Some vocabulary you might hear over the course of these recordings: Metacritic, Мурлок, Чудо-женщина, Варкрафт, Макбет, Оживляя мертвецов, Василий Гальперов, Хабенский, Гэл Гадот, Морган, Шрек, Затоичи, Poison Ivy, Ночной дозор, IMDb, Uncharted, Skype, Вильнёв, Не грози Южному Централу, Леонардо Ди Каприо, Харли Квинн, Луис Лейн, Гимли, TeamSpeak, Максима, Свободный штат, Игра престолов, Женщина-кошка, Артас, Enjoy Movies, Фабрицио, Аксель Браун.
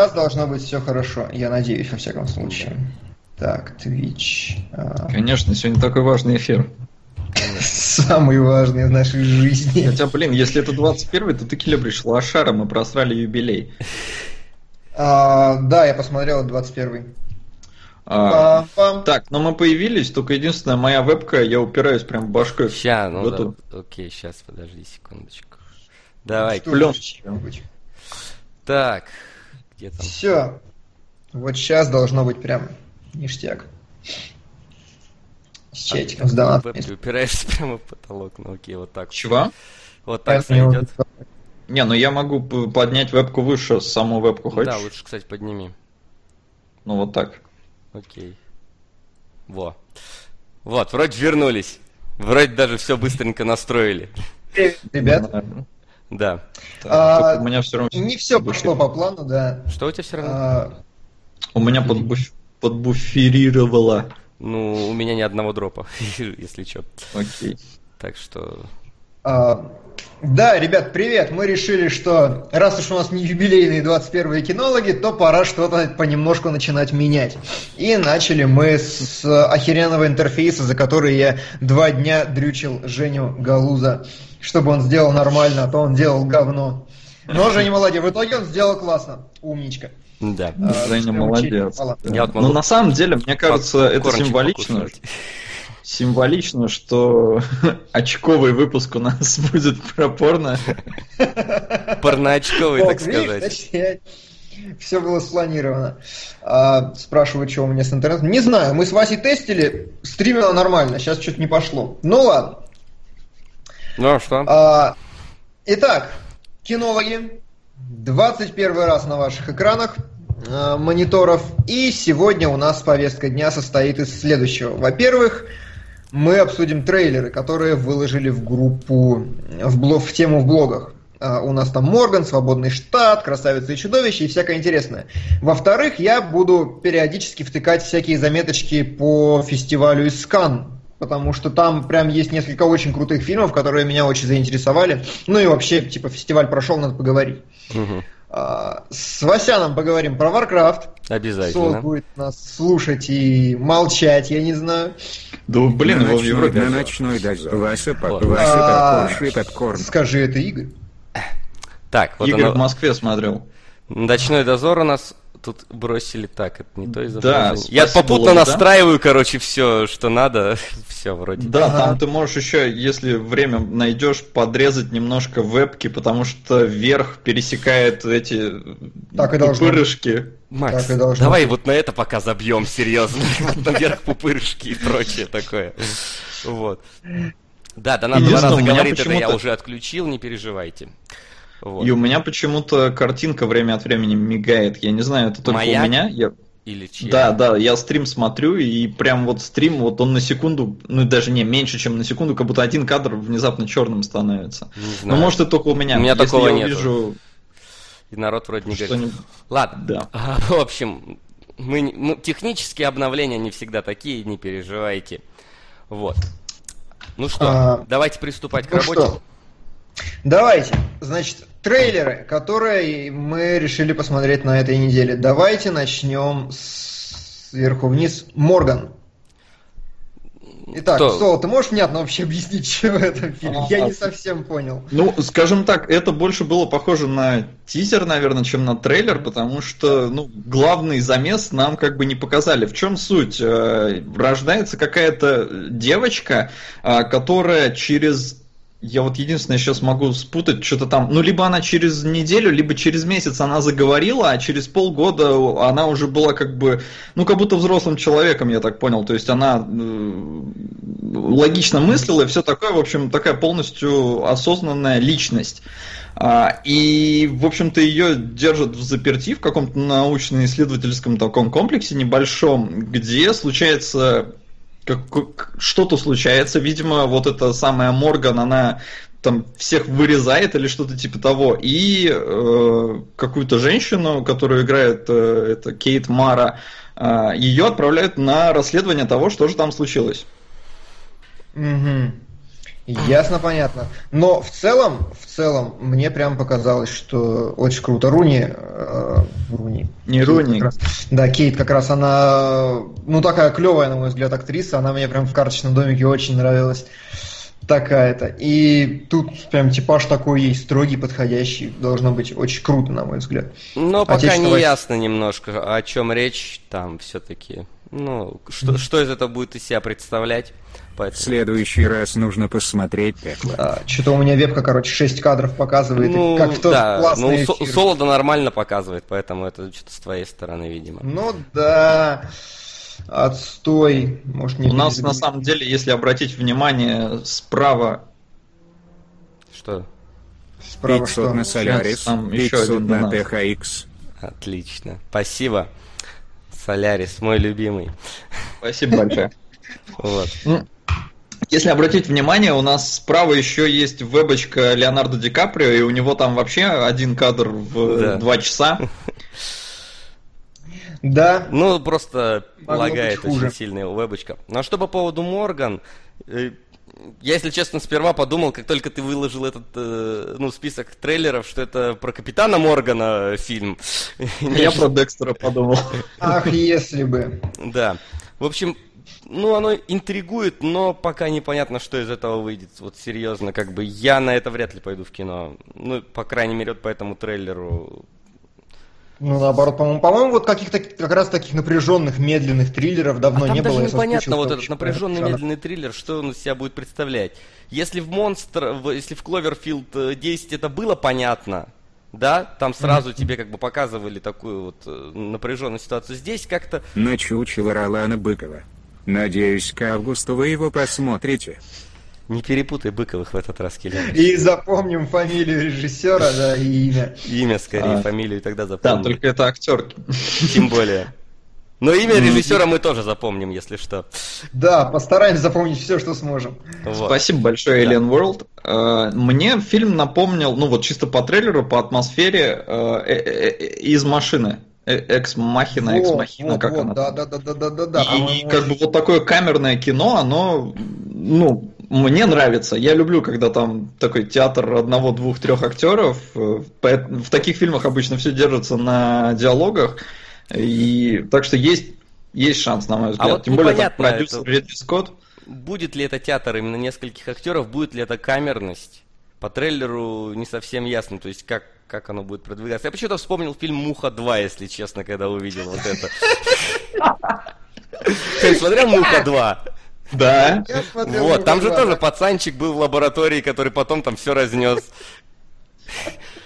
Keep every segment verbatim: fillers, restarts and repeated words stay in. Сейчас должно быть все хорошо, я надеюсь, во всяком случае. Так, Twitch. Конечно, сегодня такой важный эфир. Самый важный в нашей жизни. Хотя, блин, если это двадцать первый, то ты келебришь лошара, мы просрали юбилей. А, да, я посмотрел двадцать первый. А, так, но мы появились, только единственная моя вебка, я упираюсь прям башкой. Сейчас, ну да, окей, сейчас, подожди секундочку. Давай, клёнчик. Так, где там? Все, вот сейчас должно быть прям ништяк. С чатиком, а, да. Ты упираешься прямо в потолок, ну окей, вот так. Чего? Вот так сойдет. Не, ну я могу поднять вебку выше, саму вебку хочешь? Да, лучше, кстати, подними. Ну вот так. Окей. Во. Вот, вроде вернулись. Вроде даже все быстренько настроили. Ребят. Да. У меня все равно... Не все пошло по плану, да. Что у тебя все равно? У меня подбуферировало. Ну, у меня ни одного дропа, если что. Окей. Так что... Да, ребят, привет! Мы решили, что раз уж у нас не юбилейные двадцать первые кинологи, то пора что-то понемножку начинать менять. И начали мы с охеренного интерфейса, за который я два дня дрючил Женю Галуза, чтобы он сделал нормально, а то он делал говно. Но Женя молодец, в итоге он сделал классно. Умничка. Да, а, Женя молодец. Да. Вот могу... Но на самом деле, мне кажется, это символично. Покушать. Символично, что очковый выпуск у нас будет про порно. Порноочковый, так сказать. Все было спланировано. Спрашиваю, что у меня с интернетом. Не знаю, мы с Васей тестили, стримило нормально, сейчас что-то не пошло. Ну ладно. Ну а что? Итак, кинологи, двадцать первый раз на ваших экранах. Мониторов. И сегодня у нас повестка дня состоит из следующего. Во-первых, мы обсудим трейлеры, которые выложили в группу, в, блог, в тему в блогах. Uh, у нас там Морган, Свободный штат, Красавица и чудовище и всякое интересное. Во-вторых, я буду периодически втыкать всякие заметочки по фестивалю из Канн, потому что там прям есть несколько очень крутых фильмов, которые меня очень заинтересовали. Ну и вообще, типа, фестиваль прошел, надо поговорить. Угу. С Васяном поговорим про Варкрафт. Обязательно. Сол будет нас слушать и молчать, я не знаю. Да, блин, его в Европе. На ночной дозор. Вася, попкорн. Скажи это, Игорь. Так, вот Игорь оно... в Москве смотрел. Ночной дозор у нас тут бросили так, это не то изображение. Да, я попутно было, настраиваю, да? Короче, все, что надо, все вроде. Да, ага. Там ты можешь еще, если время найдешь, подрезать немножко вебки, потому что вверх пересекает эти пупырышки. Макс, давай вот на это пока забьем, серьезно, наверх пупырышки и прочее такое. Вот. Да, да, надо два раза говорить, это я уже отключил, не переживайте. Вот. И у меня почему-то картинка время от времени мигает. Я не знаю, это только Моя? у меня. Я... Или чья? Да, да, я стрим смотрю, и прям вот стрим, вот он на секунду, ну даже не, меньше, чем на секунду, как будто один кадр внезапно черным становится. Ну, может, это только у меня. У меня Если такого я нету. Увижу... И народ вроде не говорит. Ладно, да. А, в общем, мы, мы, технические обновления не всегда такие, не переживайте. Вот. Ну что, а... давайте приступать ну к работе. Что? Давайте, значит, трейлеры, которые мы решили посмотреть на этой неделе. Давайте начнем с... сверху вниз. Морган. Итак, Кто? Соло, ты можешь внятно вообще объяснить, что в этом фильме? Я не совсем понял. Ну, скажем так, это больше было похоже на тизер, наверное, чем на трейлер, потому что, ну, главный замес нам как бы не показали. В чем суть? Рождается какая-то девочка, которая через... Я вот единственное сейчас могу спутать, что-то там, ну, либо она через неделю, либо через месяц она заговорила, а через полгода она уже была как бы, ну, как будто взрослым человеком, я так понял, то есть она э, логично мыслила и все такое, в общем, такая полностью осознанная личность. А, и, в общем-то, ее держат в заперти в каком-то научно-исследовательском таком комплексе небольшом, где случается... Как, что-то случается, видимо, вот эта самая Морган, она там всех вырезает или что-то типа того, и э, какую-то женщину, которую играет э, это Кейт Мара, э, ее отправляют на расследование того, что же там случилось. Угу. Ясно, понятно. Но в целом, в целом, мне прям показалось, что очень круто. Руни, э, Руни. Не Кейт Руни. Раз, да, Кейт как раз, она, ну, такая клевая, на мой взгляд, актриса. Она мне прям в «Карточном домике» очень нравилась. Такая-то. И тут прям типаж такой есть, строгий, подходящий. Должно быть очень круто, на мой взгляд. Но пока не ясно немножко, о чем речь там все-таки. Ну, что, что из этого будет из себя представлять? Поэтому... В следующий раз нужно посмотреть «Пекло». Да, что-то у меня вебка, короче, шесть кадров показывает. Ну, как в тот да, классный ну, эфир. Соло-то нормально показывает, поэтому это что-то с твоей стороны, видимо. Ну да... Отстой. Может, не У нас, на самом деле, если обратить внимание, справа... Что? Справа что? На Солярис. Там еще один на тэ ха икс. Отлично. Спасибо. Солярис, мой любимый. Спасибо большое. Вот. Если обратить внимание, у нас справа еще есть вебочка Леонардо Ди Каприо, и у него там вообще один кадр в два часа. Да. Ну, просто лагает очень сильная вебочка. Ну, а что по поводу Морган? Я, если честно, сперва подумал, как только ты выложил этот э, ну, список трейлеров, что это про Капитана Моргана фильм. Я про Декстера подумал. Ах, если бы. Да. В общем, ну, оно интригует, но пока непонятно, что из этого выйдет. Вот серьезно, как бы я на это вряд ли пойду в кино. Ну, по крайней мере, по этому трейлеру... Ну, наоборот, по-моему, по-моему, вот каких-то как раз таких напряженных, медленных триллеров давно а не было. А там даже непонятно вот этот напряженный, медленный триллер, что он из себя будет представлять. Если в «Монстр», если в «Кловерфилд десять» это было понятно, да, там сразу mm-hmm. тебе как бы показывали такую вот напряженную ситуацию. Здесь как-то... Начучило Ролана Быкова. Надеюсь, к августу вы его посмотрите. Не перепутай Быковых в этот раз, Киллер. И запомним фамилию режиссера, да, и имя. Имя, скорее, а, фамилию тогда запомним. Да, только это актер. Тем более. Но имя режиссера мы тоже запомним, если что. Да, постараемся запомнить все, что сможем. Вот. Спасибо большое, Alien да. World. Мне фильм напомнил, ну вот чисто по трейлеру, по атмосфере, «Из машины». Экс-махина, вот, экс-махина, вот, как вот, она. Да, да, да, да, да, да. И а как мы... бы вот такое камерное кино, оно, ну, мне нравится. Я люблю, когда там такой театр одного, двух, трех актеров. В таких фильмах обычно все держится на диалогах. И так что есть, есть шанс, на мой взгляд. А вот тем более так, продюсер это... Ридли Скотт. Будет ли это театр именно нескольких актеров, будет ли это камерность? По трейлеру не совсем ясно, то есть как, как оно будет продвигаться. Я почему-то вспомнил фильм «Муха два», если честно, когда увидел вот это. Ты смотрел «Муха два»? Да. Вот, там же тоже пацанчик был в лаборатории, который потом там все разнес.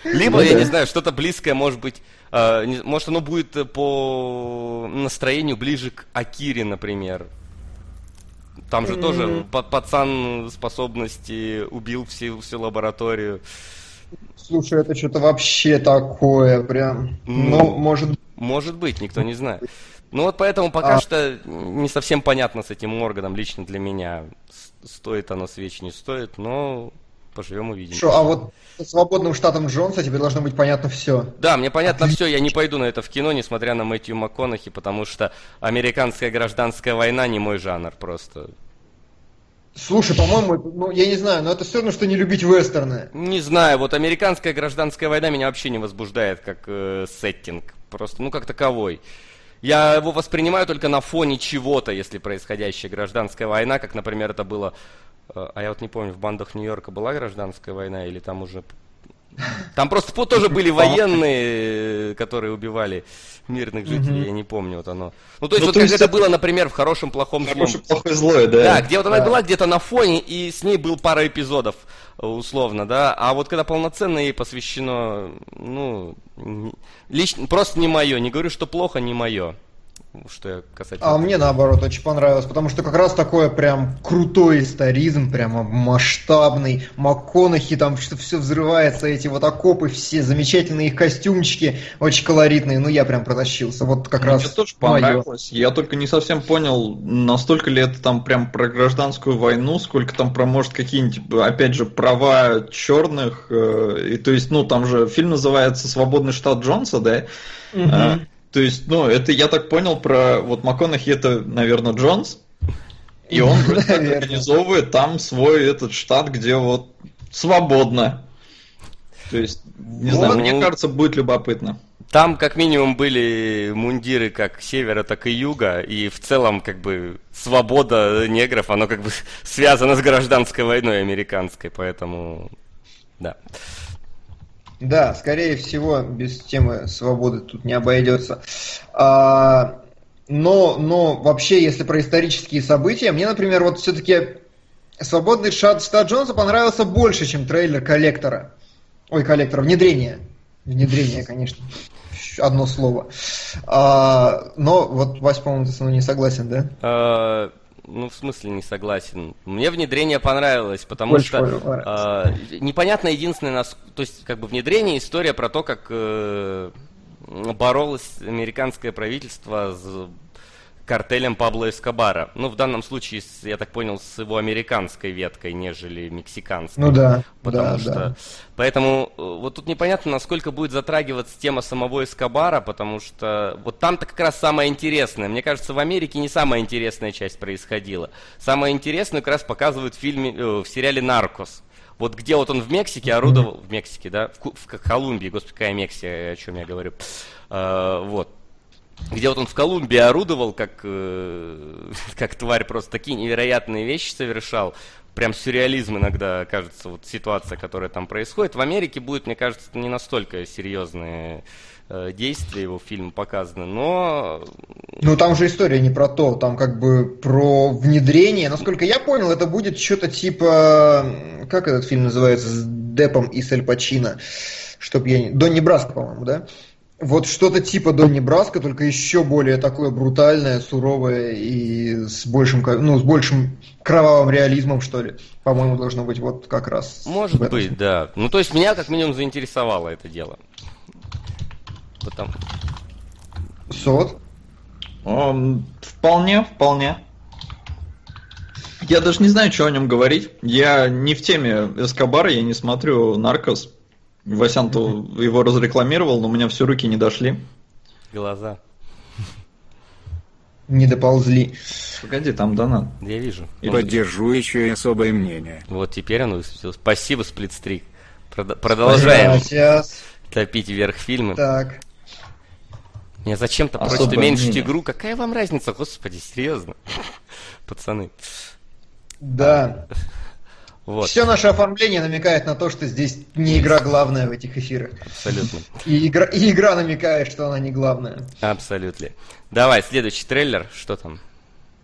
Либо, я не знаю, что-то близкое, может быть, может оно будет по настроению ближе к «Акире», например. Там же mm-hmm. тоже пацан способности убил всю, всю лабораторию. Слушай, это что-то вообще такое прям. Ну, ну может быть. Может быть, никто не знает. Ну вот поэтому пока а... что не совсем понятно с этим Морганом лично для меня. Стоит оно свеч, не стоит, но поживем увидим. Что, а вот со «Свободным штатом Джонса» тебе должно быть понятно все. Да, мне понятно все, я не пойду на это в кино, несмотря на Мэтью МакКонахи, потому что американская гражданская война не мой жанр просто. Слушай, по-моему, ну, я не знаю, но это все равно, что не любить вестерны. Не знаю, вот американская гражданская война меня вообще не возбуждает как э, сеттинг, просто, ну, как таковой. Я его воспринимаю только на фоне чего-то, если происходящая гражданская война, как, например, это было... А я вот не помню, в «Бандах Нью-Йорка» была гражданская война или там уже... Там просто тоже были военные, которые убивали мирных жителей, я не помню вот оно. Ну то есть вот как это было, например, в «Хорошем, плохом, злом». «Хорошем, плохом, злое», да. Да, где вот она была где-то на фоне, и с ней был пара эпизодов, условно, да. А вот когда полноценно ей посвящено, ну, лично, просто не мое. Не говорю, что плохо, не мое. Что я касательно... А мне наоборот очень понравилось, потому что как раз такое прям крутой историзм, прямо масштабный. МакКонахи, там что все взрывается, эти вот окопы все, замечательные их костюмчики, очень колоритные. Ну я прям протащился, вот как мне раз мне тоже понравилось, моё. Я только не совсем понял, настолько ли это там прям про гражданскую войну, сколько там про, может, какие-нибудь, опять же, права черных. э, и, То есть, ну там же фильм называется «Свободный штат Джонса», да? Угу. а, То есть, ну, это, я так понял, про... Вот МакКонахи — это, наверное, Джонс. И он организовывает там свой этот штат, где вот свободно. То есть, не ну, знаю, мне кажется, будет любопытно. Там, как минимум, были мундиры как севера, так и юга, и в целом, как бы, свобода негров, она как бы связана с гражданской войной американской, поэтому, да. Да, скорее всего, без темы свободы тут не обойдется. А, но, но вообще, если про исторические события, мне, например, вот все-таки «Свободный штат Джонса» понравился больше, чем трейлер «Коллектора». Ой, коллектор, внедрение. Внедрение, конечно. Одно слово. А, но вот Вася, по-моему, ты со мной не согласен, да? А, ну, в смысле не согласен. Мне внедрение понравилось, потому Больше что... А, непонятно единственное... Нас... То есть, как бы, внедрение — история про то, как э, боролось американское правительство с картелем Пабло Эскобара. Ну, в данном случае, я так понял, с его американской веткой, нежели мексиканской. Ну да, потому да, что... да. Поэтому вот тут непонятно, насколько будет затрагиваться тема самого Эскобара, потому что вот там-то как раз самое интересное. Мне кажется, в Америке не самая интересная часть происходила. Самое интересное как раз показывают в фильме, в сериале «Наркос». Вот где вот он в Мексике орудовал... Mm-hmm. В Мексике, да? В, в Колумбии, господи, какая Мексика, о чем я говорю. А, вот. Где вот он в Колумбии орудовал, как, э, как тварь, просто такие невероятные вещи совершал. Прям сюрреализм иногда, кажется, вот ситуация, которая там происходит. В Америке будет, мне кажется, не настолько серьезные э, действия его в фильме показаны, но... Ну, там же история не про то, там как бы про внедрение. Насколько я понял, это будет что-то типа... Как этот фильм называется? С Деппом и с Аль Пачино. Чтоб я не... Донни Браско, по-моему, да? Вот что-то типа Донни Браско, только еще более такое брутальное, суровое и с большим, ну, с большим кровавым реализмом, что ли. По-моему, должно быть вот как раз. Может быть, да. Ну, то есть меня как минимум заинтересовало это дело. Потом. Сот? Um, вполне, вполне. Я даже не знаю, что о нем говорить. Я не в теме Эскобара, я не смотрю «Наркос». Васян-то mm-hmm. его разрекламировал, но у меня все руки не дошли. Глаза. Не доползли. Погоди, там донат. Я вижу. И поддержу быть. Еще и особое мнение. Вот теперь оно высветилось. Спасибо, Сплитстрик. Прод- продолжаем сейчас. Топить вверх фильмы. Так. Меня зачем-то особое просят уменьшить мнение. Игру. Какая вам разница? Господи, серьезно. Пацаны. Да. Вот. Все наше оформление намекает на то, что здесь не игра главная в этих эфирах. Абсолютно. И игра, и игра намекает, что она не главная. Абсолютно. Давай, следующий трейлер, что там?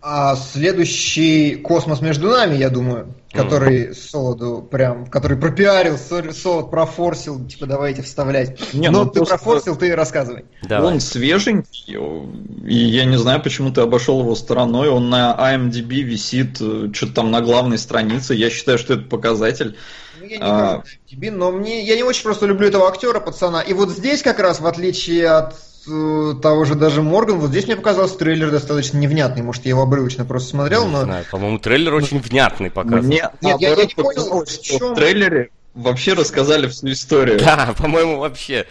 А следующий — «Космос между нами», я думаю, который mm. Солоду прям, который пропиарил, Солод профорсил, типа давайте вставлять. Не, ну, ну ты профорсил, ты рассказывай. Давай. Он свеженький, и я не знаю, почему ты обошел его стороной. Он на IMDb висит, что-то там на главной странице. Я считаю, что это показатель. Я не а... IMDb, но мне я не очень просто люблю этого актера, пацана. И вот здесь как раз, в отличие от того же даже Морган, вот здесь мне показался трейлер достаточно невнятный. Может, я его обрывочно просто смотрел, не но... Знаю, по-моему, трейлер очень но... внятный показан. Мне... Нет, а я, я не понял, в чем... В трейлере вообще рассказали всю историю. Да, по-моему, вообще.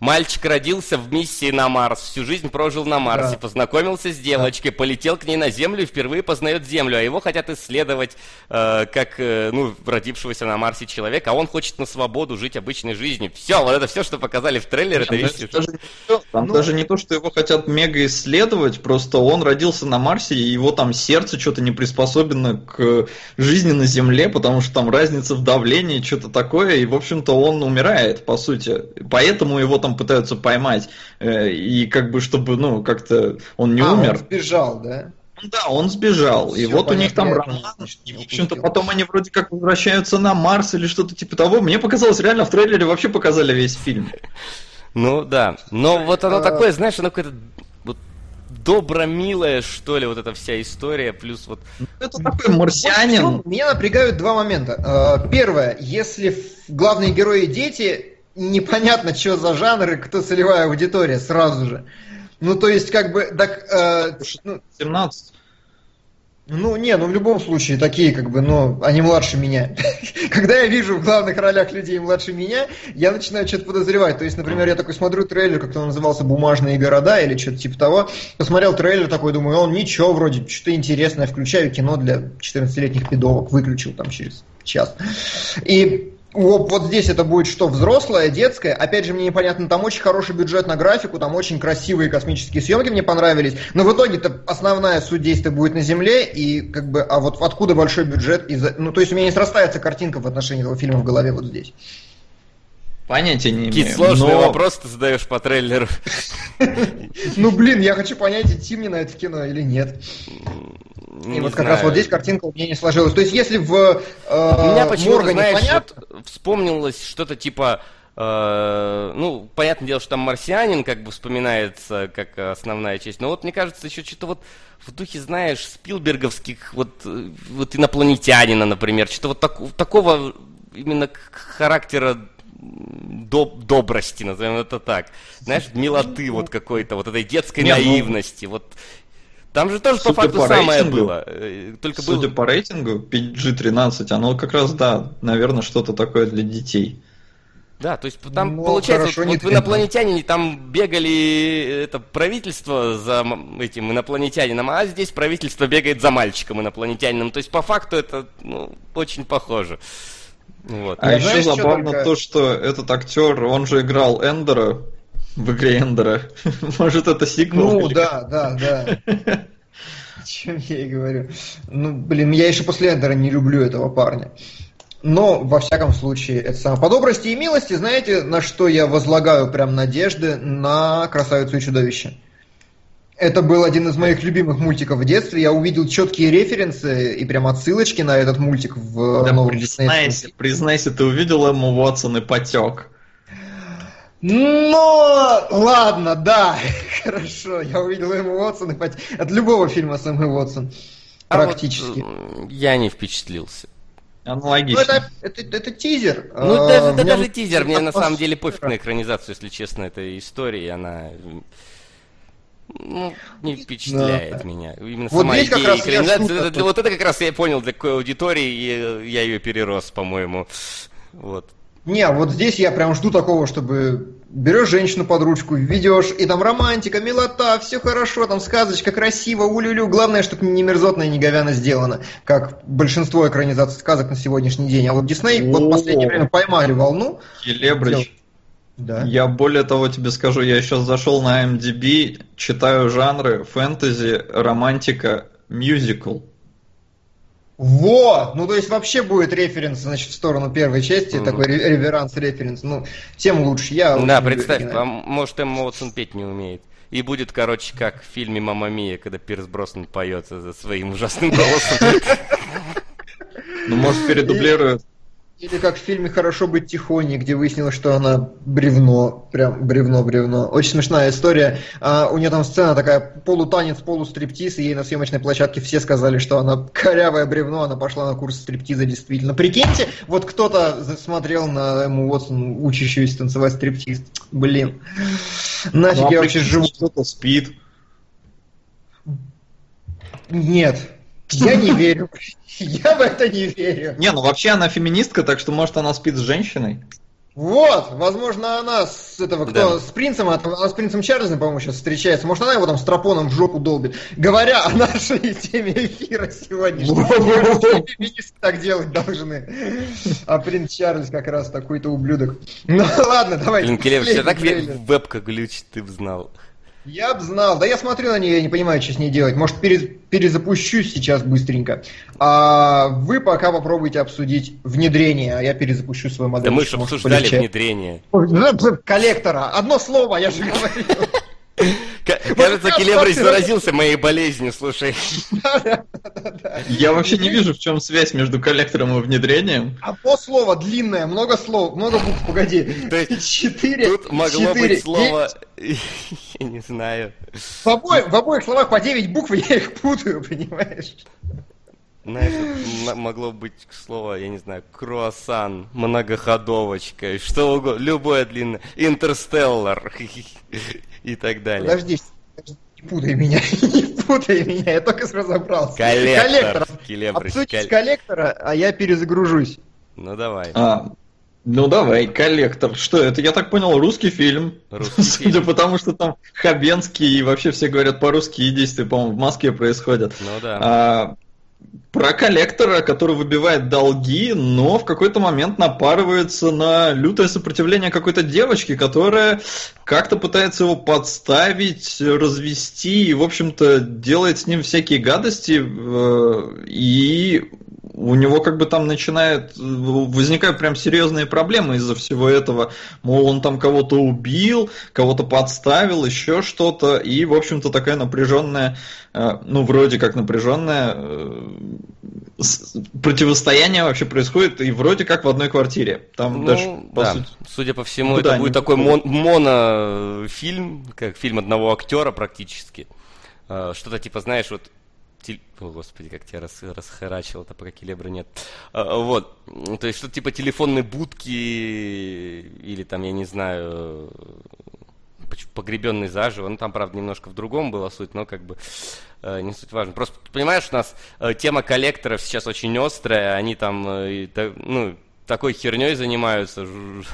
Мальчик родился в миссии на Марс, всю жизнь прожил на Марсе, да. Познакомился с девочкой, да. Полетел к ней на Землю и впервые познает Землю, а его хотят исследовать э, как э, ну, родившегося на Марсе человека, а он хочет на свободу жить обычной жизнью. Все, вот это все, что показали в трейлере, там это даже, даже, там ну, даже не то, что его хотят мега исследовать, просто он родился на Марсе, и его там сердце что-то не приспособлено к жизни на Земле, потому что там разница в давлении, что-то такое, и в общем-то он умирает, по сути, поэтому его там пытаются поймать, и как бы, чтобы, ну, как-то он не а, умер. А, он сбежал, да? Да, он сбежал, все и вот понятно, у них там роман, и, в общем-то, потом они вроде как возвращаются на Марс или что-то типа того. Мне показалось, реально в трейлере вообще показали весь фильм. Ну, да, но вот оно такое, знаешь, оно какое-то добро-милое, что ли, вот эта вся история, плюс вот... Это такой марсианин. Меня напрягают два момента. Первое, если главные герои — дети... Непонятно, что за жанр и кто целевая аудитория сразу же. Ну, то есть, как бы... Так, э, ну, семнадцать Ну, не, ну в любом случае, такие, как бы, но они младше меня. Когда я вижу в главных ролях людей младше меня, я начинаю что-то подозревать. То есть, например, я такой смотрю трейлер, как-то он назывался «Бумажные города» или что-то типа того. Посмотрел трейлер такой, думаю, он ничего вроде, что-то интересное. Включаю кино для четырнадцатилетних пидовок, выключил там через час. И... Вот, вот здесь это будет что, взрослое, детское? Опять же, мне непонятно, там очень хороший бюджет на графику, там очень красивые космические съемки мне понравились, но в итоге-то основная суть действия будет на Земле, и как бы, а вот откуда большой бюджет? Из-за... Ну, то есть у меня не срастается картинка в отношении этого фильма в голове вот здесь. Понятия не имею. Какие сложные но... вопросы ты задаешь по трейлеру. Ну, блин, я хочу понять, идти мне на это в кино или нет. И вот как раз вот здесь картинка у меня не сложилась. То есть если в Моргане понятно... Вспомнилось что-то типа... Ну, понятное дело, что там марсианин как бы вспоминается как основная часть. Но вот мне кажется, еще что-то вот в духе, знаешь, спилберговских вот инопланетянина, например. Что-то вот такого именно характера... Доб- добрости, назовем это так. Знаешь, милоты вот какой-то, вот этой детской не, наивности. Ну... Вот. Там же тоже судя по факту по самое рейтингу, было. Только судя был... по рейтингу, пи джи тринадцать, оно как раз, да, наверное, что-то такое для детей. Да, то есть там, ну, получается, хорошо, вот, вот инопланетяне там бегали, это правительство за этим инопланетянином, а здесь правительство бегает за мальчиком инопланетянином. То есть по факту это, ну, очень похоже. Вот. А я еще знаешь, забавно только... то, что этот актер, он же играл Эндера в игре Эндера. Может, это сиквел? Ну, да, да, да. О чем я и говорю. Ну, блин, я еще после Эндера не люблю этого парня. Но, во всяком случае, это самое. По добрости и милости, знаете, на что я возлагаю прям надежды? На «Красавицу и чудовище». Это был один из моих любимых мультиков в детстве. Я увидел четкие референсы и прям отсылочки на этот мультик в да, новом признайся, признайся, ты увидел Эмму Уотсон и потек. Но ладно, да, хорошо. Я увидел Эмму Уотсон и потек. От любого фильма с Эммой Уотсон. Практически. А вот, я не впечатлился. Аналогично. Ну, это, это, это тизер. Ну, это, это даже тизер. Мне на самом деле пофиг на экранизацию, если честно, этой истории. Она... Ну, не впечатляет да. меня. Именно вот сама идея экранизации. Для... Вот это как раз я понял, для какой аудитории, и я ее перерос, по-моему. Вот. Не, вот здесь я прям жду такого, чтобы берешь женщину под ручку, ведешь, и там романтика, милота, все хорошо, там сказочка, красиво, улюлю. Главное, чтобы не мерзотно и не говяно сделано, как большинство экранизаций сказок на сегодняшний день. А вот Дисней вот в последнее время поймали волну. Келебрич. Да. Я более того тебе скажу, я сейчас зашел на IMDb, читаю жанры фэнтези, романтика, мюзикл. Во! Ну то есть вообще будет референс, значит, в сторону первой части, mm-hmm. такой реверанс-референс, ну тем лучше. Я да, представь, а может Эмма Уотсон петь не умеет. И будет, короче, как в фильме «Мамма Мия», когда Пирс Броснан поет за своим ужасным голосом. Ну может передублирует. Или как в фильме «Хорошо быть тихоней», где выяснилось, что она бревно, прям бревно-бревно. Очень смешная история. А, у нее там сцена такая, полутанец, полустриптиз, и ей на съемочной площадке все сказали, что она корявое бревно, она пошла на курс стриптиза действительно. Прикиньте, вот кто-то смотрел на Эмму Уотсон, учащуюся танцевать стриптиз. Блин. Нафиг я вообще живу. Кто-то спит. Нет. Я не верю. Я в это не верю. Не, ну вообще она феминистка, так что может она спит с женщиной. Вот, возможно она с этого кто да. с принцем, она с принцем Чарльзом, по-моему, сейчас встречается. Может она его там стропоном в жопу долбит. Говоря о нашей теме эфира сегодня, что феминисты так делать должны. А принц Чарльз как раз такой-то ублюдок. Ну ладно, давай. Блин, Келев, все так вебка глючит, ты б знал. Я бы знал. Да я смотрю на нее, я не понимаю, что с ней делать. Может, перезапущусь сейчас быстренько. А вы пока попробуйте обсудить внедрение, а я перезапущу свою модель. Да мы же обсуждали внедрение. Коллектора. Одно слово, я же говорил. Кажется, Келебрич заразился моей болезнью, слушай. Я вообще не вижу, в чем связь между коллектором и внедрением. Одно слово длинное, много слов, много букв, погоди. Четыре. Тут могло быть слово... Я не знаю. В обоих словах по девять букв, я их путаю, понимаешь? Знаешь, могло быть слово, я не знаю, круассан, многоходовочка, что угодно, любое длинное, интерстеллар и так далее. Подожди, Не путай меня, не путай меня, я только разобрался. Коллектор. Коллектор. Обсудить коллектора, а я перезагружусь. Ну давай. А, ну давай, коллектор. Что это? Я так понял, русский фильм. Русский Судя фильм. Потому что там Хабенский и вообще все говорят по-русски, и действия, по-моему, в Москве происходят. Ну да. А, про коллектора, который выбивает долги, но в какой-то момент напарывается на лютое сопротивление какой-то девочки, которая как-то пытается его подставить, развести и, в общем-то, делает с ним всякие гадости, и у него как бы там начинают возникают прям серьезные проблемы из-за всего этого. Мол, он там кого-то убил, кого-то подставил, еще что-то, и, в общем-то, такая напряженная, ну, вроде как напряженная... противостояние вообще происходит и вроде как в одной квартире. Там ну, даже, по да. сути... Судя по всему, Куда это будет такой мон- монофильм, как фильм одного актера практически. Что-то типа, знаешь, вот... О, Господи, как тебя рас... расхерачило, пока келебра нет. Вот. То есть что-то типа телефонной будки или там, я не знаю... погребенный заживо, ну там, правда, немножко в другом была суть, но как бы э, не суть важно. Просто, понимаешь, у нас э, тема коллекторов сейчас очень острая, они там, э, та, ну, такой херней занимаются, ж, ж,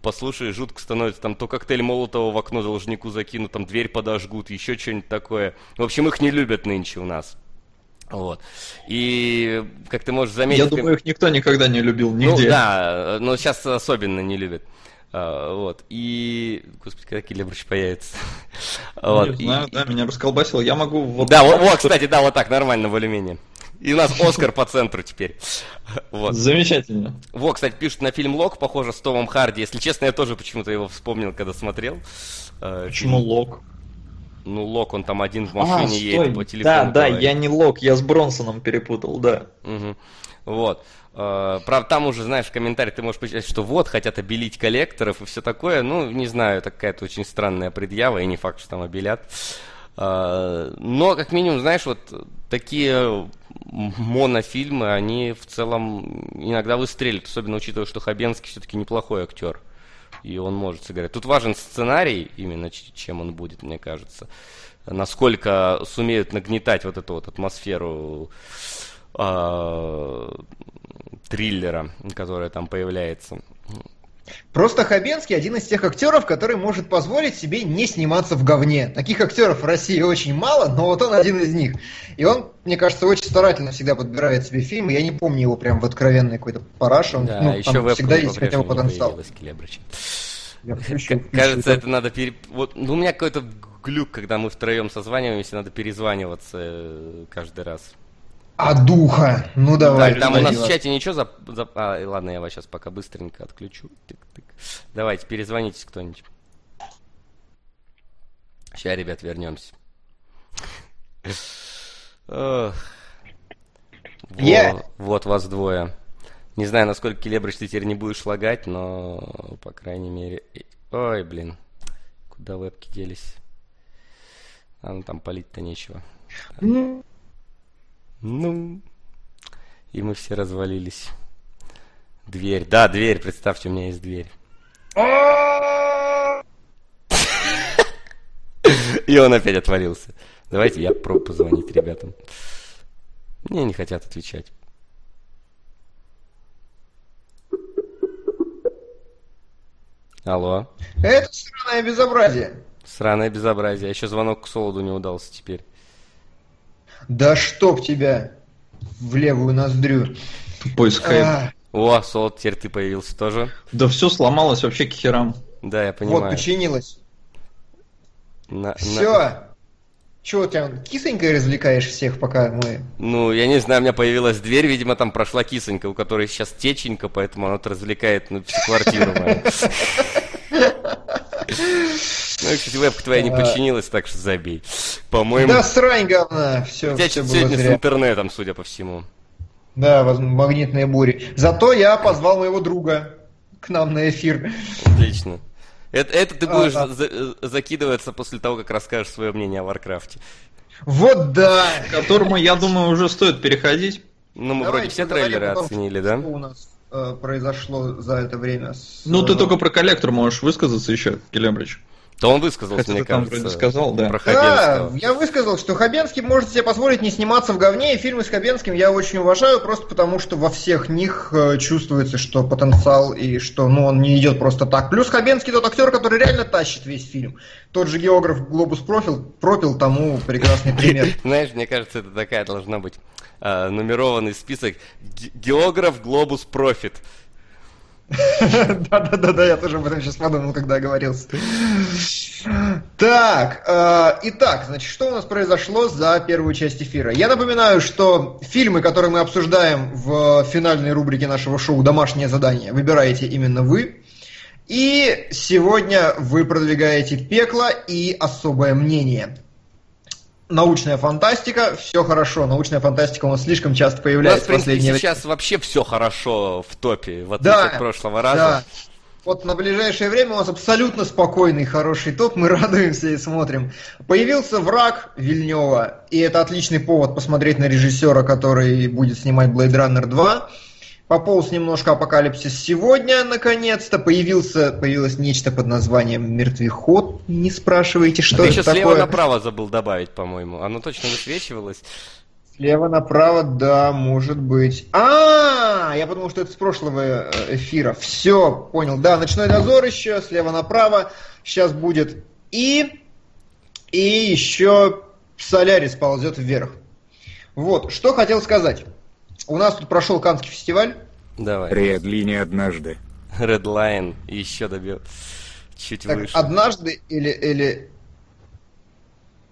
послушай, жутко становится, там то коктейль Молотова в окно должнику закинут, там дверь подожгут, еще что-нибудь такое. В общем, их не любят нынче у нас. Вот. И, как ты можешь заметить... Я думаю, как... их никто никогда не любил, нигде. Ну, да, но сейчас особенно не любят. А, вот, и... Господи, когда келебрыч появится? Вот. Не знаю, и... да, меня расколбасило, я могу... Вот да, вот, вот, кстати, да, вот так, нормально, более-менее. И у нас Оскар по центру теперь. Вот. Замечательно. Во, кстати, пишут на фильм «Лок», похоже, с Томом Харди. Если честно, я тоже почему-то его вспомнил, когда смотрел. Почему фильм... «Лок»? Ну, «Лок», он там один в машине а, едет по телефону. Да, да, говорит. Я не «Лок», я с Бронсоном перепутал, да. Угу. Вот. Правда, там уже, знаешь, в комментариях ты можешь почитать, что вот, хотят обелить коллекторов и все такое. Ну, не знаю, это какая-то очень странная предъява, и не факт, что там обелят. Но, как минимум, знаешь, вот такие монофильмы, они в целом иногда выстрелят, особенно учитывая, что Хабенский все-таки неплохой актер, и он может сыграть. Тут важен сценарий, именно чем он будет, мне кажется. Насколько сумеют нагнетать вот эту вот атмосферу... триллера, который там появляется. Просто Хабенский один из тех актеров, который может позволить себе не сниматься в говне. Таких актеров в России очень мало, но вот он один из них. И он, мне кажется, очень старательно всегда подбирает себе фильмы. Я не помню его прям в откровенной какой-то параше. Он, да, ну, еще там всегда есть хотя бы потенциал. Включу, включу, кажется, да. это надо пере... Вот, ну, у меня какой-то глюк, когда мы втроем созваниваемся, надо перезваниваться каждый раз. А духа, ну давай. Да, там у нас в чате ничего за... за... А, ладно, я вас сейчас пока быстренько отключу. Тык-тык. Давайте, перезвонитесь кто-нибудь. Сейчас, ребят, вернемся. Я... Вот вас двое. Не знаю, насколько, Келебрыч, ты теперь не будешь лагать, но, по крайней мере... Ой, блин. Куда вебки делись? А, ну там палить-то нечего. Ну... Ну, и мы все развалились. Дверь, да, дверь, представьте, у меня есть дверь. И он опять отвалился. Давайте я пробую позвонить ребятам. Мне не хотят отвечать. Алло. Это сраное безобразие. Сраное безобразие. Еще звонок к Солоду не удался теперь. Да чтоб тебя в левую ноздрю. Тупой скайп. А-а-а. О, Солод, теперь ты появился тоже. Да все сломалось вообще к херам. Да, я понимаю. Вот, починилось. На- все. На... Чего ты там кисонькой развлекаешь всех, пока мы... Ну, я не знаю, у меня появилась дверь, видимо, там прошла кисонька, у которой сейчас теченька, поэтому она развлекает ну, всю квартиру. Ну, кстати, вебка твоя не подчинилась, так что забей. По-моему... Да срань, говна! Все, все было сегодня зря. С интернетом, судя по всему. Да, магнитные бури. Зато я позвал моего друга к нам на эфир. Отлично. Это, это ты будешь а, за- закидываться после того, как расскажешь свое мнение о Варкрафте. Вот да! К которому, я думаю, уже стоит переходить. Ну, мы вроде все трейлеры оценили, да? У нас произошло за это время. С... Ну, ты только про коллектор можешь высказаться еще, Келебрич. То он высказался, мне кажется, сказал, да. про Хабенского. Да, я высказал, что Хабенский может себе позволить не сниматься в говне, и фильмы с Хабенским я очень уважаю, просто потому что во всех них чувствуется, что потенциал и что ну, он не идет просто так. Плюс Хабенский тот актер, который реально тащит весь фильм. Тот же географ «Глобус пропил» тому прекрасный пример. Знаешь, мне кажется, это такая должна быть нумерованный список. Географ «Глобус профит». Да-да-да, я тоже об этом сейчас подумал, когда оговорился. Так, э, итак, значит, что у нас произошло за первую часть эфира? Я напоминаю, что фильмы, которые мы обсуждаем в финальной рубрике нашего шоу «Домашнее задание», выбираете именно вы. И сегодня вы продвигаете «Пекло» и «Особое мнение». Научная фантастика, все хорошо. Научная фантастика у нас слишком часто появляется в последнее время. Сейчас вообще все хорошо в топе, в отличие да, от прошлого раза. Да. Вот на ближайшее время у нас абсолютно спокойный, хороший топ, мы радуемся и смотрим. Появился «Враг» Вильнёва, и это отличный повод посмотреть на режиссера, который будет снимать Blade Runner два. Пополз немножко апокалипсис сегодня, наконец-то. Появился, появилось нечто под названием «Мертвеход». Не спрашивайте, что а это такое. Ты еще слева направо забыл добавить, по-моему. Оно точно высвечивалось. Слева направо, да, может быть. А, я подумал, что это с прошлого эфира. Все, понял. Да, «Ночной дозор» еще, слева направо. Сейчас будет и... И еще «Солярис» ползет вверх. Вот, что хотел сказать. У нас тут прошел Каннский фестиваль. Давай. Redline однажды. Redline еще добил. Чуть так, выше. Однажды или... или...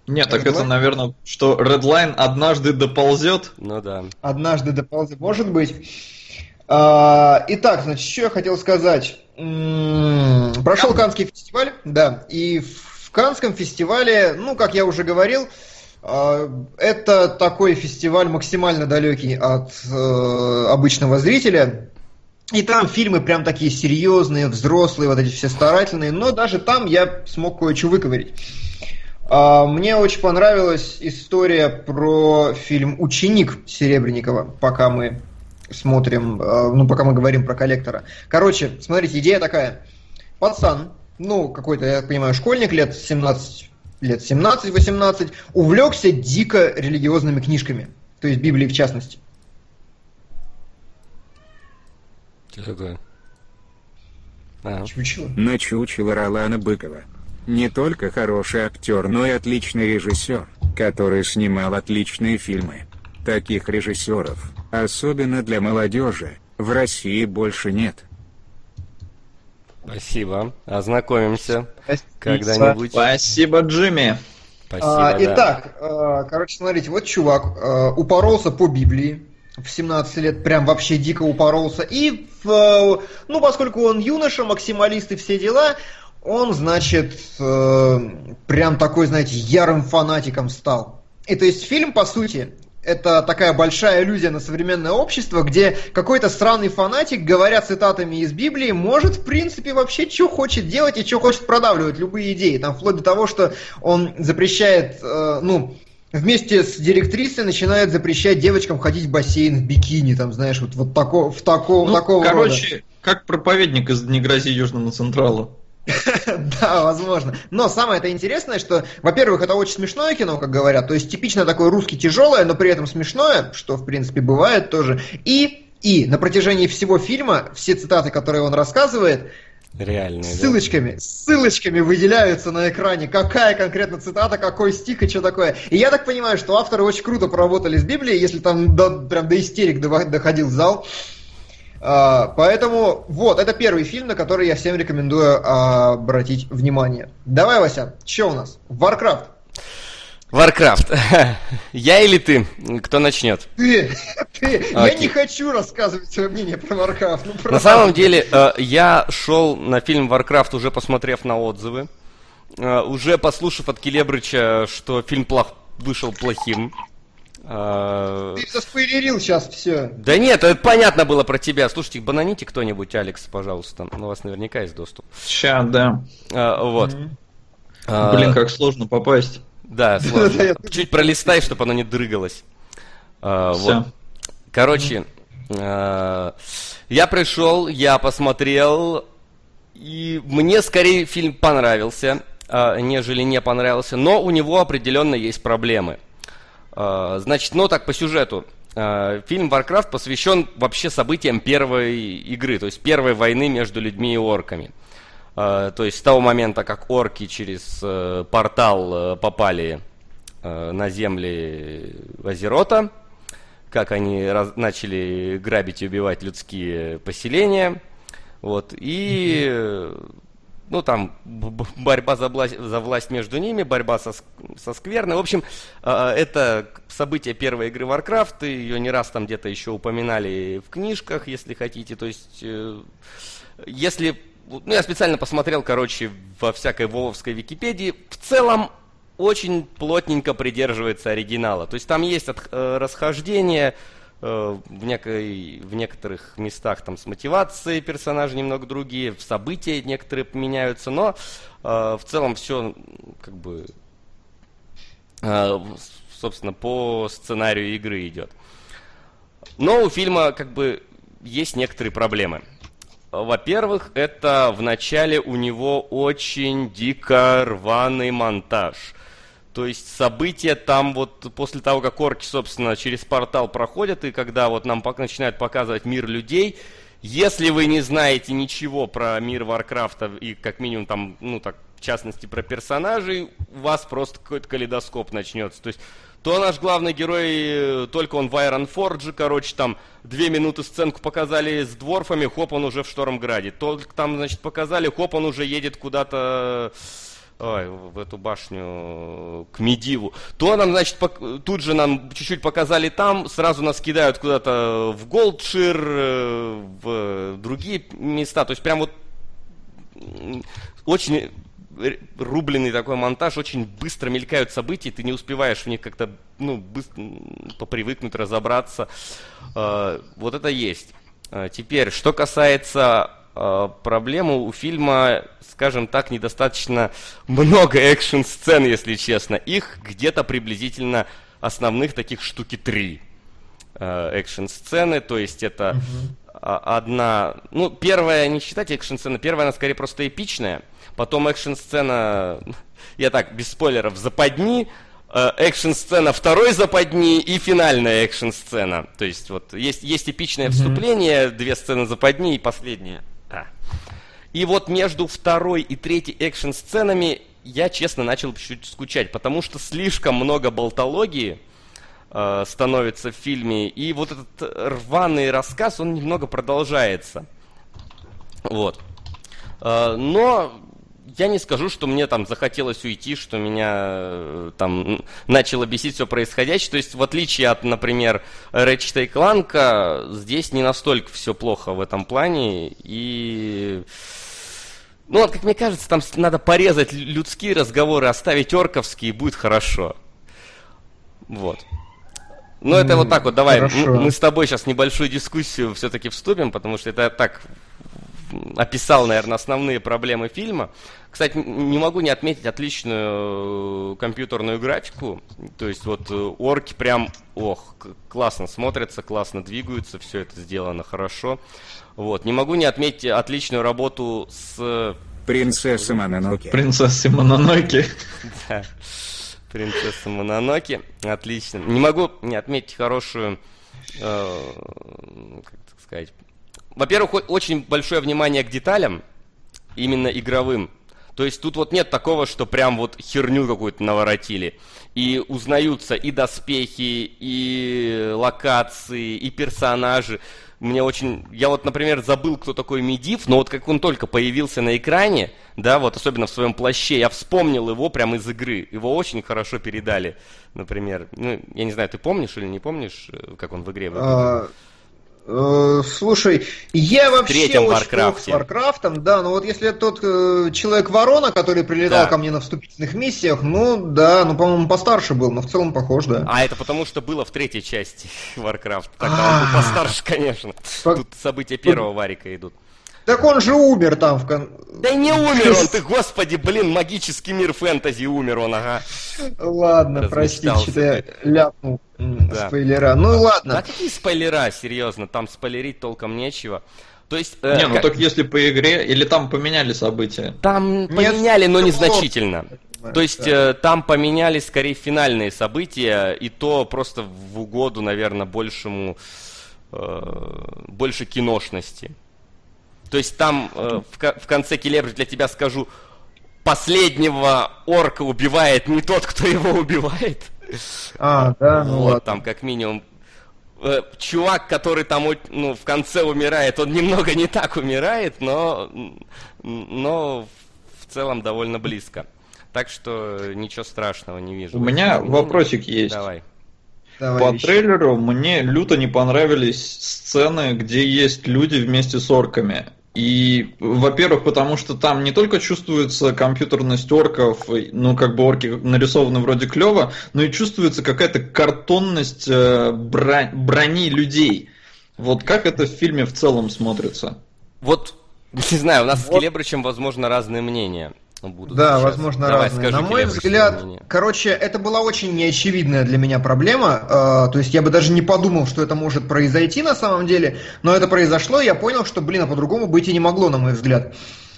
Нет, Redline? Так это, наверное, что Redline однажды доползет. Ну да. Однажды доползет, может быть. А, итак, значит, что я хотел сказать. М-м, прошел Каннский фестиваль, да. И в Каннском фестивале, ну, как я уже говорил... Это такой фестиваль максимально далекий от э, обычного зрителя. И там фильмы прям такие серьезные, взрослые, вот эти все старательные. Но даже там я смог кое-что выковырить. э, Мне очень понравилась история про фильм «Ученик» Серебренникова. Пока мы смотрим, э, ну пока мы говорим про коллектора. Короче, смотрите, идея такая. Пацан, ну какой-то, я понимаю, школьник лет семнадцать лет семнадцать-восемнадцать, увлекся дико религиозными книжками, то есть Библией в частности. Что такое? А. Чучело. Начучело Ролана Быкова. Не только хороший актер, но и отличный режиссер, который снимал отличные фильмы. Таких режиссеров, особенно для молодежи, в России больше нет. Спасибо. Ознакомимся Спасибо. когда-нибудь. Спасибо, Джимми. Спасибо, а, да. Итак, короче, смотрите, вот чувак упоролся по Библии в семнадцать лет, прям вообще дико упоролся. И, в, ну, поскольку он юноша, максималист и все дела, он, значит, прям такой, знаете, ярым фанатиком стал. И то есть фильм, по сути... Это такая большая иллюзия на современное общество, где какой-то странный фанатик, говоря цитатами из Библии, может, в принципе, вообще, что хочет делать и что хочет продавливать, любые идеи. Там вплоть до того, что он запрещает, э, ну, вместе с директрисой начинает запрещать девочкам ходить в бассейн в бикини, там, знаешь, вот, вот тако, в тако, ну, такого короче, рода. Короче, как проповедник из «Не грози Южному Централу». Да, возможно. Но самое-то интересное, что, во-первых, это очень смешное кино, как говорят, то есть типично такое русский тяжелое, но при этом смешное, что, в принципе, бывает тоже. И, и на протяжении всего фильма все цитаты, которые он рассказывает, реальные, ссылочками, да? ссылочками выделяются на экране, какая конкретно цитата, какой стих и что такое. И я так понимаю, что авторы очень круто поработали с Библией, если там до, прям до истерик доходил зал. Uh, поэтому вот, это первый фильм, на который я всем рекомендую uh, обратить внимание. Давай, Вася, что у нас? Варкрафт. Варкрафт. Я или ты? Кто начнет? Ты. Ты. Okay. Я не хочу рассказывать свое мнение про Варкрафт. Ну, про... На самом деле, uh, я шел на фильм Варкрафт, уже посмотрев на отзывы, uh, уже послушав от Келебрыча, что фильм плох... вышел плохим. Ты заспойлерил сейчас все. Да нет, это понятно было про тебя. Слушайте, бананите кто-нибудь, Алекс, пожалуйста. У вас наверняка есть доступ. Ща, да. А, вот. Mm-hmm. а, Блин, как сложно попасть. Да, сложно. Чуть пролистай, чтобы оно не дрыгалось. А, вот. Короче, mm-hmm. а, я пришел, я посмотрел, и мне скорее фильм понравился. нежели не понравился, но у него определенно есть проблемы. Значит, ну так, по сюжету. Фильм «Варкрафт» посвящен вообще событиям первой игры, то есть первой войны между людьми и орками. То есть с того момента, как орки через портал попали на земли Азерота, как они раз- начали грабить и убивать людские поселения, вот, и... Mm-hmm. Ну, там, б- борьба за власть, за власть между ними, борьба со, со скверной. В общем, э, это событие первой игры Warcraft. Ее не раз там где-то еще упоминали в книжках, если хотите. То есть, э, если... Ну, я специально посмотрел, короче, во всякой вововской Википедии. В целом, очень плотненько придерживается оригинала. То есть, там есть от, э, расхождение... В, некой, в некоторых местах там с мотивацией персонажи немного другие, в события некоторые меняются, но э, в целом все как бы, э, собственно, по сценарию игры идет. Но у фильма как бы есть некоторые проблемы. Во-первых, это в начале у него очень дико рваный монтаж. То есть события там вот после того, как орки, собственно, через портал проходят, и когда вот нам начинают показывать мир людей, если вы не знаете ничего про мир Варкрафта и как минимум там, ну так, в частности, про персонажей, у вас просто какой-то калейдоскоп начнется. То есть то наш главный герой, только он в Айронфордже, короче, там две минуты сценку показали с дворфами, хоп, он уже в Штормграде. Только там, значит, показали, хоп, он уже едет куда-то... Ой, в эту башню к Медиву. То нам, значит, пок- тут же нам чуть-чуть показали там, сразу нас кидают куда-то в Голдшир, в другие места. То есть прям вот очень рубленый такой монтаж, очень быстро мелькают события, ты не успеваешь в них как-то, ну, быстро попривыкнуть, разобраться. Вот это есть. Теперь, что касается... Проблему у фильма, скажем так, недостаточно много экшн-сцен, если честно. Их где-то приблизительно основных таких штуки три экшн-сцены. То есть это mm-hmm. одна... Ну, первая, не считайте экшн-сцена, первая, она скорее просто эпичная. Потом экшн-сцена, я так, без спойлеров, западни. Экшн-сцена второй западни и финальная экшн-сцена. То есть вот есть, есть эпичное mm-hmm. вступление, две сцены западни и последняя. А. И вот между второй и третьей экшн-сценами я, честно, начал чуть-чуть скучать, потому что слишком много болтологии э, становится в фильме, и вот этот рваный рассказ, он немного продолжается. Вот. Э, но я не скажу, что мне там захотелось уйти, что меня там начало бесить все происходящее. То есть, в отличие от, например, Ratchet энд Clank, здесь не настолько все плохо в этом плане. И, ну, вот, как мне кажется, там надо порезать людские разговоры, оставить орковские, и будет хорошо. Вот. Ну, это mm, вот так вот. Давай, хорошо. Мы с тобой сейчас небольшую дискуссию все-таки вступим, потому что это так... описал, наверное, основные проблемы фильма. Кстати, не могу не отметить отличную компьютерную графику. То есть вот орки прям, ох, классно смотрятся, классно двигаются, все это сделано хорошо. Вот. Не могу не отметить отличную работу с... Принцессой Мононоки. Принцессой Мононоки. Да, принцесса Мононоки. Отлично. Не могу не отметить хорошую, как так сказать... Во-первых, очень большое внимание к деталям, именно игровым. То есть тут вот нет такого, что прям вот херню какую-то наворотили. И узнаются и доспехи, и локации, и персонажи. Мне очень... Я вот, например, забыл, кто такой Медив, но вот как он только появился на экране, да, вот особенно в своем плаще, я вспомнил его прям из игры. Его очень хорошо передали, например. Ну, я не знаю, ты помнишь или не помнишь, как он в игре выглядел? Слушай, я вообще очень плох с Варкрафтом, да, но вот если тот э, Человек-Ворона, который прилетал да. ко мне на вступительных миссиях, ну да, ну, по-моему, постарше был, но в целом похож, да. А это потому, что было в третьей части Варкрафта, тогда он был постарше, конечно. Тут события первого Варика идут. Так он же умер там в кон... Да не умер он, ты, господи, блин, магический мир фэнтези умер он, ага. Ладно, прости, что я ляпнул да. спойлера. Ну ладно. Да какие спойлера, серьезно, там спойлерить толком нечего. То есть, э, не, ну как... так если по игре, или там поменяли события? Там Нет, поменяли, но незначительно. Понимаю, то есть, да. э, там поменялись скорее финальные события, и то просто в угоду, наверное, большему, э, больше киношности. То есть там э, в, в конце Келебры для тебя скажу, последнего орка убивает не тот, кто его убивает. А, да, ну вот, ладно. Там как минимум. Чувак, который там, ну, в конце умирает, он немного не так умирает, но, но в целом довольно близко. Так что ничего страшного не вижу. У меня ну, вопросик есть. Давай. Давай По еще. трейлеру мне люто не понравились сцены, где есть люди вместе с орками. И, во-первых, потому что там не только чувствуется компьютерность орков, ну, как бы орки нарисованы вроде клево, но и чувствуется какая-то картонность брони людей. Вот как это в фильме в целом смотрится? Вот, не знаю, у нас вот. с Келебричем, возможно, разные мнения. Будут да, сейчас. возможно, Давай, разные. Скажи, на мой взгляд, мнение. Короче, это была очень неочевидная для меня проблема. Э, то есть я бы даже не подумал, что это может произойти на самом деле, но это произошло, и я понял, что, блин, а по-другому быть и не могло, на мой взгляд.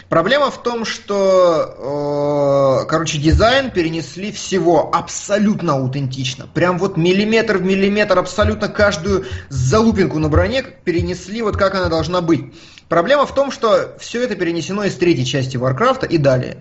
Проблема в том, что, э, короче, дизайн перенесли всего абсолютно аутентично. Прям вот миллиметр в миллиметр, абсолютно каждую залупинку на броне перенесли вот как она должна быть. Проблема в том, что все это перенесено из третьей части Варкрафта и далее.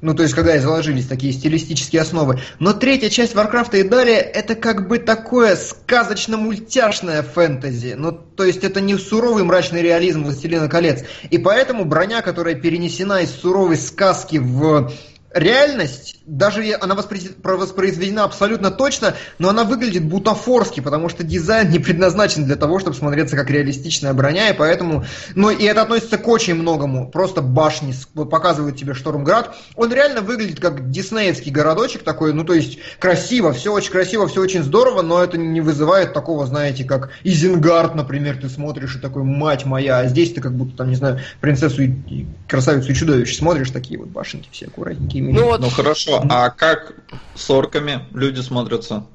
Ну, то есть, когда и заложились такие стилистические основы. Но третья часть Варкрафта и далее, это как бы такое сказочно-мультяшное фэнтези. Ну, то есть, это не суровый мрачный реализм «Властелина колец». И поэтому броня, которая перенесена из суровой сказки в реальность, даже она воспроизведена абсолютно точно, но она выглядит бутафорски, потому что дизайн не предназначен для того, чтобы смотреться как реалистичная броня, и поэтому... Ну, и это относится к очень многому. Просто башни показывают тебе Штормград. Он реально выглядит как диснеевский городочек такой, ну, то есть красиво, все очень красиво, все очень здорово, но это не вызывает такого, знаете, как Изенгард, например, ты смотришь и такой, мать моя, а здесь ты как будто, там, не знаю, принцессу и красавицу и чудовище смотришь, такие вот башенки все аккуратненькие. Ну, вот. ну хорошо, а как с орками люди смотрятся?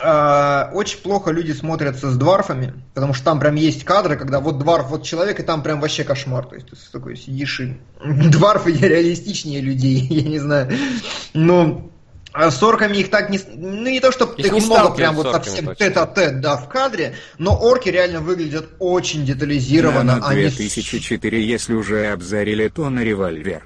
А, очень плохо люди смотрятся с дварфами, потому что там прям есть кадры, когда вот дварф, вот человек, и там прям вообще кошмар. То есть ты такой сидишь и... Дварфы реалистичнее людей, я не знаю. Но а с орками их так не... Ну не то, чтобы их, их много прям вот совсем тет-а-тет, да, в кадре, но орки реально выглядят очень детализированно. На они... две тысячи четыре, если уже обзарили, то на револьвер.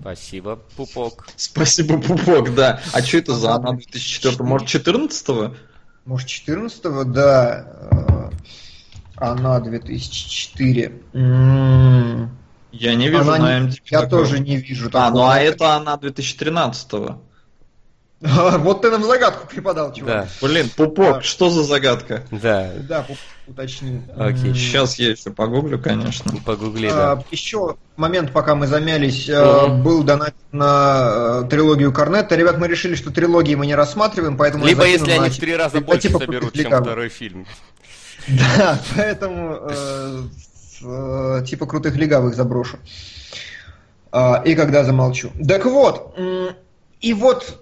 Спасибо, Пупок. Спасибо, Пупок, да. А что это за она две тысячи четыре? Может, четырнадцатого? Может, четырнадцатого, да. Она две тысячи четыре. Я не вижу она на эм ти пи. Я такого. тоже не вижу. А, ну а это она две тысячи тринадцатого. Вот ты нам загадку преподал, чувак. Да. Блин, Пупок, да. Что за загадка? Да. Да, Пупок, уточни. Окей. Сейчас я еще погуглю, конечно. Погугли, а, да. Еще момент, пока мы замялись, mm-hmm. был донат на трилогию Корнетта. Ребят, мы решили, что трилогии мы не рассматриваем, поэтому... Либо если они в три раза больше соберут, чем второй фильм. Да, поэтому э, типа крутых легавых заброшу. А, и когда замолчу. Так вот, и вот...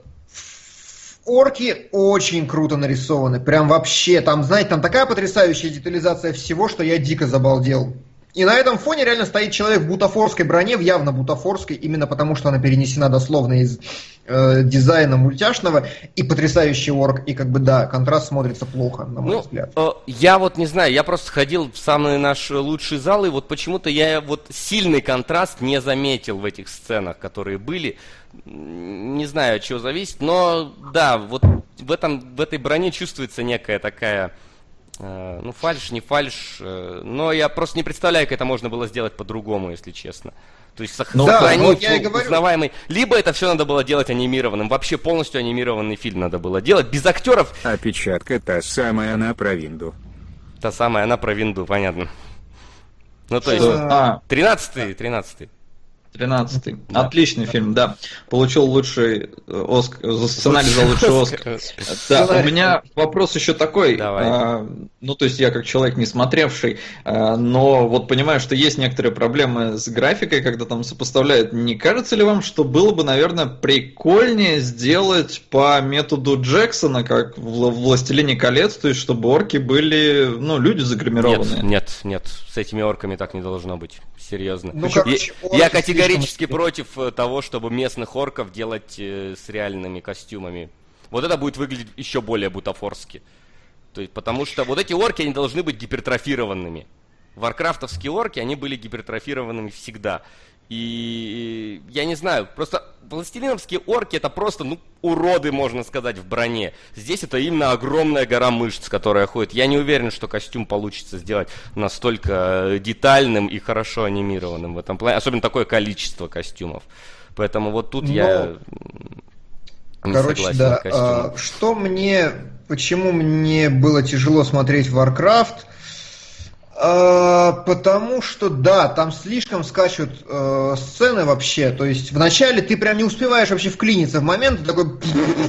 Орки очень круто нарисованы, прям вообще, там, знаете, там такая потрясающая детализация всего, что я дико забалдел. И на этом фоне реально стоит человек в бутафорской броне, в явно бутафорской, именно потому, что она перенесена дословно из э, дизайна мультяшного, и потрясающий орк, и как бы, да, контраст смотрится плохо, на мой ну, взгляд. Э, я вот не знаю, я просто ходил в самые наши лучшие залы, и вот почему-то я вот сильный контраст не заметил в этих сценах, которые были. Не знаю, от чего зависит, но да, вот в, этом, в этой броне чувствуется некая такая... Ну, фальш, не фальш, но я просто не представляю, как это можно было сделать по-другому, если честно. То есть сохранить да, ну, узнаваемый... Либо это все надо было делать анимированным, вообще полностью анимированный фильм надо было делать, без актеров. Опечатка та самая она про Винду. Та самая она про Винду, понятно. Ну, то есть, тринадцатый, тринадцатый. тринадцатый. Отличный фильм, да. Получил лучший Оск... сценарий за лучший Оскар. Да, у меня вопрос еще такой. А, ну, то есть я как человек не смотревший, а, но вот понимаю, что есть некоторые проблемы с графикой, когда там сопоставляют. Не кажется ли вам, что было бы, наверное, прикольнее сделать по методу Джексона, как в «Властелине колец», то есть чтобы орки были, ну, люди загримированные? Нет, нет, нет. С этими орками так не должно быть. Серьезно. Ну, короче, я, я категорически против того, чтобы местных орков делать э, с реальными костюмами. Вот это будет выглядеть еще более бутафорски. То есть, потому что вот эти орки, они должны быть гипертрофированными. Варкрафтовские орки, они были гипертрофированными всегда. И я не знаю, просто пластилиновские орки — это просто, ну, уроды, можно сказать, в броне. Здесь это именно огромная гора мышц, которая ходит. Я не уверен, что костюм получится сделать настолько детальным и хорошо анимированным в этом плане. Особенно такое количество костюмов. Поэтому вот тут Но... я... Короче, да. А, что мне... Почему мне было тяжело смотреть Warcraft? А, потому что, да, там слишком скачут э, сцены вообще. То есть вначале ты прям не успеваешь вообще вклиниться в момент. Такой,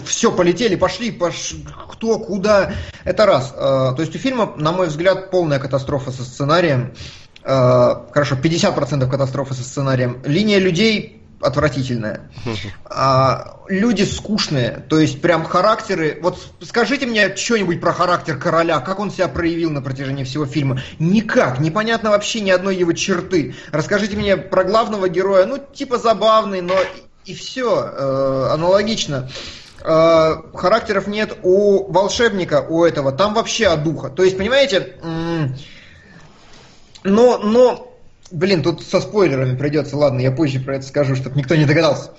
все, полетели, пошли, пош... кто, куда. Это раз. А, то есть у фильма, на мой взгляд, полная катастрофа со сценарием. А, хорошо, пятьдесят процентов катастрофы со сценарием. Линия людей... отвратительная. А, люди скучные, то есть прям характеры... Вот скажите мне что-нибудь про характер короля, как он себя проявил на протяжении всего фильма. Никак, непонятно вообще ни одной его черты. Расскажите мне про главного героя, ну типа забавный, но и все, э, аналогично. Э, характеров нет у волшебника, у этого, там вообще от духа. То есть, понимаете, но... но... Блин, тут со спойлерами придется, ладно, я позже про это скажу, чтобы никто не догадался.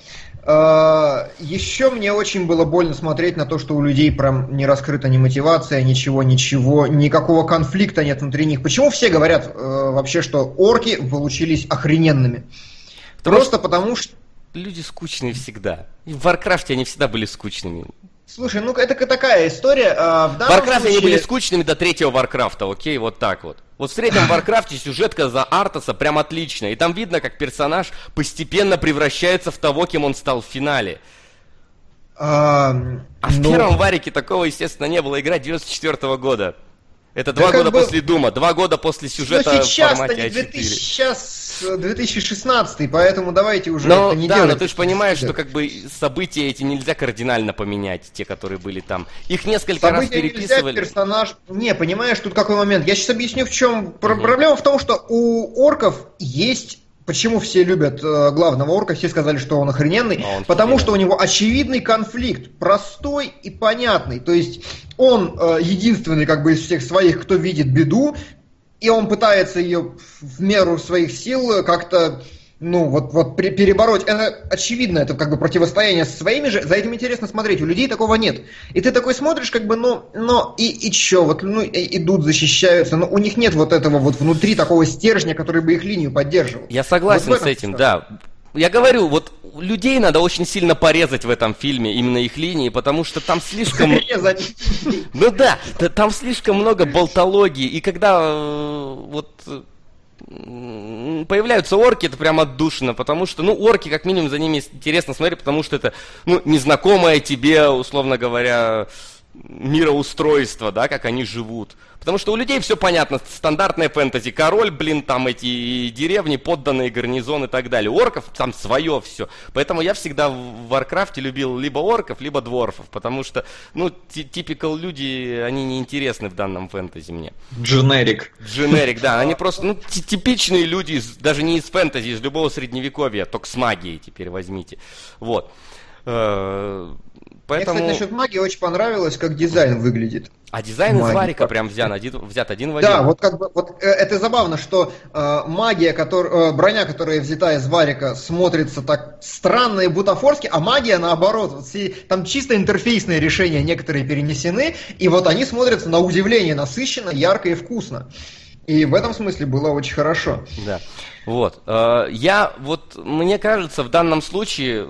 Еще мне очень было больно смотреть на то, что у людей прям не раскрыта ни мотивация, ничего, ничего, никакого конфликта нет внутри них. Почему все говорят вообще, что орки получились охрененными? Просто потому что... Люди скучные всегда. И в Варкрафте они всегда были скучными. Слушай, ну это такая история. В Варкрафте случае... они были скучными до третьего Варкрафта, окей, вот так вот. Вот в среднем Варкрафте сюжетка за Артаса прям отличная. И там видно, как персонаж постепенно превращается в того, кем он стал в финале. А, а в ну... первом Варике такого, естественно, не было. Игра девяносто четвёртого года. Это да, два года бы... после Дума, два года после сюжета в формате а четыре. две тысячи, сейчас две тысячи шестнадцатый, поэтому давайте уже но, это не да, делать. Да, но ты же понимаешь, что как бы события эти нельзя кардинально поменять, те, которые были там. Их несколько события раз переписывали. Нельзя, персонаж... Не, понимаешь, тут какой момент. Я сейчас объясню, в чем. Про- проблема в том, что у орков есть... Почему все любят э, главного орка, все сказали, что он охрененный, он потому охрененный. Что у него очевидный конфликт, простой и понятный, то есть он э, единственный как бы из всех своих, кто видит беду, и он пытается ее в меру своих сил как-то, ну вот, вот перебороть, это очевидно, это как бы противостояние со своими же, за этим интересно смотреть, у людей такого нет, и ты такой смотришь, как бы, ну, но и, и чё, вот, ну, и, идут, защищаются, но у них нет вот этого вот внутри такого стержня, который бы их линию поддерживал. Я согласен вот с этим, да. Я говорю, вот людей надо очень сильно порезать в этом фильме, именно их линии, потому что там слишком... Порезать? Ну да, там слишком много болтологии, и когда вот... появляются орки, это прям отдушина, потому что, ну, орки, как минимум, за ними интересно смотреть, потому что это, ну, незнакомое тебе, условно говоря, мироустройство, да, как они живут. Потому что у людей все понятно, стандартная фэнтези, король, блин, там эти деревни, подданные, гарнизон и так далее. У орков там свое все. Поэтому я всегда в Варкрафте любил либо орков, либо дворфов, потому что, ну, типикал люди, они неинтересны в данном фэнтези мне. Дженерик. Дженерик, да, они просто, ну, типичные люди, даже не из фэнтези, из любого средневековья, только с магией теперь возьмите. Вот. Поэтому... Мне, кстати, насчет магии очень понравилось, как дизайн выглядит. А дизайн магия. Из Варика прям взят один, взят один в один. Да, вот как бы вот это забавно, что э, магия, который, э, броня, которая взята из Варика, смотрится так странно и бутафорски, а магия наоборот. Вот все, там чисто интерфейсные решения некоторые перенесены, и вот они смотрятся на удивление насыщенно, ярко и вкусно. И в этом смысле было очень хорошо. Да. Вот. Я, вот, мне кажется, в данном случае,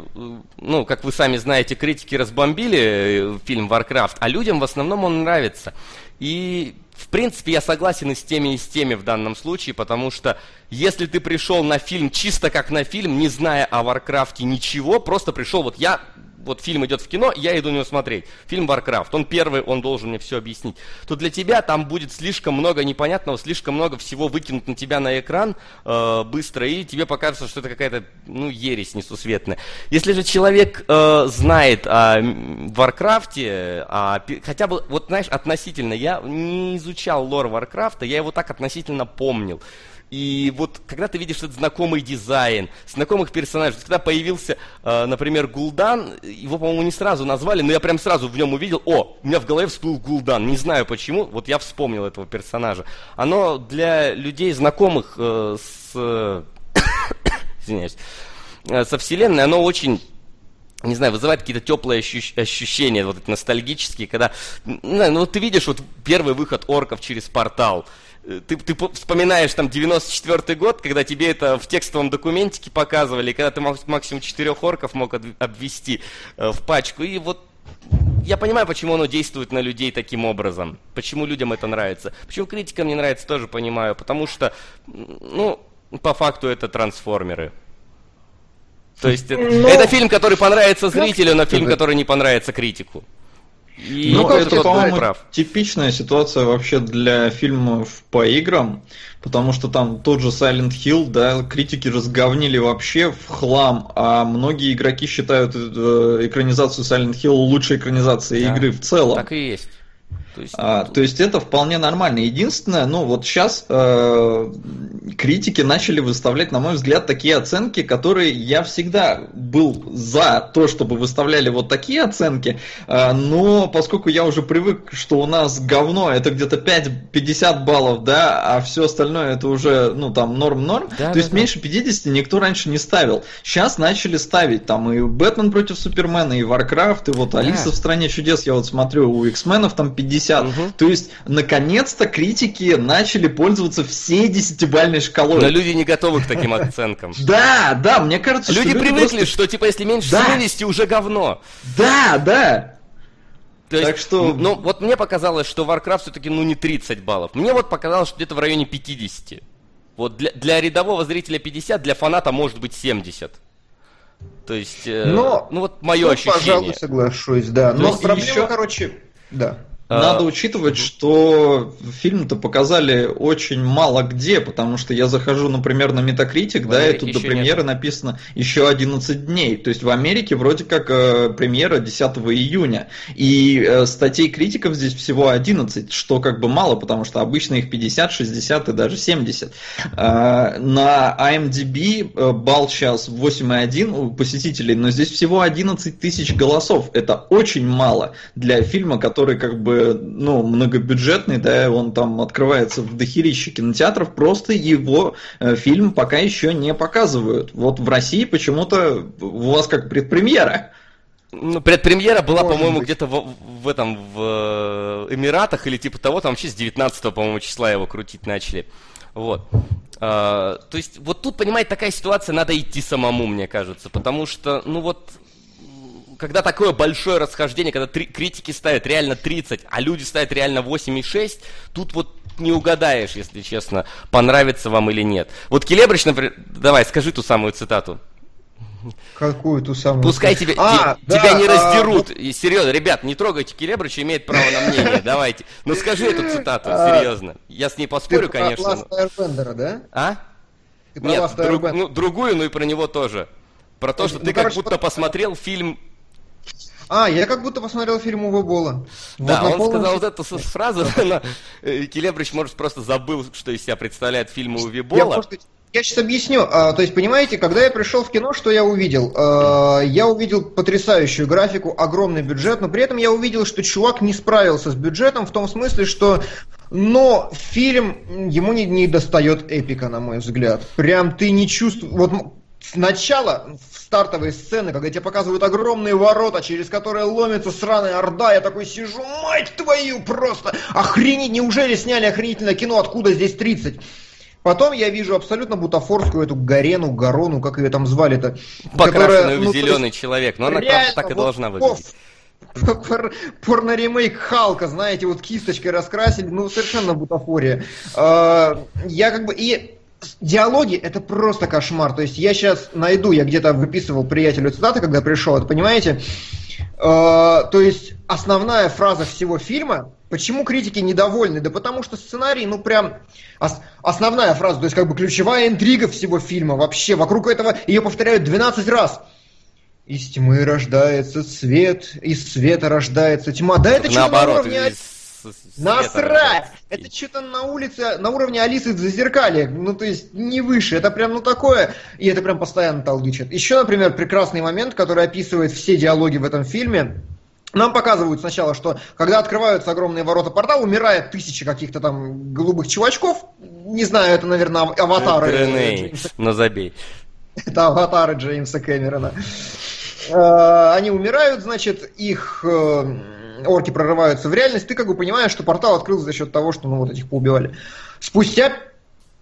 ну, как вы сами знаете, критики разбомбили фильм «Варкрафт», а людям в основном он нравится. И, в принципе, я согласен и с теми, и с теми в данном случае, потому что если ты пришел на фильм чисто как на фильм, не зная о «Варкрафте» ничего, просто пришел, вот я... Вот фильм идет в кино, я иду на него смотреть. Фильм «Варкрафт», он первый, он должен мне все объяснить. То для тебя там будет слишком много непонятного, слишком много всего выкинут на тебя на экран э, быстро, и тебе покажется, что это какая-то, ну, ересь несусветная. Если же человек э, знает о «Варкрафте», о, хотя бы, вот знаешь, относительно, я не изучал лор «Варкрафта», я его так относительно помнил. И вот когда ты видишь этот знакомый дизайн, знакомых персонажей, когда появился, э, например, Гул'дан, его, по-моему, не сразу назвали, но я прям сразу в нем увидел, о, у меня в голове всплыл Гул'дан, не знаю почему, вот я вспомнил этого персонажа. Оно для людей, знакомых э, с, э, извиняюсь, э, со вселенной, оно очень... не знаю, вызывает какие-то теплые ощущ- ощущения, вот эти ностальгические, когда, ну, вот ты видишь вот первый выход орков через портал, ты, ты вспоминаешь там девяносто четвёртый год, когда тебе это в текстовом документике показывали, когда ты максимум четырех орков мог обвести э, в пачку, и вот я понимаю, почему оно действует на людей таким образом, почему людям это нравится, почему критикам не нравится, тоже понимаю, потому что, ну, по факту это трансформеры. То есть но... это фильм, который понравится зрителю, но фильм, который не понравится критику. И ну, как это, по-моему, прав. Типичная ситуация вообще для фильмов по играм, потому что там тот же Silent Hill, да, критики разговнили вообще в хлам, а многие игроки считают экранизацию Silent Hill лучшей экранизацией, да, игры в целом. Так и есть. То есть, а, то есть это вполне нормально. Единственное, ну вот сейчас э, критики начали выставлять, на мой взгляд, такие оценки, которые я всегда был за то, чтобы выставляли вот такие оценки, э, но поскольку я уже привык, что у нас говно, это где-то пять-пятьдесят баллов, да, а все остальное это уже, ну там, норм-норм, да, то да, есть да. Меньше пятидесяти никто раньше не ставил. Сейчас начали ставить там и «Бэтмен против Супермена», и «Варкрафт», и вот «Алиса да. в стране чудес», я вот смотрю, у «Икс-менов» там пятьдесят. Угу. То есть, наконец-то критики начали пользоваться всей десятибалльной шкалой. Но люди не готовы к таким оценкам. Да, да, мне кажется, что... Люди привыкли, что, типа, если меньше семидесяти, уже говно. Да, да. То есть, так что... Ну, вот мне показалось, что Warcraft все-таки, ну, не тридцать баллов. Мне вот показалось, что где-то в районе пятидесяти. Вот для, для рядового зрителя пятьдесят, для фаната может быть семьдесят. То есть, э, но, ну, вот мое ну, ощущение. Пожалуй, соглашусь, да. Но проблема, еще... короче, да. Надо учитывать, что фильм-то показали очень мало где, потому что я захожу, например, на Metacritic, да, и тут до премьеры нет. написано еще одиннадцать дней. То есть в Америке вроде как э, премьера десятого июня. И э, статей критиков здесь всего одиннадцать, что как бы мало, потому что обычно их пятьдесят, шестьдесят и даже семьдесят. Э, на IMDb балл сейчас восемь целых одна десятая у посетителей, но здесь всего одиннадцать тысяч голосов. Это очень мало для фильма, который как бы ну, многобюджетный, да, он там открывается в дохерище кинотеатров, просто его э, фильм пока еще не показывают. Вот в России почему-то у вас как предпремьера. Ну, предпремьера была, Может по-моему, быть. где-то в, в этом, в Эмиратах или типа того, там вообще с девятнадцатого, по-моему, числа его крутить начали. Вот. А, то есть, вот тут, понимаете, такая ситуация, надо идти самому, мне кажется, потому что, ну вот... Когда такое большое расхождение, когда три, критики ставят реально тридцать, а люди ставят реально восемь целых шесть, тут вот не угадаешь, если честно, понравится вам или нет. Вот Келебрич, например, давай, скажи ту самую цитату. Какую ту самую? Пускай тебя, а, те, да, тебя не а, раздерут. Вот... Серьезно, ребят, не трогайте Келебрича, имеет право на мнение, давайте. Ну скажи эту цитату, серьезно. Я с ней поспорю, конечно. Ты про Ласт Айрбендера, да? А? Нет, другую, но и про него тоже. Про то, что ты как будто посмотрел фильм... А, я как будто посмотрел фильм Уве Болла. Да, вот он полном... сказал вот эту фразу, но Келебрич, может, просто забыл, что из себя представляет фильм Уве Болла. Я, может, я сейчас объясню. А, то есть, понимаете, когда я пришел в кино, что я увидел? А, я увидел потрясающую графику, огромный бюджет, но при этом я увидел, что чувак не справился с бюджетом в том смысле, что... Но фильм, ему не, не достает эпика, на мой взгляд. Прям ты не чувствуешь... Вот... Сначала в стартовой сцены, когда тебе показывают огромные ворота, через которые ломится сраная орда, я такой сижу, мать твою, просто охренеть, неужели сняли охренительное кино, откуда здесь тридцать? Потом я вижу абсолютно бутафорскую эту Гарену, Гарону, как ее там звали-то. Покрашенную ну, в зеленый есть, человек, но она так и вот должна выглядеть. Порно-ремейк Халка, знаете, вот кисточкой раскрасили, ну совершенно бутафория. Я как бы... и диалоги — это просто кошмар. То есть я сейчас найду, я где-то выписывал приятелю цитаты, когда пришел, это понимаете? То есть основная фраза всего фильма... Почему критики недовольны? Да потому что сценарий, ну прям ос- основная фраза, то есть как бы ключевая интрига всего фильма вообще. Вокруг этого ее повторяют двенадцать раз. Из тьмы рождается свет, из света рождается тьма. Да это что-то на уровне... Насрать! Это что-то на улице, на уровне Алисы в Зазеркалье. Ну то есть не выше. Это прям ну такое. И это прям постоянно толдычит. Еще, например, прекрасный момент, который описывает все диалоги в этом фильме. Нам показывают сначала, что когда открываются огромные ворота портала, умирает тысяча каких-то там голубых чувачков. Не знаю, это, наверное, аватары. Треней, но забей. Это аватары Джеймса Кэмерона. Они умирают, значит, их орки прорываются в реальность. Ты как бы понимаешь, что портал открылся за счет того, что ну вот этих поубивали. Спустя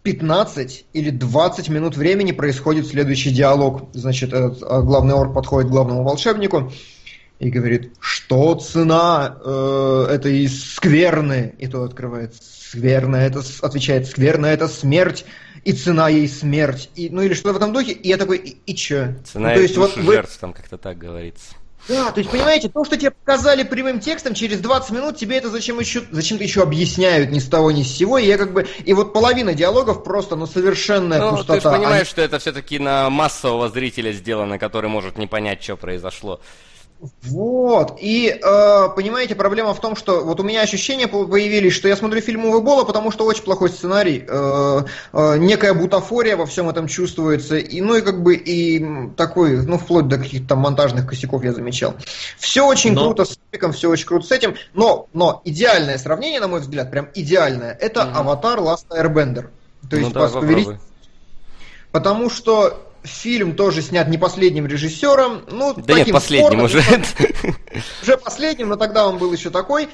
пятнадцать или двадцать минут времени происходит следующий диалог. Значит, главный орк подходит к главному волшебнику и говорит, что цена э, этой скверны. И то открывает скверна, это отвечает, скверна, это смерть, и цена ей смерть. И, ну или что-то в этом духе, и я такой, и, и че? Цена ну, то есть, вот вы... жертв, там как-то так говорится. Да, то есть, понимаете, то, что тебе показали прямым текстом, через двадцать минут тебе это зачем еще, зачем-то еще объясняют ни с того, ни с сего, и я как бы, и вот половина диалогов просто, ну, совершенная ну, пустота. Ну, ты же понимаешь, Они... что это все-таки на массового зрителя сделано, который может не понять, что произошло. Вот, и, э, понимаете, проблема в том, что вот у меня ощущения появились, что я смотрю фильм Уве Болла, потому что очень плохой сценарий, э, э, некая бутафория во всем этом чувствуется, и, ну и как бы и такой, ну вплоть до каких-то там монтажных косяков я замечал. Все очень но... круто с Эпиком, все очень круто с этим, но, но идеальное сравнение, на мой взгляд, прям идеальное, это угу. Аватар Last Airbender. То есть, ну, да, попробуй. Потому что... Фильм тоже снят не последним режиссером. Ну, да таким нет, последним спорным, уже. Уже последним, но тогда он был еще такой.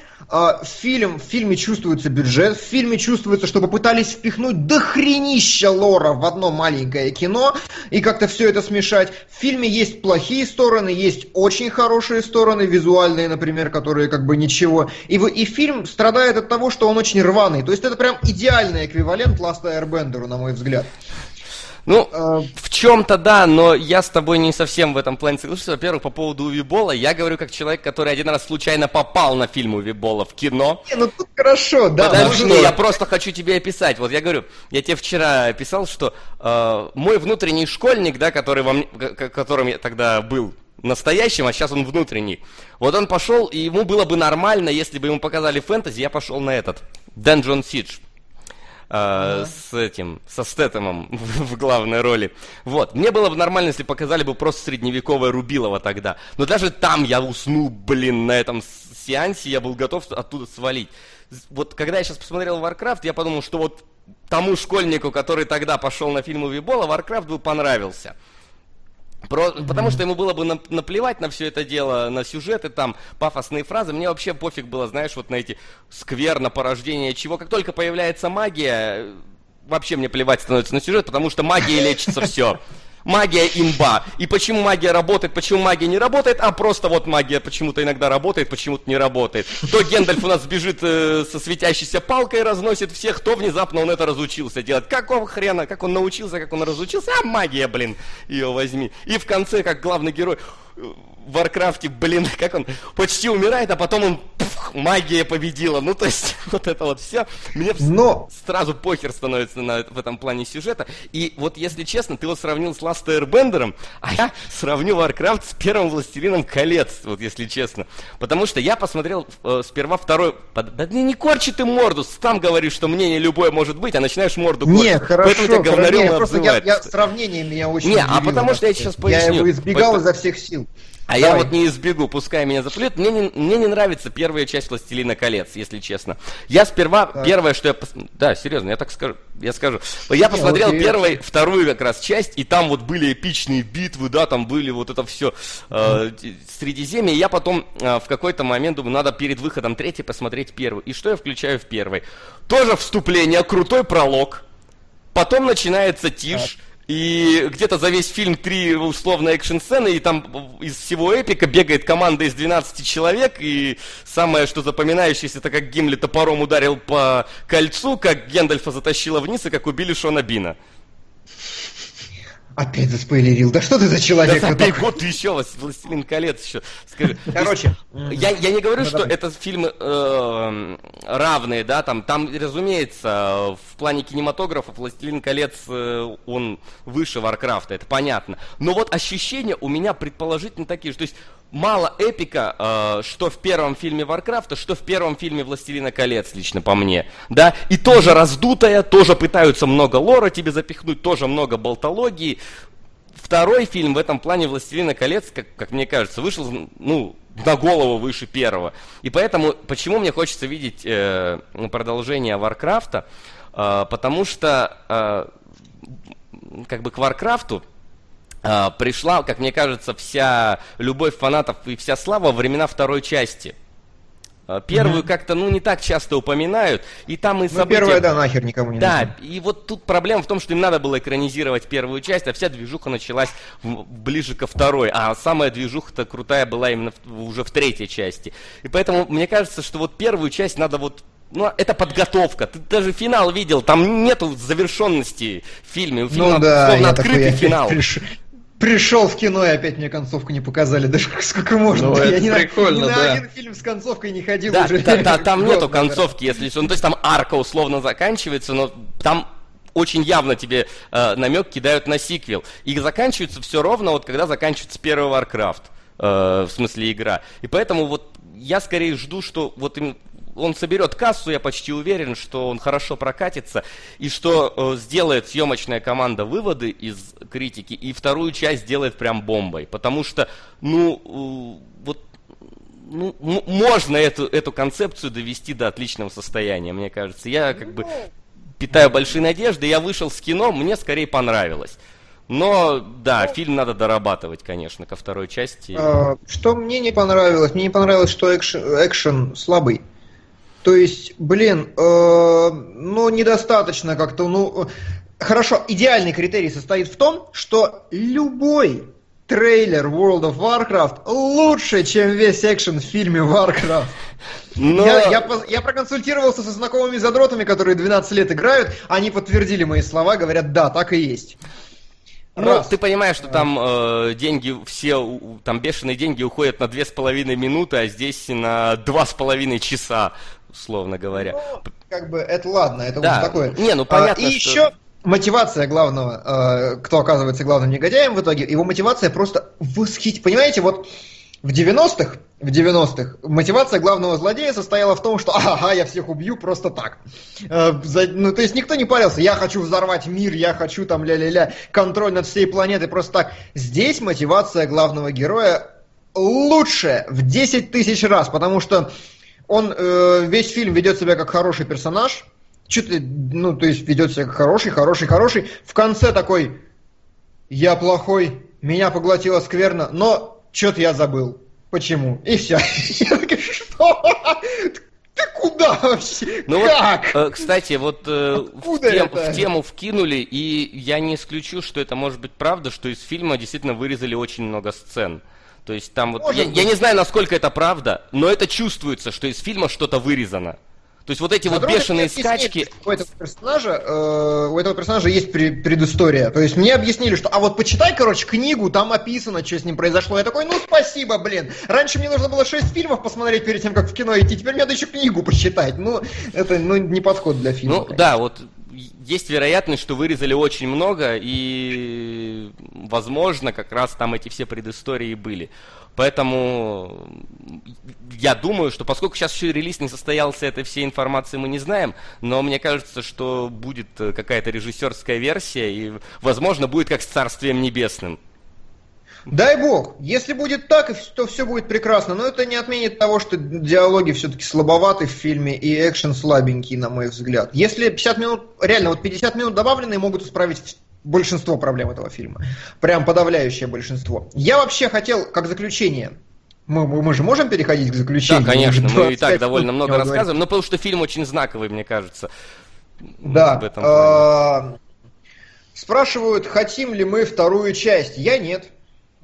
Фильм, в фильме чувствуется бюджет, в фильме чувствуется, что попытались впихнуть дохренища лора в одно маленькое кино и как-то все это смешать. В фильме есть плохие стороны, есть очень хорошие стороны, визуальные, например, которые как бы ничего. И, и фильм страдает от того, что он очень рваный. То есть это прям идеальный эквивалент Last Airbender, на мой взгляд. Ну, в чем-то да, но я с тобой не совсем в этом плане соглашусь. Во-первых, по поводу Уве Болла, я говорю как человек, который один раз случайно попал на фильм Уве Болла в кино. Не, ну тут хорошо, да. Подожди, ну, я просто хочу тебе описать. Вот я говорю, я тебе вчера писал, что э, мой внутренний школьник, да, который во мне, которым я тогда был настоящим, а сейчас он внутренний. Вот он пошел, и ему было бы нормально, если бы ему показали фэнтези, я пошел на этот, Dungeon Siege. Uh-huh. С этим, со Стэтэмом в главной роли. Вот. Мне было бы нормально, если показали бы просто средневековое Рубилово тогда. Но даже там я уснул, блин, на этом сеансе, я был готов оттуда свалить. Вот когда я сейчас посмотрел Варкрафт, я подумал, что вот тому школьнику, который тогда пошел на фильм Уве Болла, Варкрафт бы понравился. Про... Mm-hmm. Потому что ему было бы на... наплевать на все это дело, на сюжеты, там, пафосные фразы. Мне вообще пофиг было, знаешь, вот на эти скверно, порождение чего. Как только появляется магия, вообще мне плевать становится на сюжет, потому что магией лечится все. Магия имба. И почему магия работает, почему магия не работает, а просто вот магия почему-то иногда работает, почему-то не работает. То Гендальф у нас бежит э, со светящейся палкой, разносит всех, то внезапно он это разучился делать. Какого хрена, как он научился, как он разучился, а магия, блин, ее возьми. И в конце, как главный герой в Варкрафте, блин, как он почти умирает, а потом он, пфф, магия победила. Ну, то есть, вот это вот все. Мне Но... сразу похер становится на, в этом плане сюжета. И вот, если честно, ты его сравнил с Last Airbender, а я сравню Варкрафт с первым Властелином колец, вот если честно. Потому что я посмотрел э, сперва второй... Под... Да не, не корчи ты морду, там говоришь, что мнение любое может быть, а начинаешь морду корчить. Не, хорошо, Поэтому тебя хорошо, я просто я, я, сравнение меня очень не, удивило. Не, а потому что я сейчас поясню. Я его избегал изо всех сил. А Давай. Я вот не избегу, пускай меня запалят. Мне не, мне не нравится первая часть часть «Властелина колец», если честно. Я сперва, так. первое, что я... Пос... Да, серьезно, я так скажу. Я скажу. Я не, посмотрел вот первую, я... вторую как раз часть, и там вот были эпичные битвы, да, там были вот это все э, Средиземье. И я потом э, в какой-то момент думаю, надо перед выходом третьей посмотреть первую. И что я включаю в первой? Тоже вступление, крутой пролог. Потом начинается тишь. Так. И где-то за весь фильм три условно экшн-сцены, и там из всего эпика бегает команда из двенадцати человек, и самое, что запоминающееся, это как Гимли топором ударил по кольцу, как Гендальфа затащило вниз, и как убили Шона Бина. Опять заспойлерил. Да что ты за человек? Да опять год еще, «Властелин колец» еще. Скажи. Короче, я, я не говорю, ну, что давай. Это фильмы э, равные, да, там, там, разумеется, в плане кинематографа «Властелин колец», э, он выше «Варкрафта», это понятно. Но вот ощущения у меня предположительно такие же. То есть мало эпика, э, что в первом фильме «Варкрафта», что в первом фильме «Властелина колец», лично по мне, да, и тоже раздутая, тоже пытаются много лора тебе запихнуть, тоже много болтологии. Второй фильм в этом плане «Властелина колец», как, как мне кажется, вышел, ну, на голову выше первого. И поэтому, почему мне хочется видеть э, продолжение «Варкрафта», э, потому что э, как бы к «Варкрафту» э, пришла, как мне кажется, вся любовь фанатов и вся слава во времена второй части. Первую mm-hmm. как-то, ну, не так часто упоминают, и там и события... Ну, первая, да, нахер никому не нужна. Да, и вот тут проблема в том, что им надо было экранизировать первую часть, а вся движуха началась в... ближе ко второй, а самая движуха-то крутая была именно в... уже в третьей части. И поэтому мне кажется, что вот первую часть надо вот... Ну, это подготовка. Ты даже финал видел, там нету завершенности в фильме. У фильма, ну, да, словно открытый такой, финал. Приш... Пришел в кино, и опять мне концовку не показали, даже сколько можно. Ну, да, я не прикольно, на, ни да. на один фильм с концовкой не ходил да, уже. Да, да, там нету концовки, если что. Ну, то есть там арка условно заканчивается, но там очень явно тебе э, намек кидают на сиквел. И заканчивается все ровно, вот когда заканчивается первый Warcraft, э, в смысле игра. И поэтому вот я скорее жду, что вот им... Он соберет кассу, я почти уверен, что он хорошо прокатится, и что э, сделает съемочная команда выводы из критики, и вторую часть сделает прям бомбой. Потому что, ну, э, вот, ну, м- можно эту, эту концепцию довести до отличного состояния, мне кажется. Я как бы питаю большие надежды, я вышел с кино, мне скорее понравилось. Но, да, фильм надо дорабатывать, конечно, ко второй части. Что мне не понравилось? Мне не понравилось, что экшен, экшен слабый. То есть, блин, э, ну, недостаточно как-то, ну... Хорошо, идеальный критерий состоит в том, что любой трейлер World of Warcraft лучше, чем весь экшен в фильме Warcraft. Но... Я, я, я проконсультировался со знакомыми задротами, которые двенадцать лет играют, они подтвердили мои слова, говорят, да, так и есть. Ну, ты понимаешь, что там э, деньги все, там бешеные деньги уходят на две с половиной минуты, а здесь на два с половиной часа, условно говоря. Ну, как бы, это ладно, это да. уже такое. Не, ну, понятно, а, и что... еще мотивация главного, э, кто оказывается главным негодяем в итоге, его мотивация просто восхитить. Понимаете, вот в девяностых, в девяностых мотивация главного злодея состояла в том, что ага, я всех убью просто так. Э, за, ну, то есть никто не парился, я хочу взорвать мир, я хочу там ля-ля-ля, контроль над всей планетой просто так. Здесь мотивация главного героя лучше в десять тысяч раз, потому что он э, весь фильм ведет себя как хороший персонаж, чуть, ну, то есть ведет себя как хороший, хороший, хороший. В конце такой, я плохой, меня поглотила скверна, но что-то я забыл. Почему? И все. Я такой, что? Ты куда вообще? Ну как? Вот, кстати, вот в, тем, в тему вкинули, и я не исключу, что это может быть правда, что из фильма действительно вырезали очень много сцен. То есть там вот, я, я не знаю, насколько это правда, но это чувствуется, что из фильма что-то вырезано. То есть вот эти Задрот вот бешеные скачки... У этого персонажа, э, у этого персонажа есть предыстория. То есть мне объяснили, что а вот почитай, короче, книгу, там описано, что с ним произошло. Я такой, ну спасибо, блин. Раньше мне нужно было шесть фильмов посмотреть перед тем, как в кино идти. Теперь мне надо еще книгу почитать. Ну, это ну, не подход для фильма. Ну, конечно. Да, вот... Есть вероятность, что вырезали очень много, и, возможно, как раз там эти все предыстории были. Поэтому я думаю, что поскольку сейчас еще и релиз не состоялся, этой всей информации мы не знаем, но мне кажется, что будет какая-то режиссерская версия, и, возможно, будет как с «Царствием небесным». Дай бог, если будет так, то все будет прекрасно, но это не отменит того, что диалоги все-таки слабоваты в фильме и экшен слабенький, на мой взгляд. Если пятьдесят минут, реально, вот пятьдесят минут добавленные могут исправить большинство проблем этого фильма, прям подавляющее большинство. Я вообще хотел, как заключение, мы, мы же можем переходить к заключению? Да, конечно, мы и так довольно много рассказываем, но потому что фильм очень знаковый, мне кажется. Да. Спрашивают, хотим ли мы вторую часть. Я нет.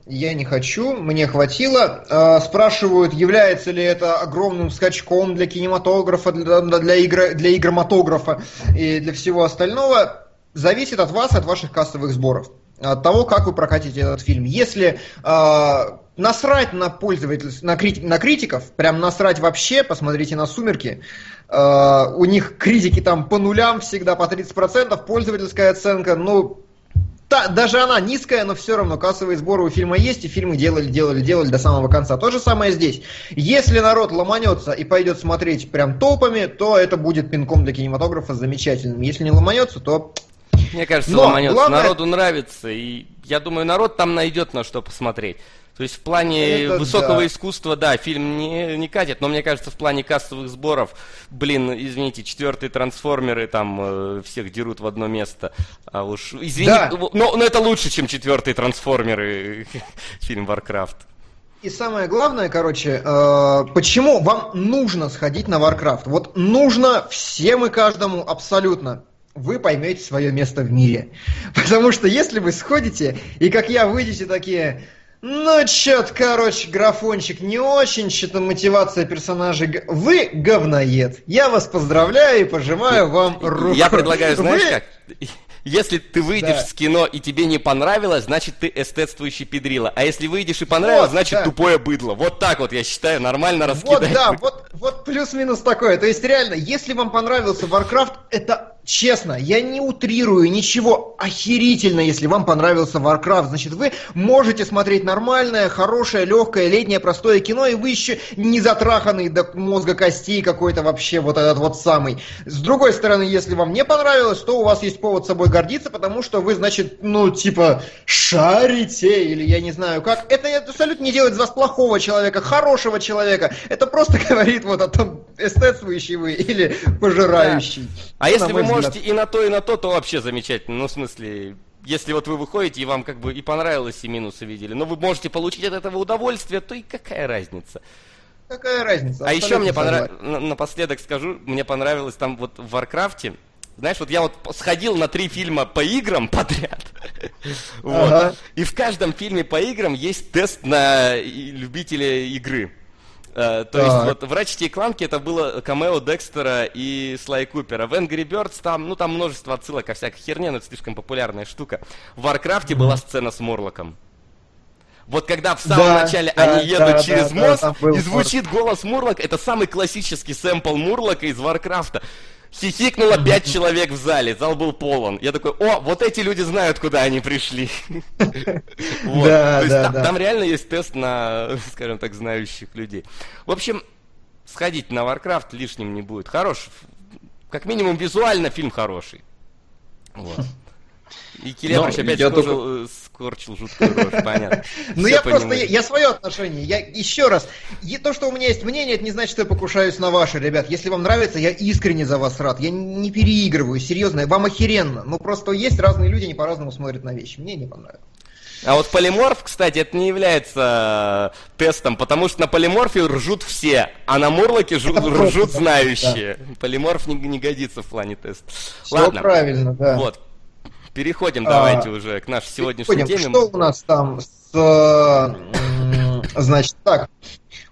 Я не хочу, мне хватило. Спрашивают, является ли это огромным скачком для кинематографа, для, для, игр, для игроматографа и для всего остального. Зависит от вас, от ваших кассовых сборов, от того, как вы прокатите этот фильм. Если э, насрать на пользователей, на, крит, на критиков, прям насрать вообще, посмотрите на «Сумерки». Э, у них критики там по нулям всегда, по тридцать процентов, пользовательская оценка, ну... Та, даже она низкая, но все равно кассовые сборы у фильма есть, и фильмы делали, делали, делали до самого конца. То же самое здесь. Если народ ломанется и пойдет смотреть прям толпами, то это будет пинком для кинематографа замечательным. Если не ломанется, то... Мне кажется, но ломанется. Главное... Народу нравится, и я думаю, народ там найдет на что посмотреть. То есть в плане это высокого да. искусства, да, фильм не, не катит, но мне кажется, в плане кассовых сборов, блин, извините, четвертые трансформеры там э, всех дерут в одно место, а уж, извините, да. но, но это лучше, чем четвертые трансформеры, фильм «Варкрафт». И самое главное, короче, э, почему вам нужно сходить на «Варкрафт»? Вот нужно всем и каждому абсолютно. Вы поймете свое место в мире. Потому что если вы сходите, и как я, выйдете такие... Ну, чё-то, короче, графончик не очень, что-то мотивация персонажей... Вы говноед. Я вас поздравляю и пожимаю вам руку. Я предлагаю, знаешь вы... как? Если ты выйдешь да. с кино и тебе не понравилось, значит, ты эстетствующий педрила. А если выйдешь и понравилось, вот, значит, да. тупое быдло. Вот так вот, я считаю, нормально раскидать. Вот, да, вот, вот плюс-минус такое. То есть, реально, если вам понравился Warcraft, это... Честно, я не утрирую ничего. Охерительно, если вам понравился Warcraft, значит, вы можете смотреть нормальное, хорошее, легкое, летнее, простое кино, и вы еще не затраханный до мозга костей какой-то вообще вот этот вот самый. С другой стороны, если вам не понравилось, то у вас есть повод собой гордиться, потому что вы, значит, ну, типа, шарите, или я не знаю как. Это абсолютно не делает из вас плохого человека, хорошего человека. Это просто говорит вот о том, эстетствующий вы или пожирающий. Да. А если вы можете и на то, и на то, то вообще замечательно. Ну, в смысле, если вот вы выходите, и вам как бы и понравилось, и минусы видели, но вы можете получить от этого удовольствие, то и какая разница? Какая разница? А еще мне понравилось, напоследок скажу, мне понравилось там вот в «Варкрафте», знаешь, вот я вот сходил на три фильма по играм подряд, вот, ага. и в каждом фильме по играм есть тест на любителя игры. Uh, то есть вот в «Ратчете и Кланке» это было камео Декстера и Слай Купера. В Angry Birds там, ну, там множество отсылок ко всякой херне, но это слишком популярная штука. В «Варкрафте» mm-hmm. была сцена с Морлоком. Вот когда в самом да, начале да, они едут да, через да, мост, да, и звучит голос Мурлока, это самый классический сэмпл Мурлока из «Варкрафта». Хихикнуло пять человек в зале, зал был полон. Я такой, о, вот эти люди знают, куда они пришли. То есть там реально есть тест на, скажем так, знающих людей. В общем, сходить на «Варкрафт» лишним не будет. Хорош, как минимум визуально фильм хороший. И Келебрыч опять скорчил, скорчил жуткую рожь, понятно. Ну я просто, я свое отношение, я еще раз, то, что у меня есть мнение, это не значит, что я покушаюсь на ваше, ребят. Если вам нравится, я искренне за вас рад, я не переигрываю, серьезно, вам охеренно. Но просто есть разные люди, они по-разному смотрят на вещи, мне не понравилось. А вот полиморф, кстати, это не является тестом, потому что на полиморфе ржут все, а на Мурлоке жу- ржут да, знающие. Да. Полиморф не, не годится в плане теста. Все ладно. Правильно, да. Вот. Переходим, давайте а, уже к нашей сегодняшней теме. Что у нас там? С, значит, так,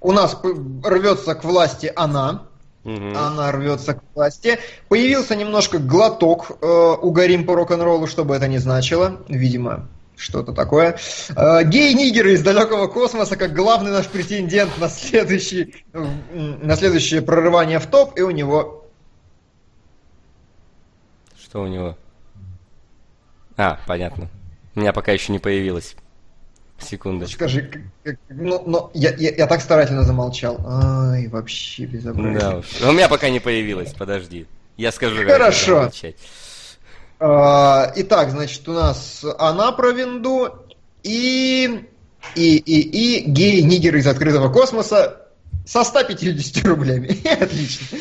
у нас рвется к власти она. Угу. Она рвется к власти. Появился немножко глоток э, «Угорим по рок-н-роллу», что бы это ни значило. Видимо, что-то такое. Э, гей-нигеры из далекого космоса, как главный наш претендент на, следующий, э, на следующее прорывание в топ. И у него... Что у него? А, понятно. У меня пока еще не появилось. Секундочку. Скажи, ну, ну я, я, я так старательно замолчал. Ай, вообще безобразие. Да уж. У меня пока не появилось, подожди. Я скажу. Хорошо. Итак, значит, у нас она про винду и и, и, и геи-нигеры из открытого космоса со ста пятьюдесятью рублями. Отлично.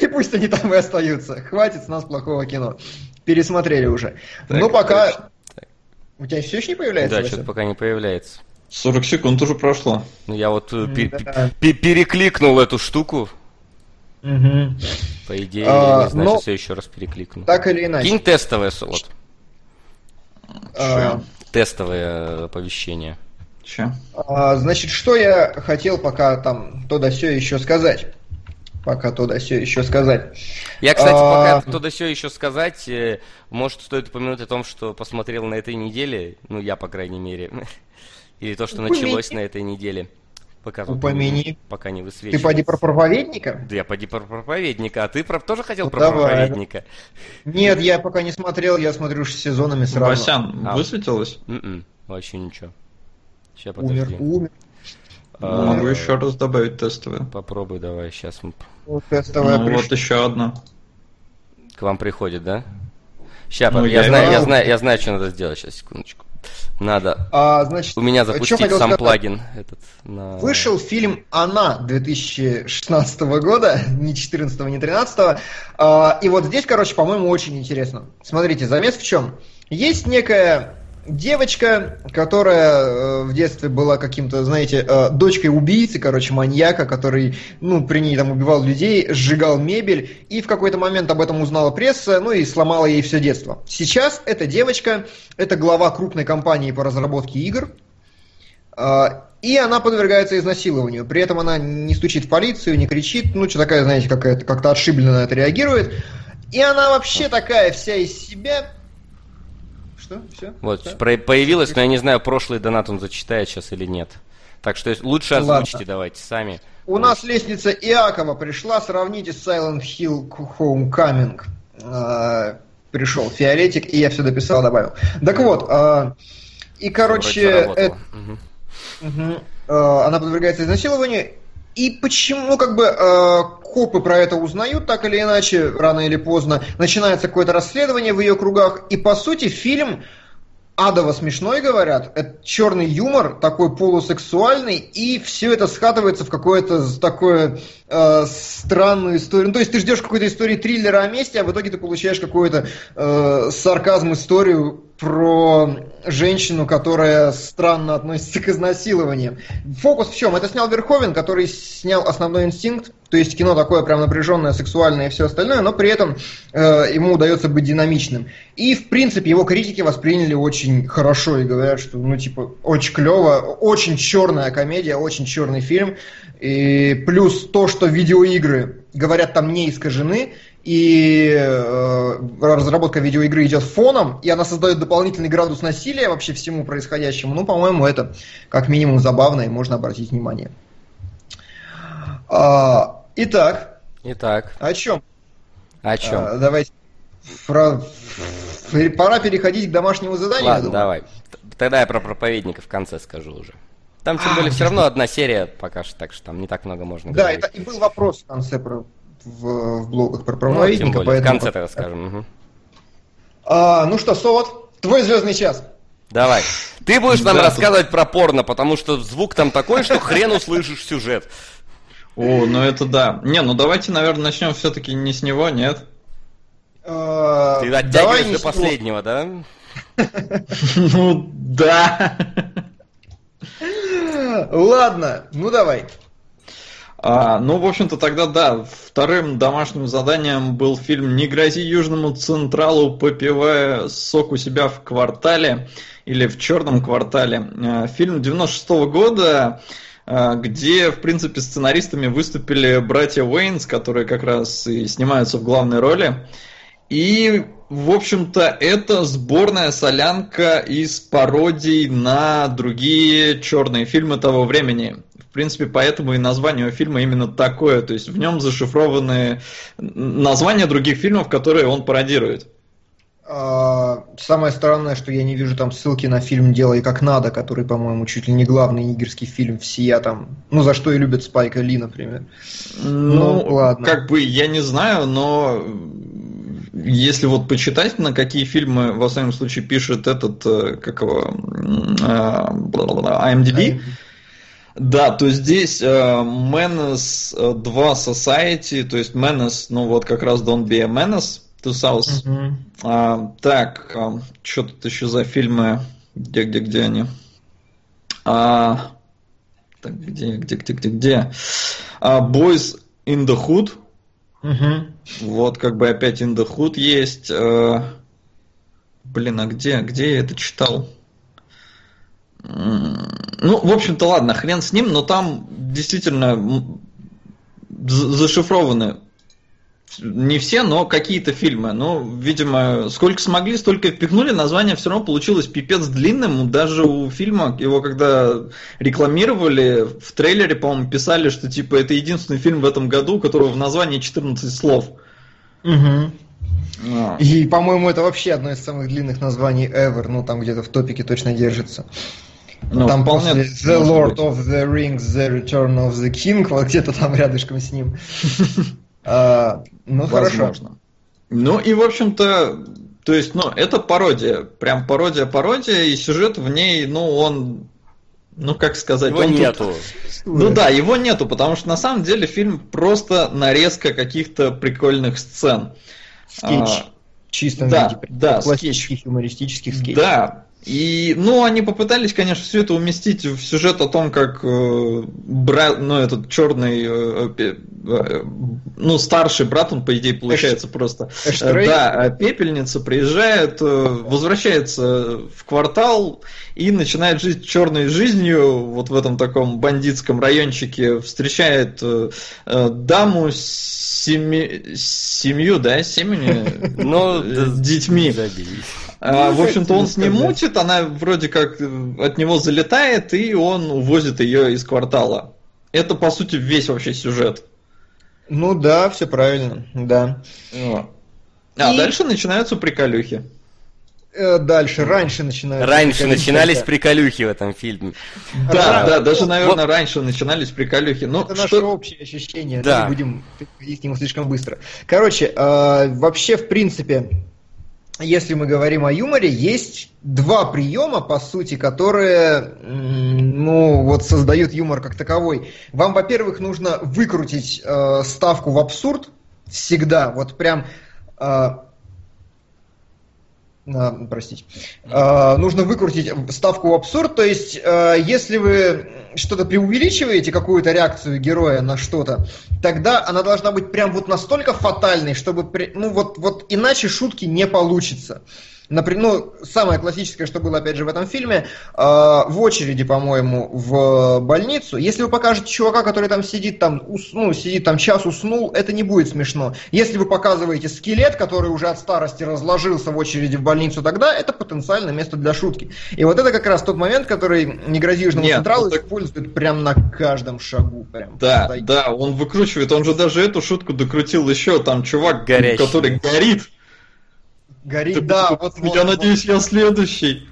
И пусть они там и остаются. Хватит с нас плохого кино. Пересмотрели уже. Так, но пока... Точно. У тебя все еще не появляется? Да, что-то пока не появляется. сорок секунд уже прошло. Ну, я вот да. пер- пер- перекликнул эту штуку. Угу. По идее, а, я не знаю, но... все еще раз перекликну. Так или иначе. Кинь тестовое солод. А... Тестовое оповещение. А, значит, что я хотел пока там то да сё еще сказать. Пока то да сё еще сказать. Я, кстати, а... пока то да сё еще сказать, может, стоит упомянуть о том, что посмотрел на этой неделе, ну, я, по крайней мере, или то, что Упомяни. началось на этой неделе. Пока, Упомяни. Пока не высвечивается. Ты поди про проповедника? Да, я поди про проповедника, а ты про... тоже хотел ну, про давай. проповедника? Нет, я пока не смотрел, я смотрю сезонами сразу. Васян, а, высветилось? М-м, вообще ничего. Сейчас, подожди. Умер, умер. А, Могу еще раз добавить тестовое. Попробуй, давай, сейчас мы... Вот, тестовое ну, пришло. Вот еще одно. К вам приходит, да? Сейчас, ну, я, я, знаю, я, знаю, я знаю, что надо сделать. Сейчас, секундочку. Надо. А, значит, у меня запустить сам сказать? плагин. Этот, на... Вышел фильм «Она» две тысячи шестнадцатого года, не две тысячи четырнадцатого, не две тысячи тринадцатого. А, и вот здесь, короче, по-моему, очень интересно. Смотрите, замес в чем? Есть некая... девочка, которая э, в детстве была каким-то, знаете, э, дочкой убийцы, короче, маньяка, который, ну, при ней там убивал людей, сжигал мебель, и в какой-то момент об этом узнала пресса, ну, и сломала ей все детство. Сейчас эта девочка, это глава крупной компании по разработке игр, э, и она подвергается изнасилованию. При этом она не стучит в полицию, не кричит, ну, что такая, знаете, какая-то, как-то отшибленно на это реагирует. И она вообще такая вся из себя... Что? Все? Вот, да? про- появилось, но я не знаю, прошлый донат он зачитает сейчас или нет. Так что лучше озвучьте, Ладно. давайте сами. У вот. нас лестница Иакова пришла, сравните с Silent Hill Homecoming. А, пришел фиолетик, и я все дописал, добавил. Так вот, а, и, короче, это... угу. Угу. А, она подвергается изнасилованию. И почему, как бы, э, копы про это узнают, так или иначе, рано или поздно, начинается какое-то расследование в ее кругах, и, по сути, фильм адово смешной, говорят, это черный юмор, такой полусексуальный, и все это схватывается в какую-то такую э, странную историю. Ну, то есть ты ждешь какой-то истории триллера о мести, а в итоге ты получаешь какую-то э, сарказм-историю про женщину, которая странно относится к изнасилованиям. Фокус в чем? Это снял Верховен, который снял «Основной инстинкт», то есть кино такое прям напряженное, сексуальное и все остальное, но при этом э, ему удается быть динамичным. И, в принципе, его критики восприняли очень хорошо и говорят, что, ну, типа, очень клево, очень черная комедия, очень черный фильм, и плюс то, что видеоигры, говорят, там не искажены, и э, разработка видеоигры идет фоном, и она создает дополнительный градус насилия вообще всему происходящему. Ну, по-моему, это как минимум забавно, и можно обратить внимание. А, итак. Итак. О чем? О чем? А, давайте. Про... Пора переходить к домашнему заданию. Ладно, давай. Тогда я про проповедника в конце скажу уже. Там, тем более, все равно одна серия пока что, так что там не так много можно говорить. Да, это и был вопрос в конце про... В, в блогах про проповедника, ну, поэтому... в конце-то расскажем. Угу. А, ну что, Солод, твой звездный час. Давай. Ты будешь нам да, рассказывать тут... про порно, потому что звук там такой, что хрен услышишь сюжет. О, ну это да. Не, ну давайте, наверное, начнем все-таки не с него, нет? Ты оттягиваешь до последнего, да? Ну да. Ладно, ну давай. А, ну, в общем-то, тогда да, вторым домашним заданием был фильм «Не грози Южному Централу, попивая сок у себя в квартале» или «В черном квартале». Фильм девяносто шестого года, где, в принципе, сценаристами выступили братья Уэйнс, которые как раз и снимаются в главной роли. И, в общем-то, это сборная солянка из пародий на другие черные фильмы того времени. В принципе, поэтому и название у фильма именно такое, то есть в нем зашифрованы названия других фильмов, которые он пародирует. Самое странное, что я не вижу там ссылки на фильм «Делай как надо», который, по-моему, чуть ли не главный нигерский фильм всея там, ну за что и любят Спайка Ли, например. Ну, ну ладно. Как бы я не знаю, но если вот почитать, на какие фильмы в основном случае пишет этот, как его, ай эм ди би, да, то здесь Menace два Society, то есть Menace, ну вот как раз Don't Be a Menace to South. Mm-hmm. А, так, а, что тут еще за фильмы, где-где-где они? А, так, где-где-где-где-где? А, Boys in the Hood. Mm-hmm. Вот как бы опять in the Hood есть. А, блин, а где? Где я это читал? Ну, в общем-то, ладно, хрен с ним, но там действительно зашифрованы не все, но какие-то фильмы. Ну, видимо, сколько смогли, столько впихнули. Название все равно получилось пипец длинным. Даже у фильма, его когда рекламировали, в трейлере, по-моему, писали, что типа это единственный фильм в этом году, у которого в названии четырнадцать слов. Угу. Yeah. И, по-моему, это вообще одно из самых длинных названий ever, ну там где-то в топике точно держится. No, там после The Lord of the Rings, The Return of the King, вот где-то там рядышком с ним. а, ну, хорошо. Ну и, в общем-то, то есть, ну, это пародия, прям пародия-пародия, и сюжет в ней, ну, он... Ну, как сказать, его он нету. Тут... Ну да, его нету, потому что на самом деле фильм просто нарезка каких-то прикольных сцен. Скетч. А, в чистом да, виде. Да, классических скетч. Юмористических скетчей. Да. И, ну, они попытались, конечно, все это уместить в сюжет о том, как э, брат, ну, этот черный, э, э, ну, старший брат, он, по идее, получается Эш... просто. Эш-трей? Да, пепельница приезжает, э, возвращается в квартал и начинает жить черной жизнью, вот в этом таком бандитском райончике, встречает э, э, даму с семи... семью, да, с семьями, детьми. А, в общем-то, он с ним мутит, она вроде как от него залетает, и он увозит ее из квартала. Это, по сути, весь вообще сюжет. Ну да, все правильно, да. А, а и... дальше начинаются приколюхи. Дальше, раньше начинались. Раньше приколюхи, начинались да. приколюхи в этом фильме. Да, а, да, даже, наверное, вот... раньше начинались приколюхи. Но это что... наше общее ощущение, да. Не будем переходить к нему слишком быстро. Короче, э, вообще, в принципе... Если мы говорим о юморе, есть два приема, по сути, которые, ну, вот создают юмор как таковой. Вам, во-первых, нужно выкрутить э, ставку в абсурд всегда, вот прям, э, э, простите, э, нужно выкрутить ставку в абсурд, то есть, э, если вы что-то преувеличиваете, какую-то реакцию героя на что-то, тогда она должна быть прям вот настолько фатальной, чтобы, ну вот, вот иначе шутки не получится. Например, ну, самое классическое, что было, опять же, в этом фильме, э, в очереди, по-моему, в больницу, если вы покажете чувака, который там сидит, там, уснул, сидит там час, уснул, это не будет смешно. Если вы показываете скелет, который уже от старости разложился в очереди в больницу, тогда это потенциальное место для шутки. И вот это как раз тот момент, который «Не грози Южному Централу» использует прям на каждом шагу. Прям, да, вот, да, он выкручивает, он же даже эту шутку докрутил еще, там чувак, горящий, который горит. Горит, ты, да, ты, вот, ты, вот. Я вот, надеюсь, вот. Я следующий.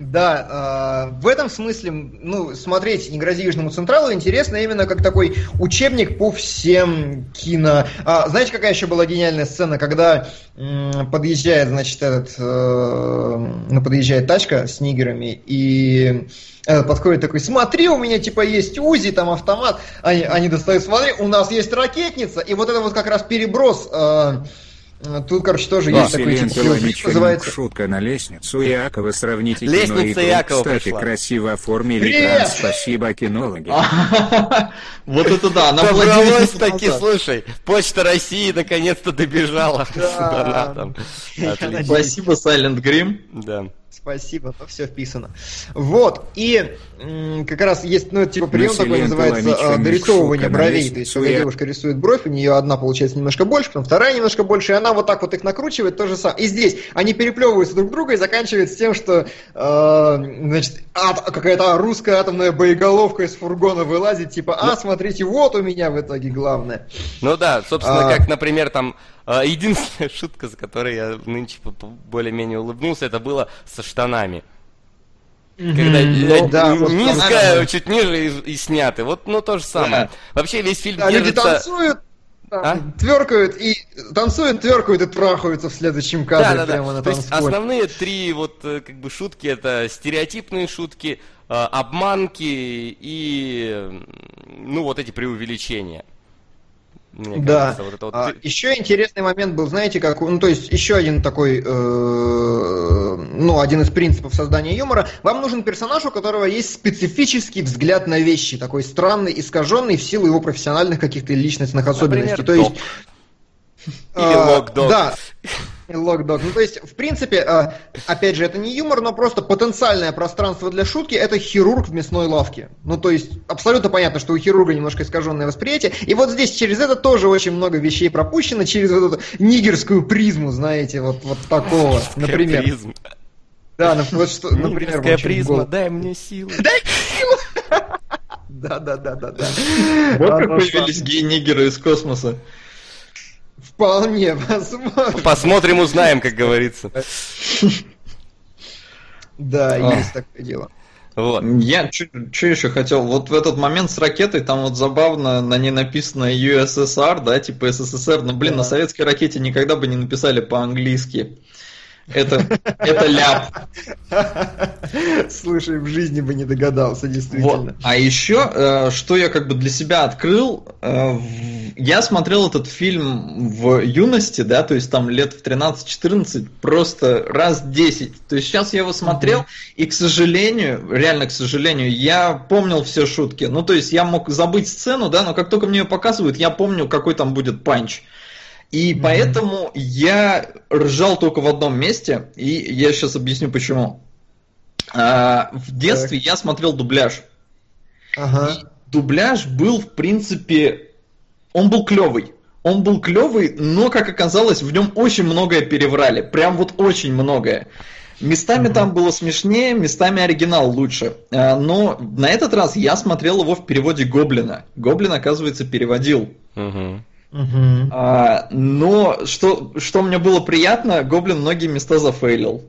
Да, э, в этом смысле, ну, смотреть «Не грози Южному Централу» интересно именно как такой учебник по всем кино. А, знаете, какая еще была гениальная сцена, когда э, подъезжает, значит, этот, э, ну, подъезжает тачка с нигерами, и этот подходит такой: смотри, у меня типа есть УЗИ, там автомат, они, они достают, смотри, у нас есть ракетница, и вот это вот как раз переброс. Э, Тут, короче, тоже да, есть такой фильм, называется... Шутка на лестницу Иакова, сравните кино и игру, кстати, красиво оформили экран, спасибо, кинологи. Вот это да, она добралась таки, слушай, Почта России наконец-то добежала. Спасибо, Silent Грим. Да. Спасибо, но все вписано. Вот, и м, как раз есть, ну, типа прием такой, называется дорисовывание бровей. То есть, когда девушка рисует бровь, у нее одна получается немножко больше, потом вторая немножко больше, и она вот так вот их накручивает, то же самое. И здесь они переплевываются друг друга и заканчиваются тем, что э, значит, а, какая-то русская атомная боеголовка из фургона вылазит, типа, а, смотрите, вот у меня в итоге главное. Ну да, собственно, а... как, например, там... Единственная шутка, за которой я нынче более-менее улыбнулся, это было со штанами. Mm-hmm. Когда ну, да, низкая, вот, чуть ниже и, и сняты. Вот, ну, то же самое. Да. Вообще весь фильм да, держится... Люди танцуют. А? Тверкают и танцуют, тверкают и трахаются в следующем кадре, да, да, прямо да. на танцполе. То есть основные три вот как бы шутки — это стереотипные шутки, обманки и ну вот эти преувеличения. Мне кажется, да. Вот это вот... А, еще интересный момент был, знаете, как, ну то есть еще один такой, э, ну один из принципов создания юмора. Вам нужен персонаж, у которого есть специфический взгляд на вещи, такой странный, искаженный в силу его профессиональных каких-то личностных особенностей. Например, то есть, или лок-дог. Да. Лок-дог. Ну, то есть, в принципе, опять же, это не юмор, но просто потенциальное пространство для шутки — это хирург в мясной лавке. Ну, то есть, абсолютно понятно, что у хирурга немножко искаженное восприятие. И вот здесь через это тоже очень много вещей пропущено, через вот эту нигерскую призму, знаете, вот, вот такого, например. Призма. Да, ну, вот что, например, нигерская призма, дай мне силу. Дай мне силу! Да-да-да-да-да. Вот как появились гей-нигеры из космоса. Вполне возможно. Посмотрим, узнаем, как говорится. Да, есть такое дело. Вот. Я что еще хотел? Вот в этот момент с ракетой, там вот забавно на ней написано ю эс эс ар, да, типа эс эс эс эр, но, блин, на советской ракете никогда бы не написали по-английски. Это, это ляп. Слушай, в жизни бы не догадался, действительно. Вот. А еще, что я как бы для себя открыл, я смотрел этот фильм в юности, да, то есть там лет в тринадцать-четырнадцать, просто раз десять. То есть сейчас я его смотрел, mm-hmm. и, к сожалению, реально, к сожалению, я помнил все шутки. Ну, то есть я мог забыть сцену, да, но как только мне ее показывают, я помню, какой там будет панч. И mm-hmm. поэтому я ржал только в одном месте, и я сейчас объясню почему. А, в детстве так. я смотрел дубляж. Ага. И дубляж был, в принципе, он был клевый. Он был клевый, но, как оказалось, в нем очень многое переврали. Прям вот очень многое. Местами mm-hmm. там было смешнее, местами оригинал лучше. А, но на этот раз я смотрел его в переводе Гоблина. Гоблин, оказывается, переводил. Mm-hmm. Uh-huh. А, но что, что мне было приятно, Гоблин многие места зафейлил.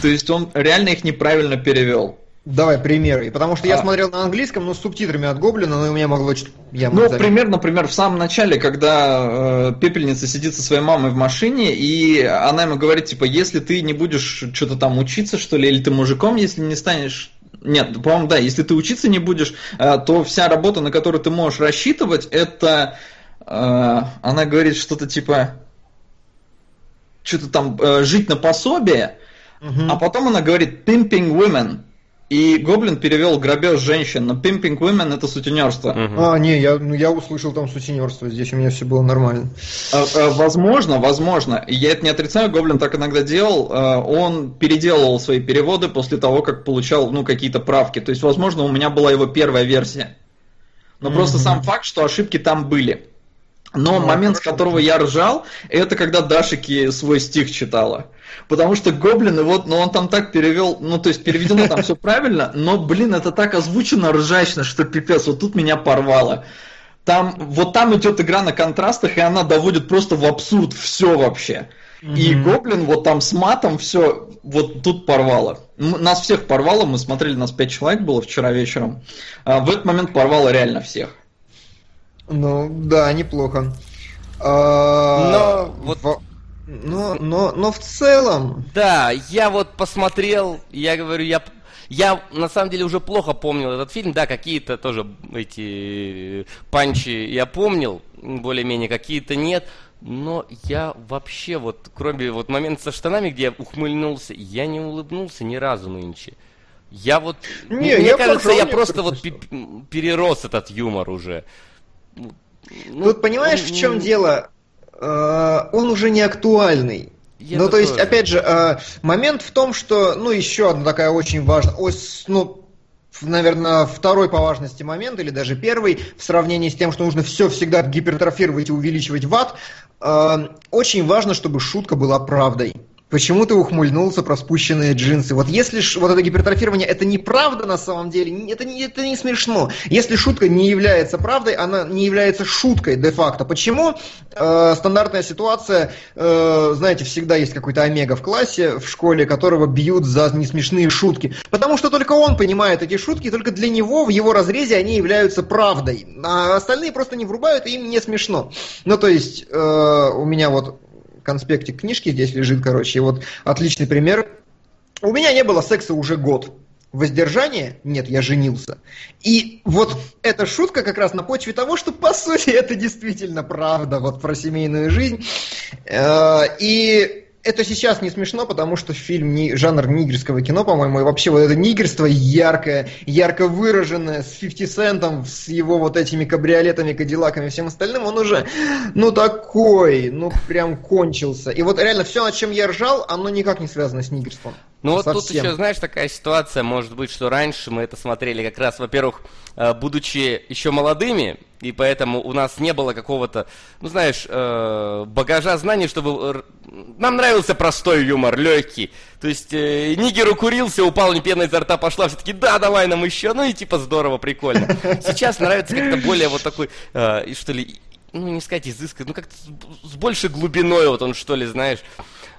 То есть он реально их неправильно перевел. Давай примеры. Потому что а. я смотрел на английском, но с субтитрами от Гоблина, но у меня могло... Я мог ну, заметить. пример, например, в самом начале, когда э, Пепельница сидит со своей мамой в машине, и она ему говорит, типа, если ты не будешь что-то там учиться, что ли, или ты мужиком, если не станешь... Нет, по-моему, да, если ты учиться не будешь, э, то вся работа, на которую ты можешь рассчитывать, это... Она говорит что-то типа что-то там жить на пособие, uh-huh. а потом она говорит pimping women. И Гоблин перевел грабеж женщин, но pimping women — это сутенерство. Uh-huh. А, не, я, ну, я услышал там сутенерство, здесь у меня все было нормально. А, а, возможно, возможно. Я это не отрицаю, Гоблин так иногда делал. А, он переделывал свои переводы после того, как получал ну, какие-то правки. То есть, возможно, у меня была его первая версия. Но uh-huh. просто сам факт, что ошибки там были. Но ну, момент, хорошо. с которого я ржал, это когда Дашики свой стих читала. Потому что Гоблин, вот, ну он там так перевел, ну то есть переведено там все правильно, но, блин, это так озвучено ржачно, что пипец, вот тут меня порвало. Там, вот там идет игра на контрастах, и она доводит просто в абсурд все вообще. Mm-hmm. И Гоблин вот там с матом все, вот тут порвало. Нас всех порвало, мы смотрели, нас пять человек было вчера вечером. А в этот момент порвало реально всех. Ну, да, неплохо. А, но, вот... в... но, но, но в целом... Да, я вот посмотрел, я говорю, я, я на самом деле уже плохо помнил этот фильм, да, какие-то тоже эти панчи я помнил, более-менее, какие-то нет, но я вообще вот, кроме вот момента со штанами, где я ухмыльнулся, я не улыбнулся ни разу нынче. Я вот, не, мне я кажется, я просто вот перерос этот юмор уже. Ну, тут понимаешь, он, в чем он... дело? Э-э- он уже не актуальный. Я ну, такой... то есть, опять же, э- момент в том, что, ну, еще одна такая очень важная ось, ну, наверное, второй по важности момент, или даже первый, в сравнении с тем, что нужно все всегда гипертрофировать и увеличивать ват, э- очень важно, чтобы шутка была правдой. Почему ты ухмыльнулся про спущенные джинсы? Вот если ш... вот это гипертрофирование, это неправда на самом деле, это не, это не смешно. Если шутка не является правдой, она не является шуткой де-факто. Почему? Э, стандартная ситуация, э, знаете, всегда есть какой-то омега в классе, в школе, которого бьют за несмешные шутки. Потому что только он понимает эти шутки, только для него, в его разрезе они являются правдой. А остальные просто не врубают, и им не смешно. Ну, то есть, э, у меня вот... конспектик книжки здесь лежит, короче, и вот отличный пример. У меня не было секса уже год. Воздержание? Нет, я женился. И вот эта шутка как раз на почве того, что, по сути, это действительно правда, вот про семейную жизнь. И это сейчас не смешно, потому что фильм, жанр нигерского кино, по-моему, и вообще вот это нигерство яркое, ярко выраженное, с пятьдесят центом, с его вот этими кабриолетами, кадиллаками и всем остальным, он уже, ну, такой, ну, прям кончился. И вот реально все, над чем я ржал, оно никак не связано с нигерством. Ну вот совсем. Тут еще, знаешь, такая ситуация, может быть, что раньше мы это смотрели как раз, во-первых, будучи еще молодыми, и поэтому у нас не было какого-то, ну знаешь, багажа знаний, чтобы... Нам нравился простой юмор, легкий. То есть нигер укурился, упал, пена изо рта пошла, все-таки да, давай нам еще, ну и типа здорово, прикольно. Сейчас нравится как-то более вот такой, что ли, ну не сказать изысканный, ну как-то с большей глубиной вот он, что ли, знаешь...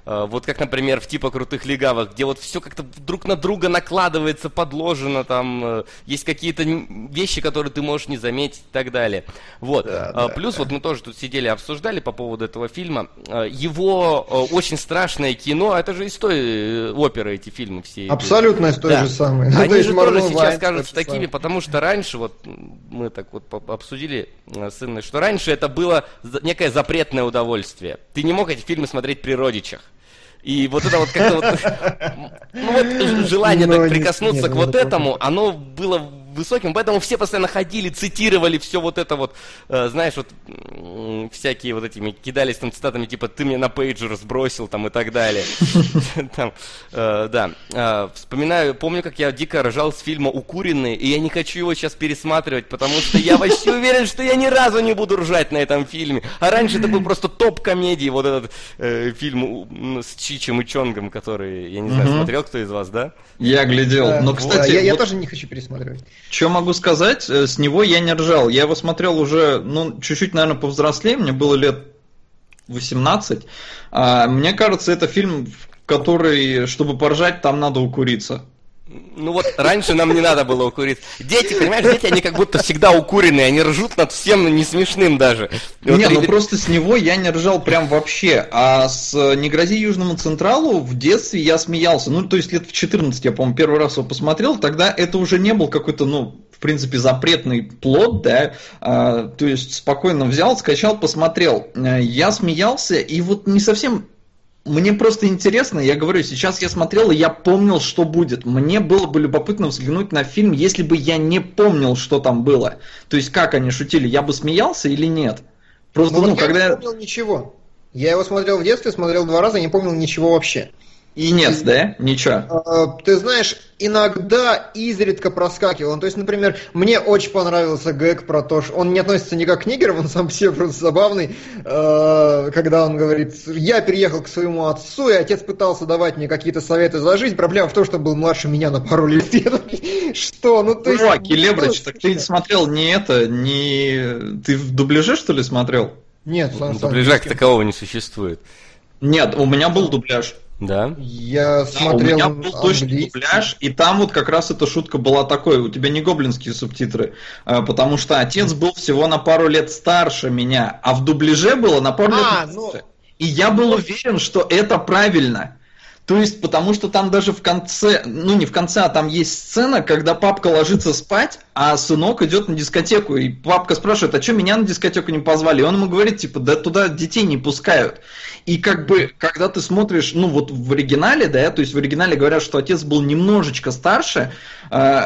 Вот как, например, в типа «Крутых легавых», где вот все как-то друг на друга накладывается, подложено, там есть какие-то вещи, которые ты можешь не заметить и так далее. Вот. Да, да, плюс да. Вот мы тоже тут сидели, обсуждали по поводу этого фильма. Его «Очень страшное кино», это же из той оперы эти фильмы все. Абсолютно из той да. же самой. Они же, же тоже сейчас Вайн, кажутся такими, самый. Потому что раньше, вот мы так вот обсудили с Инной, что раньше это было некое запретное удовольствие. Ты не мог эти фильмы смотреть при родичах. И вот это вот как-то вот, ну вот желание так прикоснуться нет, к вот этому, такое. Оно было высоким, поэтому все постоянно ходили, цитировали все вот это вот, э, знаешь, вот э, всякие вот этими, кидались там цитатами, типа «ты мне на пейджер сбросил» там и так далее. Да, вспоминаю, помню, как я дико ржал с фильма «Укуренные», и я не хочу его сейчас пересматривать, потому что я вообще уверен, что я ни разу не буду ржать на этом фильме. А раньше это был просто топ комедии, вот этот фильм с Чичем и Чонгом, который, я не знаю, смотрел кто из вас, да? Я глядел, но, кстати... Я тоже не хочу пересматривать. Что могу сказать, с него я не ржал. Я его смотрел уже, ну, чуть-чуть, наверное, повзрослее, мне было лет восемнадцать. А, мне кажется, это фильм, в который, чтобы поржать, там надо укуриться. Ну вот, раньше нам не надо было укуриться. Дети, понимаешь, дети, они как будто всегда укуренные, они ржут над всем не смешным даже. И не, вот... ну просто с него я не ржал прям вообще, а с «Не грози Южному Централу» в детстве я смеялся. Ну, то есть лет в четырнадцать я, по-моему, первый раз его посмотрел, тогда это уже не был какой-то, ну, в принципе, запретный плод, да, а, то есть спокойно взял, скачал, посмотрел. Я смеялся, и вот не совсем... Мне просто интересно, я говорю, сейчас я смотрел, и я помнил, что будет. Мне было бы любопытно взглянуть на фильм, если бы я не помнил, что там было. То есть, как они шутили, я бы смеялся или нет? Просто, ну, ну вот когда... Я не помнил ничего. Я его смотрел в детстве, смотрел два раза, не помнил ничего вообще. И нет, да? Ничего. Ты знаешь, иногда изредка проскакивал. То есть, например, мне очень понравился гэг про то, что он не относится никак к нигерам, он сам все просто забавный, когда он говорит: я переехал к своему отцу, и отец пытался давать мне какие-то советы за жизнь. Проблема в том, что был младше меня на пару лет. Что? Ну ты. О, Келебрыч, так ты не смотрел ни это, ни. Ты в дубляже, что ли, смотрел? Нет, в дубляже такового не существует. Нет, у меня был дубляж. Да. Я да, смотрел. У меня был точно дубляж, и там вот как раз эта шутка была такой: у тебя не гоблинские субтитры, потому что отец был всего на пару лет старше меня, а в дубляже было на пару а, лет. Ну... И я был уверен, что это правильно. То есть, потому что там даже в конце, ну не в конце, а там есть сцена, когда папка ложится спать, а сынок идет на дискотеку, и папка спрашивает: а что меня на дискотеку не позвали? И он ему говорит, типа, да туда детей не пускают. И как бы, когда ты смотришь, ну вот в оригинале, да, то есть в оригинале говорят, что отец был немножечко старше, э,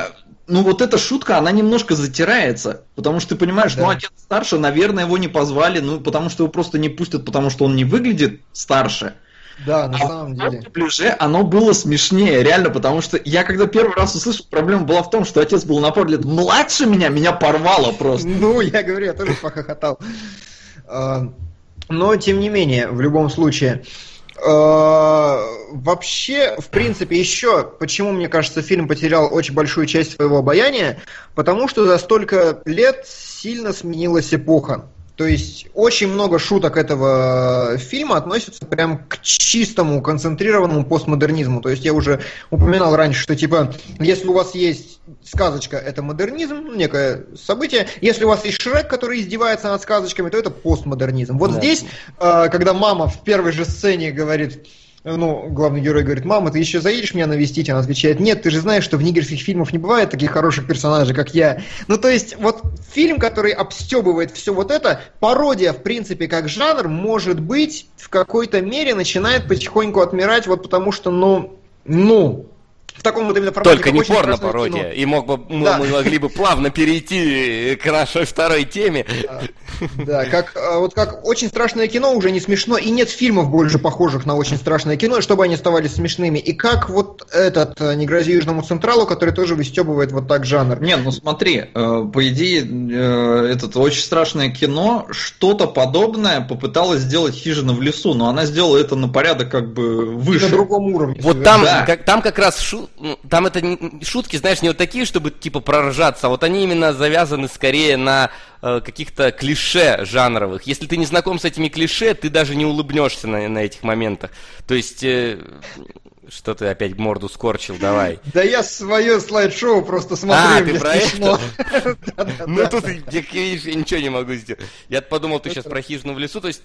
ну вот эта шутка, она немножко затирается, потому что ты понимаешь, да. ну отец старше, наверное, его не позвали, ну потому что его просто не пустят, потому что он не выглядит старше. Да, на а самом деле. В дубляже оно было смешнее, реально, потому что я когда первый раз услышал, проблема была в том, что отец был на пару лет младше меня, меня порвало просто. Ну, я говорю, я тоже похохотал. Но, тем не менее, в любом случае, Вообще, в принципе, еще, почему, мне кажется, фильм потерял очень большую часть своего обаяния, потому что за столько лет сильно сменилась эпоха. То есть очень много шуток этого фильма относятся прям к чистому, концентрированному постмодернизму. То есть я уже упоминал раньше, что типа, если у вас есть сказочка, это модернизм, некое событие. Если у вас есть Шрек, который издевается над сказочками, то это постмодернизм. Вот да. Здесь, когда мама в первой же сцене говорит... Ну, главный герой говорит: «Мама, ты еще заедешь меня навестить?» Она отвечает: «Нет, ты же знаешь, что в нигерских фильмах не бывает таких хороших персонажей, как я». Ну, то есть, вот фильм, который обстебывает все вот это, пародия, в принципе, как жанр, может быть, в какой-то мере начинает потихоньку отмирать, вот потому что, ну, ну... В таком вот именно формате. Только не порно-пародия. И мог бы, да. мы, мы могли бы плавно перейти к нашей второй теме. Да, как, вот как «Очень страшное кино» уже не смешно, и нет фильмов больше похожих на «Очень страшное кино», чтобы они оставались смешными. И как вот этот «Не грози Южному Централу», который тоже выстебывает вот так жанр. Не, ну смотри, по идее, этот «Очень страшное кино» что-то подобное попыталась сделать «Хижина в лесу», но она сделала это на порядок как бы выше. На другом уровне. Вот там, да. как, там как раз шу... Там это шутки, знаешь, не вот такие, чтобы типа проржаться, а вот они именно завязаны скорее на э, каких-то клише жанровых. Если ты не знаком с этими клише, ты даже не улыбнешься на, на этих моментах. То есть... Э... Что ты опять морду скорчил, давай. Да я свое слайд-шоу просто смотрю. А, ты про это? Ну тут, как видишь, я ничего не могу сделать. Я подумал, ты сейчас про «Хижину в лесу». То есть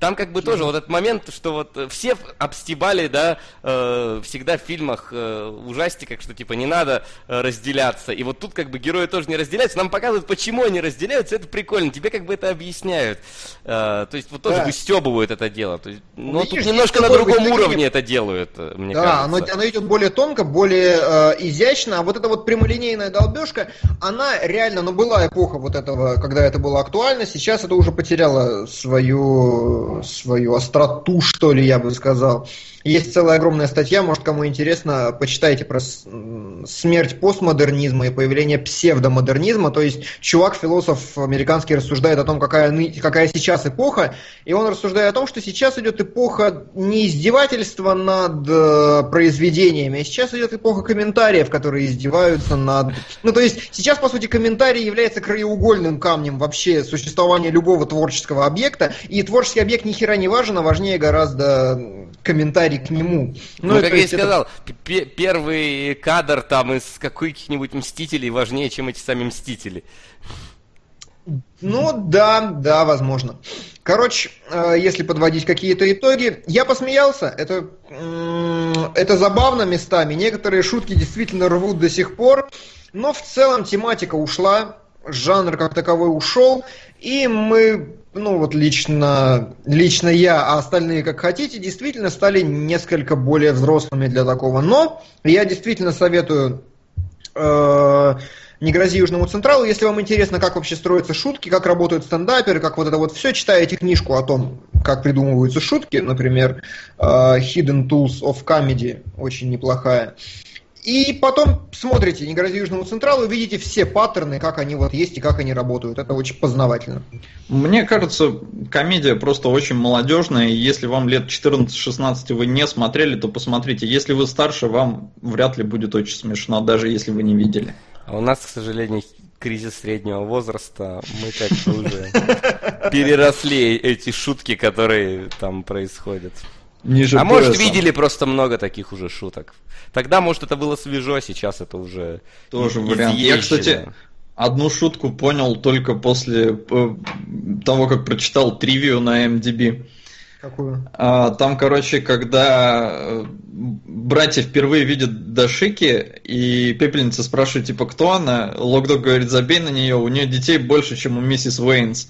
там как бы тоже вот этот момент, что вот все обстебали, да, всегда в фильмах ужастиках, что типа не надо разделяться. И вот тут как бы герои тоже не разделяются. Нам показывают, почему они разделяются, это прикольно. Тебе как бы это объясняют. То есть вот тоже выстебывают это дело. Но тут немножко на другом уровне это делают, мне кажется. Да, оно идет более тонко, более изящно. А вот эта вот прямолинейная долбежка, она реально, ну была эпоха вот этого, когда это было актуально. Сейчас это уже потеряло свою... свою остроту, что ли, я бы сказал. Есть целая огромная статья, может, кому интересно, почитайте про смерть постмодернизма и появление псевдомодернизма. То есть чувак-философ американский рассуждает о том, какая, какая сейчас эпоха, и он рассуждает о том, что сейчас идет эпоха не издевательства над произведениями, а сейчас идет эпоха комментариев, которые издеваются над... Ну, то есть сейчас, по сути, комментарий является краеугольным камнем вообще существования любого творческого объекта, и творческий объект ни хера не важен, а важнее гораздо комментарий к нему. Ну, ну как я и сказал, это... первый кадр там из каких-нибудь «Мстителей» важнее, чем эти сами «Мстители». Ну, да, да, возможно. Короче, если подводить какие-то итоги, я посмеялся, это, это забавно местами, некоторые шутки действительно рвут до сих пор, но в целом тематика ушла, жанр как таковой ушел, и мы... Ну, вот лично, лично я, а остальные как хотите, действительно стали несколько более взрослыми для такого. Но я действительно советую э, «Не грози Южному Централу». Если вам интересно, как вообще строятся шутки, как работают стендаперы, как вот это вот все, читаете книжку о том, как придумываются шутки, например, э, «Hidden Tools of Comedy», очень неплохая. И потом смотрите «Не грози Южному Централу», видите все паттерны, как они вот есть и как они работают. Это очень познавательно. Мне кажется, комедия просто очень молодежная. Если вам лет четырнадцать-шестнадцать вы не смотрели, то посмотрите. Если вы старше, вам вряд ли будет очень смешно, даже если вы не видели. А у нас, к сожалению, кризис среднего возраста. Мы как-то уже переросли эти шутки, которые там происходят. Ниже а пояса. Может, видели просто много таких уже шуток. Тогда, может, это было свежо, сейчас это уже... Тоже вариант. Я, кстати, одну шутку понял только после того, как прочитал тривию на IMDb. Какую? Там, короче, когда братья впервые видят Дашики, и Пепельница спрашивает, типа, кто она? Лок-Дог говорит, забей на нее, у нее детей больше, чем у миссис Уэйнс.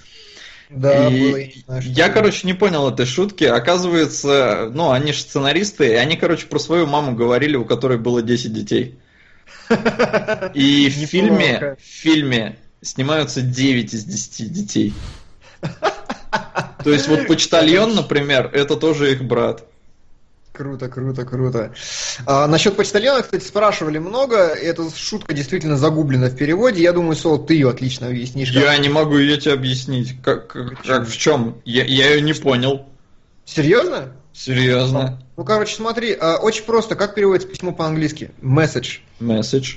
Да, и было, и, знаешь, я, короче, не понял этой шутки. Оказывается, ну, они же сценаристы, и они, короче, про свою маму говорили, у которой было десять детей. И в фильме, в фильме снимаются девять из десяти детей. То есть вот «Почтальон», например, это тоже их брат. Круто, круто, круто. А, насчет «Почтальона», кстати, спрашивали много. Эта шутка действительно загублена в переводе. Я думаю, Сол, ты ее отлично объяснишь. Я как-то... не могу ее тебе объяснить. Как, как, как в чем? Я, я ее не понял. Серьезно? Серьезно? Ну, короче, смотри, очень просто. Как переводится письмо по-английски? Message. Message.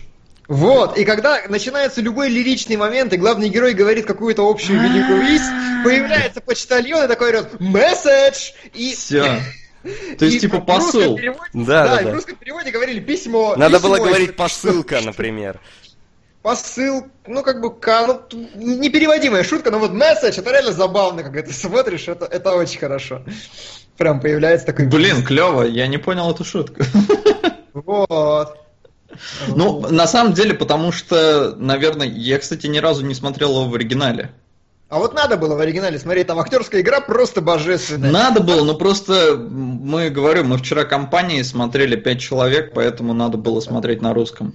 Вот, и когда начинается любой лиричный момент, и главный герой говорит какую-то общую великую весть, появляется почтальон и такой орет «Message!» и... Все. То есть, и типа, посыл. Переводе, да, да, да, и в русском переводе говорили «письмо». Надо письмо, было говорить «посылка», например. Посыл, ну, как бы, ну, непереводимая шутка, но вот «message» — это реально забавно, когда ты смотришь, это, это очень хорошо. Прям появляется такой... Блин, клево, я не понял эту шутку. Вот. Ну, на самом деле, потому что, наверное, я, кстати, ни разу не смотрел его в оригинале. А вот надо было в оригинале смотреть, там актерская игра просто божественная. Надо было, но просто, мы, говорю, мы вчера компанией смотрели пять человек, поэтому надо было смотреть на русском.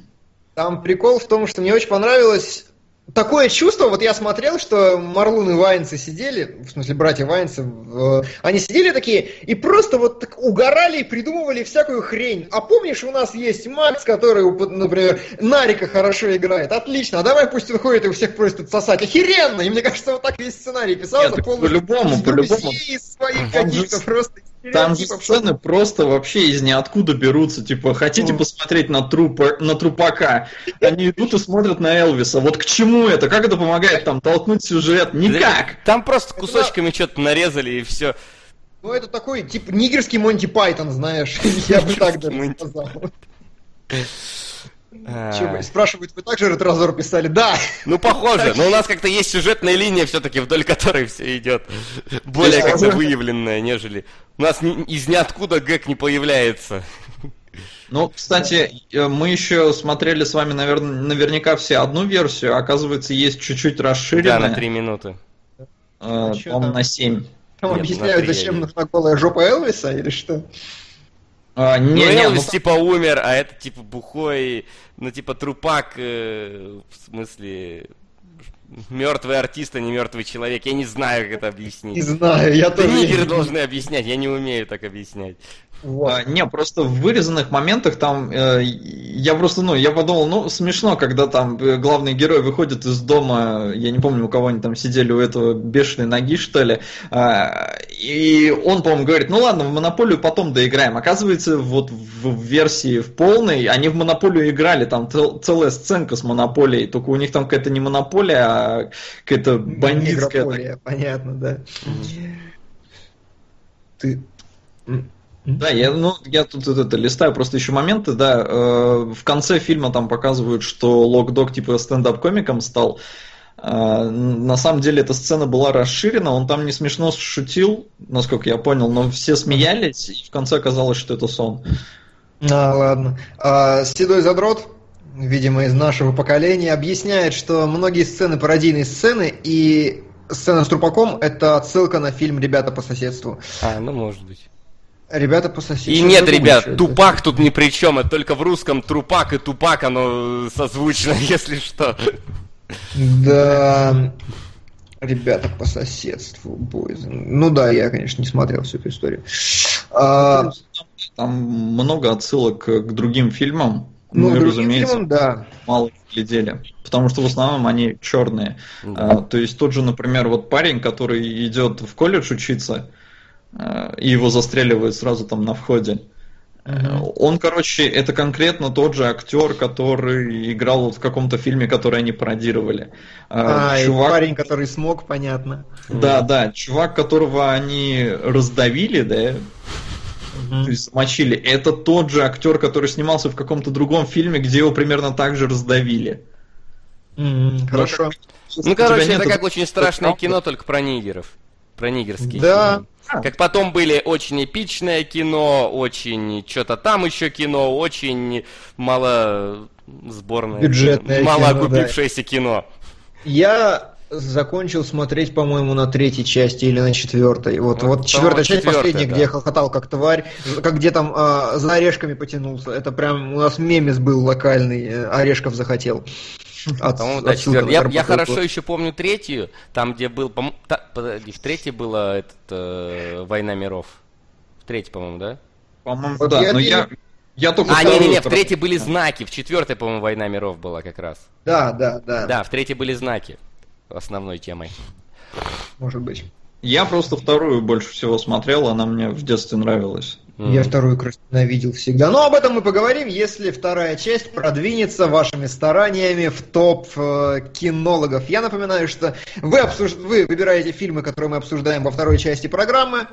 Там прикол в том, что мне очень понравилось... Такое чувство, вот я смотрел, что Марлун и Вайнсы сидели, в смысле братья Вайнсы, э, они сидели такие и просто вот так угорали и придумывали всякую хрень. А помнишь, у нас есть Макс, который, например, Нарика хорошо играет, отлично, а давай пусть он ходит и у всех просит сосать. Охеренно! И мне кажется, вот так весь сценарий писался. Нет, по-любому, по-любому. Своих каких-то просто... Там же сцены просто вообще из ниоткуда берутся. Типа, хотите посмотреть на, трупа, на трупака? Они идут и смотрят на Элвиса. Вот к чему это? Как это помогает там толкнуть сюжет? Никак! Там просто кусочками это... что-то нарезали и все. Ну, это такой, типа, нигерский Монти Пайтон, знаешь. Я бы так даже сказал. Че, спрашивают, вы также ретрозор писали? Да! Ну, похоже, но у нас как-то есть сюжетная линия все-таки, вдоль которой все идет. Более как-то выявленная, нежели... У нас из ниоткуда гэг не появляется. Ну, кстати, мы еще смотрели с вами, наверное, наверняка все одну версию. Оказывается, есть чуть-чуть расширенная. Да, на три минуты. Э, а там на семь. Там нет, объясняют, зачем нужна голая жопа Элвиса или что? А, не, ну, не, Элвис ну... типа умер, а это типа бухой, ну типа трупак, э, в смысле... Мертвый артист, а не мертвый человек. Я не знаю, как это объяснить. Не знаю, я тоже. Нигеры должны объяснять, я не умею так объяснять. Вот. Не, просто в вырезанных моментах там э, я просто, ну, я подумал, ну, смешно, когда там главный герой выходит из дома, я не помню, у кого они там сидели, у этого бешеной ноги, что ли, э, и он, по-моему, говорит, ну ладно, в монополию потом доиграем. Оказывается, вот в версии в полной они в монополию играли, там цел, целая сценка с монополией, только у них там какая-то не монополия, а какая-то бандитская. Игрополия, понятно, да. Ты... Да, я, ну, я тут это листаю, просто еще моменты, да, э, в конце фильма там показывают, что Лок-Дог типа стендап-комиком стал, э, на самом деле эта сцена была расширена, он там не смешно шутил, насколько я понял, но все смеялись, и в конце оказалось, что это сон. А, ладно. А, Седой задрот, видимо, из нашего поколения, объясняет, что многие сцены пародийные сцены, и сцена с трупаком – это отсылка на фильм «Ребята по соседству». А, ну, может быть. Ребята по соседству. И нет, ребят, это. Тупак тут ни при чем, это только в русском трупак и тупак, оно созвучно, если что. Да, ребята по соседству, бойз. Ну да, я, конечно, не смотрел всю эту историю. А... Там много отсылок к другим фильмам. Ну, ну и, разумеется, фильмам, да. Мало глядели, потому что в основном они черные. Mm-hmm. А, то есть тот же, например, вот парень, который идет в колледж учиться, и его застреливают сразу там на входе. Uh-huh. Он, короче, это конкретно тот же актер, который играл вот в каком-то фильме, который они пародировали. А, чувак... парень, который смог, понятно. Да, uh-huh. да, чувак, которого они раздавили, да, uh-huh. то есть замочили, это тот же актер, который снимался в каком-то другом фильме, где его примерно так же раздавили. Mm-hmm. Хорошо. Сейчас ну, короче, это как «Очень страшное правда? Кино», только про нигеров. Про нигерские да. фильмы. Как потом были очень эпичное кино, очень что-то там еще кино, очень мало сборное, бюджетное мало кино, окупившееся да. кино. Я закончил смотреть, по-моему, на третьей части или на четвертой. Вот, вот, вот четвертая часть последняя, да. где я хохотал как тварь, как где там а, за орешками потянулся. Это прям у нас мемес был локальный, орешков захотел. От, от, да, я, я хорошо еще помню третью, там где был, пом... Та, подожди, в третьей была этот, э, «Война миров». В третьей, по-моему, да? По-моему, вот да, я но не... я, я только... А, не-не-не, в третьей были знаки, в четвертой, по-моему, «Война миров» была как раз. Да, да, да. Да, в третьей были знаки основной темой. Может быть. Я просто вторую больше всего смотрел, она мне в детстве нравилась. Я mm. вторую красиво видел всегда. Но об этом мы поговорим, если вторая часть продвинется вашими стараниями в топ э, кинологов. Я напоминаю, что вы, обсуж... вы выбираете фильмы, которые мы обсуждаем во второй части программы.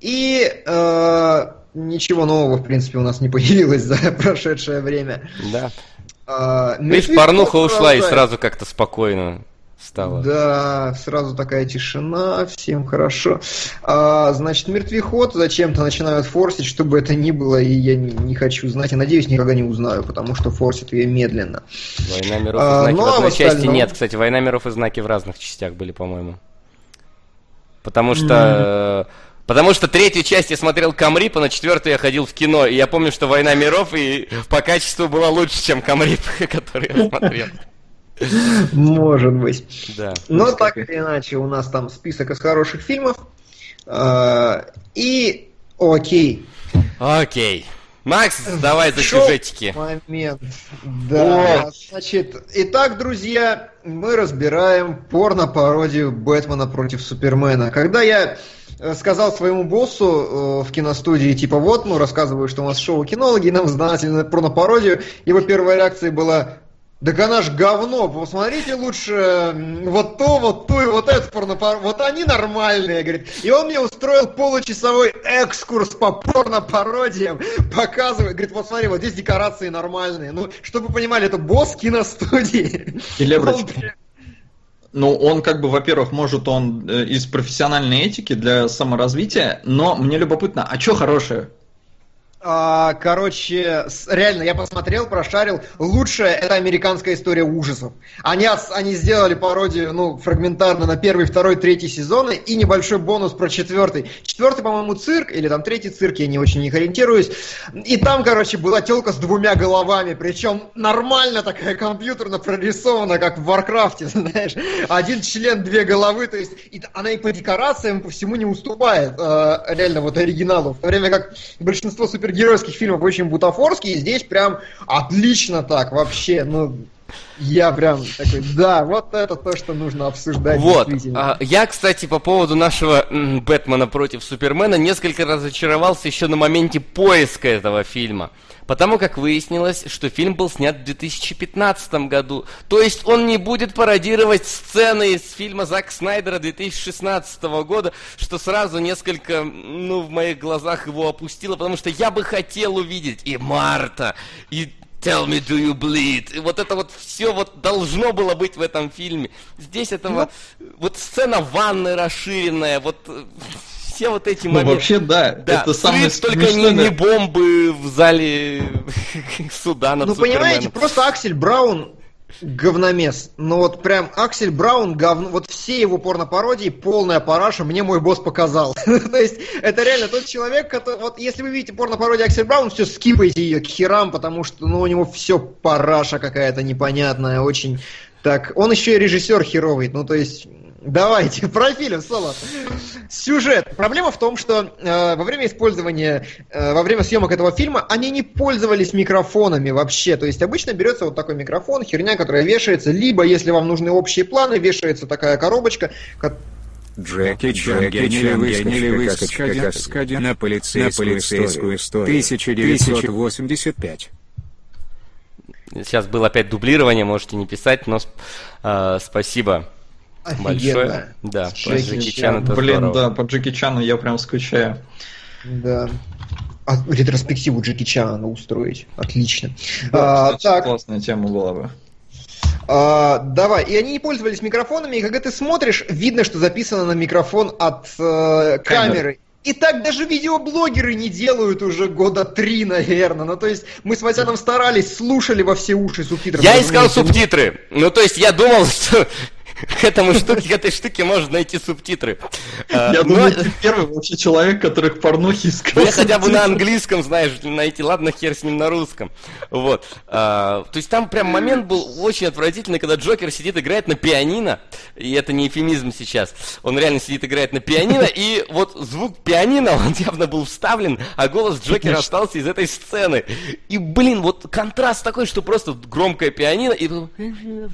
И э, ничего нового, в принципе, у нас не появилось за прошедшее время. Да. Э, Видишь, порнуха ушла и сразу как-то спокойно стало. Да, сразу такая тишина, всем хорошо. А, значит, мертвеход зачем-то начинают форсить, чтобы это ни было, и я не, не хочу знать, и надеюсь, никогда не узнаю, потому что форсит ее медленно. Война миров и знаки а, ну, в одной остальном... части нет. Кстати, Война миров и знаки в разных частях были, по-моему. Потому что... Mm-hmm. Потому что третью часть я смотрел Камрипа, на четвертую я ходил в кино, и я помню, что Война миров и по качеству была лучше, чем Камрип, который я смотрел. Может быть. Да, но так как... или иначе, у нас там список из хороших фильмов. И окей. Окей. Макс, давай за сюжетики. Момент. Да. Вот. Значит, итак, друзья, мы разбираем порно-пародию Бэтмена против Супермена. Когда я сказал своему боссу э, в киностудии, типа, вот, ну, рассказываю, что у нас шоу «Кинологи», и нам знательно порно-пародию, его первая реакция была: так она ж говно, посмотрите лучше вот то, вот то и вот это порно-пародию, вот они нормальные, говорит. И он мне устроил получасовой экскурс по порно-пародиям, показывает, говорит, вот смотри, вот здесь декорации нормальные. Ну, чтобы вы понимали, это босс киностудии. Келеброчка. Ну, он как бы, во-первых, может он из профессиональной этики для саморазвития, но мне любопытно, а что хорошее? Короче, реально, я посмотрел, прошарил. Лучшая — это «Американская история ужасов». Они, они сделали пародию, ну, фрагментарно на первый, второй, третий сезоны и небольшой бонус про четвертый. Четвертый, по-моему, цирк, или там третий цирк, я не очень не ориентируюсь. И там, короче, была телка с двумя головами, причем нормально такая компьютерно прорисована, как в Варкрафте, знаешь. Один член, две головы, то есть и она и по декорациям, по всему не уступает э, реально вот оригиналу. В то время как большинство супергероев геройских фильмов очень бутафорские, здесь прям отлично так вообще, ну, я прям такой, да, вот это то, что нужно обсуждать. Вот, а, я, кстати, по поводу нашего м, Бэтмена против Супермена несколько разочаровался еще на моменте поиска этого фильма, потому как выяснилось, что фильм был снят в две тысячи пятнадцатом году, то есть он не будет пародировать сцены из фильма Зака Снайдера две тысячи шестнадцатого года, что сразу несколько, ну, в моих глазах его опустило, потому что я бы хотел увидеть и Марта, и Tell me, do you bleed? И вот это вот все вот должно было быть в этом фильме. Здесь этого... Ну, вот сцена ванны расширенная, вот... Все вот эти моменты. Ну, вообще, да. да. Это самое только не, не бомбы в зале суда над Ну, Суперменом. Понимаете, просто Аксель Браун говномес. Ну, вот прям Аксель Браун говно... Вот все его порнопародии, полная параша, мне мой босс показал. То есть, это реально тот человек, который... Вот если вы видите порнопародию Аксель Браун, все, скипайте ее к херам, потому что, ну, у него все параша какая-то непонятная, очень... Так, он еще и режиссер херовый, ну, то есть... Давайте, про фильм, Соло. Сюжет. Проблема в том, что э, во время использования, э, во время съемок этого фильма они не пользовались микрофонами вообще. То есть обычно берется вот такой микрофон, херня, которая вешается, либо, если вам нужны общие планы, вешается такая коробочка, как... Джеки Чан генили выскочка каскадя на полицейскую, на полицейскую историю. тысяча девятьсот восемьдесят пятый. Сейчас было опять дублирование, можете не писать, но э, спасибо. Большое, да, Джеки, Джеки Чан. Чан, блин, здорово. Да, по Джеки Чану я прям скучаю. Да. А ретроспективу Джеки Чана устроить, отлично. Да, а, кстати, так. Классная тема была бы. А, давай, и они не пользовались микрофонами, и когда ты смотришь, видно, что записано на микрофон от э, камеры. камеры. И так даже видеоблогеры не делают уже года три, наверное. Ну, то есть, мы с Васяном старались, слушали во все уши субтитры. Я искал субтитры. Ну, то есть, я думал, что... К этому штуке, к этой штуке можно найти субтитры. Я а, думаю, но... ты первый вообще человек, который к порнухе искал. Я хотя бы на английском, знаешь, найти. Ладно, хер с ним на русском. Вот. А, то есть там прям момент был очень отвратительный, когда Джокер сидит, играет на пианино. И это не эвфемизм сейчас. Он реально сидит, играет на пианино. И вот звук пианино, он явно был вставлен, а голос Джокера остался из этой сцены. И, блин, вот контраст такой, что просто громкое пианино. И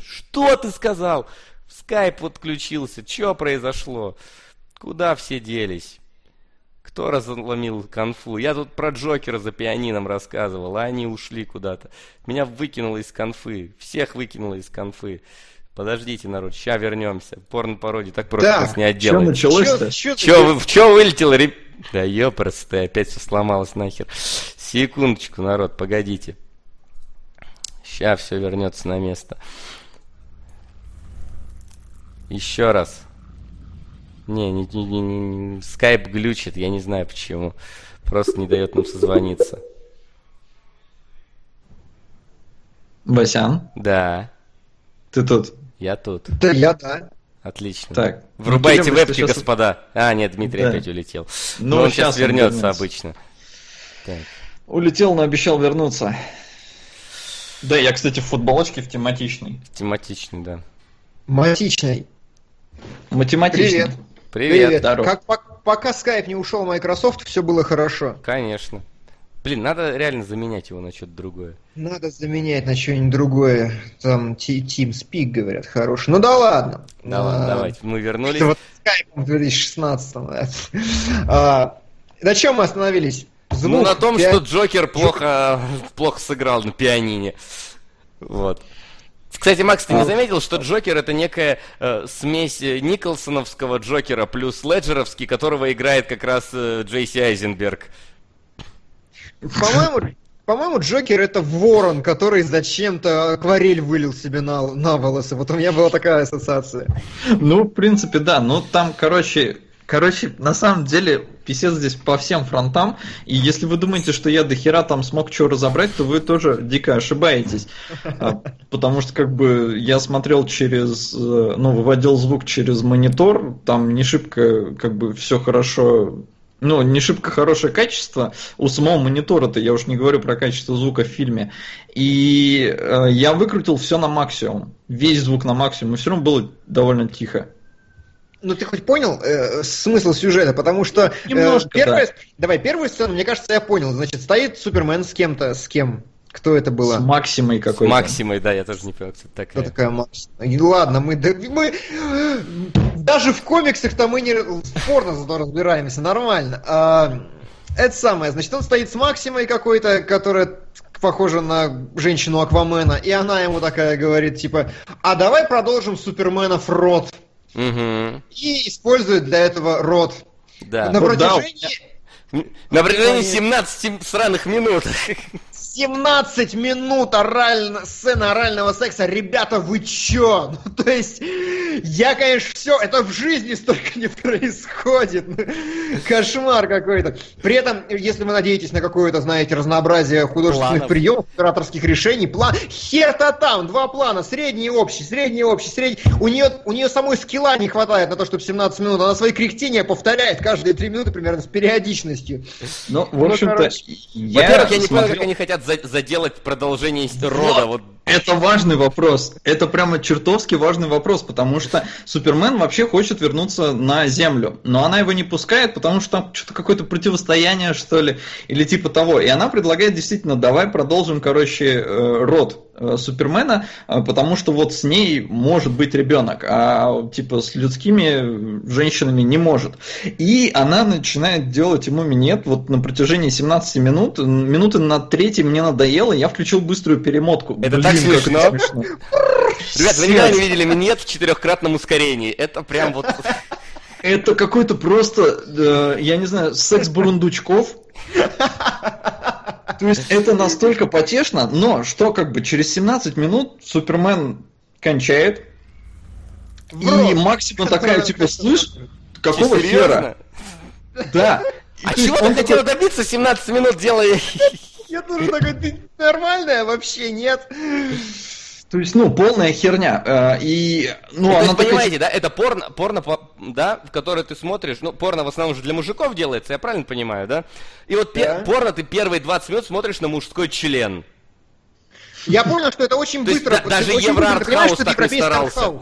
что ты сказал? Скайп отключился, что произошло? Куда все делись? Кто разломил конфу? Я тут про Джокера за пианином рассказывал, а они ушли куда-то. Меня выкинуло из конфы. Всех выкинуло из конфы. Подождите, народ, ща вернемся. Порно-пародии так просто да, нас не отделаем. Че началось-то? Че, че, че вылетело, ребят? Да ёпростай, опять все сломалось нахер. Секундочку, народ, погодите. Ща все вернется на место. Еще раз. Не, не, не, не, скайп глючит, я не знаю почему. Просто не дает нам созвониться. Васян? Да. Ты тут? Я тут. Да, я, да. Отлично. Так. Врубайте ну, вебки, сейчас... господа. А, нет, Дмитрий да. опять улетел. Ну, Но он сейчас, сейчас вернется, вернется обычно. Так. Улетел, но обещал вернуться. Да, я, кстати, в футболочке в тематичной. В тематичной, да. Матичной. Математичный. Привет. Привет. Привет. Здоров. Как, по- пока Skype не ушел в Microsoft, все было хорошо. Конечно. Блин, надо реально заменять его на что-то другое. Надо заменять на что-нибудь другое. Там TeamSpeak, говорят, хороший. Ну да ладно. Да ладно, давайте. Мы вернулись. Вот Skype в две тысячи шестнадцатом. На чем мы остановились? Ну, на том, что Джокер плохо сыграл на пианине. Вот. Кстати, Макс, ты не заметил, что Джокер — это некая э, смесь николсоновского Джокера плюс леджеровский, которого играет как раз э, Джейси Айзенберг? По-моему, по-моему, Джокер — это ворон, который зачем-то акварель вылил себе на, на волосы. Вот у меня была такая ассоциация. Ну, в принципе, да. Ну, там, короче... Короче, на самом деле, писец здесь по всем фронтам, и если вы думаете, что я дохера там смог чего разобрать, то вы тоже дико ошибаетесь, потому что как бы я смотрел через, ну, выводил звук через монитор, там не шибко как бы все хорошо... Ну, не шибко хорошее качество у самого монитора-то, я уж не говорю про качество звука в фильме. И э, я выкрутил все на максимум, весь звук на максимум, и все равно было довольно тихо. Ну, ты хоть понял э, смысл сюжета? Потому что... Э, Немножко, первая, да. Давай, первую сцену, мне кажется, я понял. Значит, стоит Супермен с кем-то, с кем? Кто это было? С Максимой какой-то. С Максимой, да, я тоже не понял, кто такая. Кто такая Максима? Ладно, мы, да, мы... Даже в комиксах-то мы не... Спорно зато разбираемся, нормально. А, это самое, значит, он стоит с Максимой какой-то, которая... похожа на женщину Аквамена. И она ему такая говорит, типа, а давай продолжим Суперменов род. Угу. И используют для этого рот. Да. На протяжении... На протяжении семнадцати сраных минут. семнадцать минут орально... сцены орального секса. Ребята, вы чё? Ну, то есть, я, конечно, все, это в жизни столько не происходит. Кошмар какой-то. При этом, если вы надеетесь на какое-то, знаете, разнообразие художественных планов, приемов, операторских решений, план... Хер-то там, два плана, средний и общий, средний и общий, средний... У нее, у нее самой скилла не хватает на то, чтобы семнадцать минут. Она свои кряхтения повторяет каждые три минуты примерно с периодичностью. Ну, в общем-то... Короче, я... Во-первых, я не понял, как они хотят заделать продолжение рода. Вот. Это важный вопрос. Это прямо чертовски важный вопрос, потому что Супермен вообще хочет вернуться на Землю, но она его не пускает, потому что там что-то какое-то противостояние, что ли, или типа того. И она предлагает действительно, давай продолжим, короче, род Супермена, потому что вот с ней может быть ребенок, а типа с людскими женщинами не может. И она начинает делать ему минет вот на протяжении семнадцати минут. Минуты на третьей мне надоело, я включил быструю перемотку. Это Блин, так смешно. Это смешно. Ребят, вы никогда не видели минет в четырехкратном ускорении. Это прям вот... Это какой-то просто, я не знаю, секс бурундучков. То есть это настолько потешно, но что как бы через семнадцать минут Супермен кончает, Бро, и Максима такая, типа, слышь, какого хера? Да. А чего ты хотела добиться семнадцать минут, делая... Я тоже такой, ты нормальная вообще, нет? То есть, ну, полная херня. И, ну, ну, она есть, такая... Понимаете, да, это порно, порно, да, в которое ты смотришь, ну, порно в основном же для мужиков делается, я правильно понимаю, да? И вот да. Пер, порно ты первые двадцать минут смотришь на мужской член. Я понял, что это очень быстро. Даже Евроартхаус так не старался.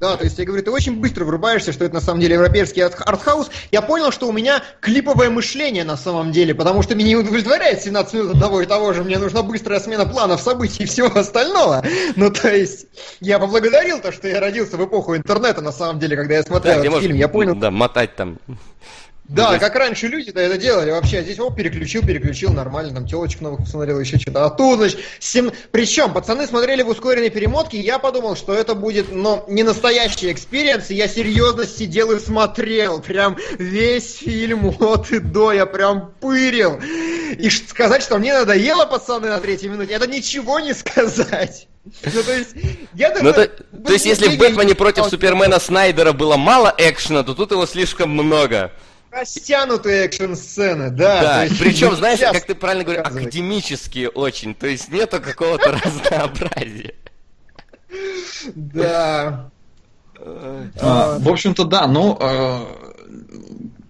Да, то есть я говорю, ты очень быстро врубаешься, что это на самом деле европейский артхаус. Я понял, что у меня клиповое мышление на самом деле, потому что меня не удовлетворяет семнадцать минут одного и того же. Мне нужна быстрая смена планов, событий и всего остального. Ну, то есть я поблагодарил то, что я родился в эпоху интернета, на самом деле, когда я смотрел да, этот фильм. Можешь, я понял... Да, мотать там... Да, да, как раньше люди-то это делали вообще. Здесь оп, переключил, переключил, нормально, там телочек новых посмотрел, еще что-то. А тут, значит, сем... причем пацаны смотрели в ускоренной перемотке, и я подумал, что это будет, но не настоящий экспириенс, и я серьезно сидел и смотрел прям весь фильм от и до, я прям пырил. И сказать, что мне надоело, пацаны, на третьей минуте, это ничего не сказать. Ну, то есть, я ну, это, то есть если в «Бэтмене против Супермена» Снайдера было мало экшена, то тут его слишком много. Растянутые экшн-сцены, да. Да, есть, причем, знаешь, как ты правильно говоришь, академические очень, то есть нету какого-то разнообразия. Да. В общем-то, да, ну,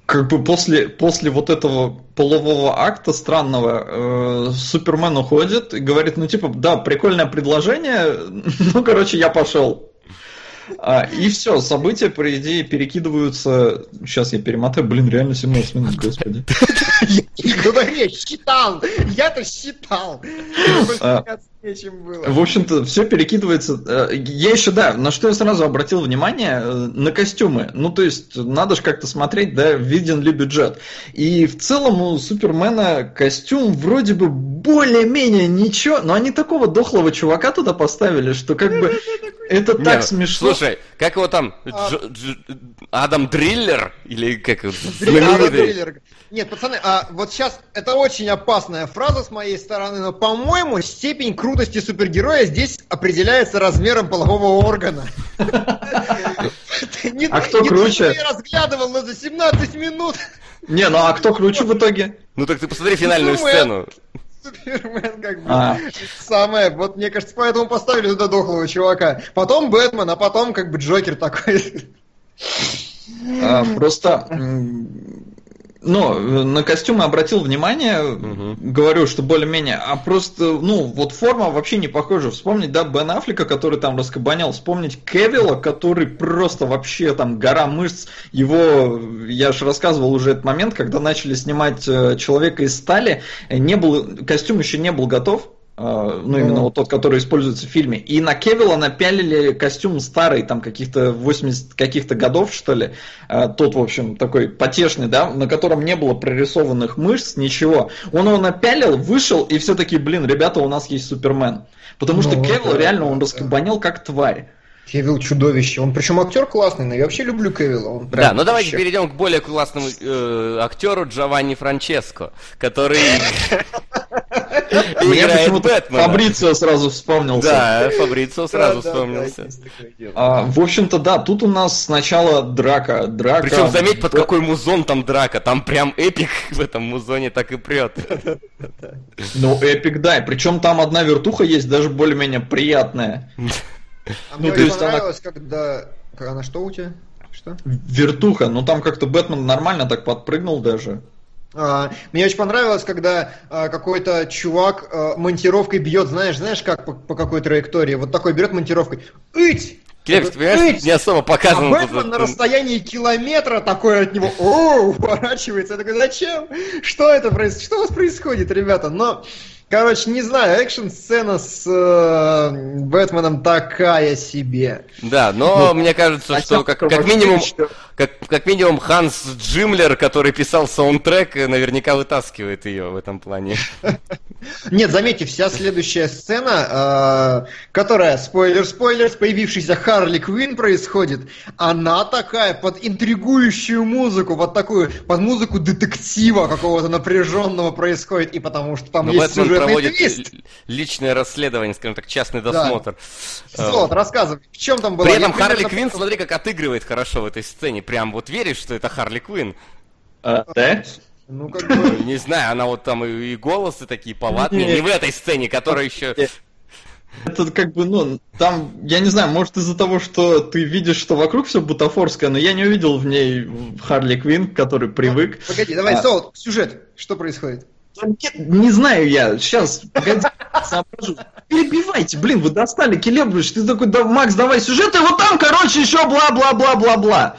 как бы после вот этого полового акта странного Супермен уходит и говорит, ну, типа, да, прикольное предложение, ну, короче, я пошел. А, и все, события, по идее, перекидываются... Сейчас я перемотаю, блин, реально семнадцать минут, господи. Я говорю, считал, я-то считал. В общем-то, все перекидывается... Я еще, да, на что я сразу обратил внимание, на костюмы. Ну, то есть, надо же как-то смотреть, да, виден ли бюджет. И в целом у Супермена костюм вроде бы более-менее ничего, но они такого дохлого чувака туда поставили, что как бы... Это так смешно. Слушай, как его там? Адам Дриллер? Или как его? Адам Дриллер. Нет, пацаны, а вот сейчас это очень опасная фраза с моей стороны, но, по-моему, степень крутости супергероя здесь определяется размером полового органа. А кто круче? Я разглядывал, но за семнадцать минут. Не, ну а кто круче в итоге? Ну так ты посмотри финальную сцену. Супермен, как бы, а. самое, вот, мне кажется, поэтому поставили туда дохлого чувака. Потом Бэтмен, а потом, как бы, Джокер такой. А, просто, ну, на костюмы обратил внимание, угу. говорю, что более-менее, а просто, ну, вот форма вообще не похожа. Вспомнить, да, Бен Аффлека, который там раскабанял, вспомнить Кавилла, который просто вообще там гора мышц. Его, я же рассказывал уже этот момент, когда начали снимать «Человека из стали», не был, костюм еще не был готов. Ну, именно mm-hmm. вот тот, который используется в фильме. И на Кавилла напялили костюм старый, там, каких-то восьмидесятых каких-то годов, что ли. Тот, в общем, такой потешный, да, на котором не было прорисованных мышц, ничего. Он его напялил, вышел, и все такие, блин, ребята, у нас есть Супермен. Потому ну, что Кавилл да, реально, он да. раскабанил как тварь. Кавилл чудовище. Он причем актер классный, но я вообще люблю Кавилла. Да, ну давайте вообще. перейдем к более классному э, актеру Джованни Франческо, который... Мне почему-то Фабрицио сразу вспомнился. Да, Фабрицио сразу да, вспомнился. Да, а, в общем-то, да, тут у нас сначала драка. драка... Причем заметь, под какой музон там драка. Там прям эпик в этом музоне так и прет. Ну, эпик, да. Причем там одна вертуха есть, даже более-менее приятная. А мне ну, очень понравилось, она... когда... Она что у тебя? Что? Вертуха. Ну, там как-то Бэтмен нормально так подпрыгнул даже. Мне очень понравилось, когда какой-то чувак монтировкой бьет, знаешь, знаешь, как по, по какой траектории, вот такой берет монтировкой. Ить! Клевец, ты понимаешь, не особо показано. А Бэтмен на расстоянии километра такой от него, оу, уворачивается. Я такой, зачем? Что это происходит? Что у вас происходит, ребята? Но... Короче, не знаю, экшн-сцена с э, Бэтменом такая себе. Да, но ну, мне кажется, а что как, как, минимум, как, как минимум Ханс Джиммлер, который писал саундтрек, наверняка вытаскивает ее в этом плане. Нет, заметьте, вся следующая сцена, которая, спойлер-спойлер, с появившейся Харли Квинн происходит, она такая под интригующую музыку, вот такую, под музыку детектива какого-то напряженного происходит, и потому что там есть сюжет. Проводит твист. Личное расследование, скажем так, частный досмотр. Да. Вот, uh. рассказывай, в чем там было. При этом я Харли примерно... Квинн, смотри, как отыгрывает хорошо в этой сцене. Прям вот веришь, что это Харли Квинн? Uh, да? Ну, как бы... Не знаю, она вот там и, и голосы такие повадные. Нет. Не в этой сцене, которая еще... Это как бы, ну, там, я не знаю, может из-за того, что ты видишь, что вокруг все бутафорское, но я не увидел в ней Харли Квинн, который привык. Погоди, давай, а... Солод, сюжет, что происходит? Не знаю я, сейчас, погоди, соображу. Перебивайте, блин, вы достали, Келебович, ты такой, да, Макс, давай сюжет, и вот там, короче, еще бла-бла-бла-бла-бла.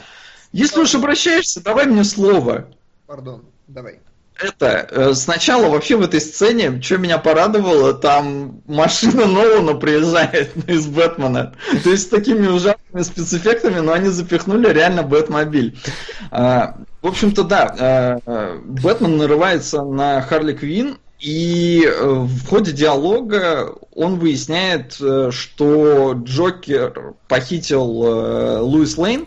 Если уж обращаешься, давай мне слово. Пардон, давай. Это, сначала вообще в этой сцене, что меня порадовало, там машина Нолана приезжает из Бэтмена. То есть с такими ужасными спецэффектами, но они запихнули реально Бэтмобиль. А, в общем-то, да, Бэтмен нарывается на Харли Квинн, и в ходе диалога он выясняет, что Джокер похитил Луис Лейн,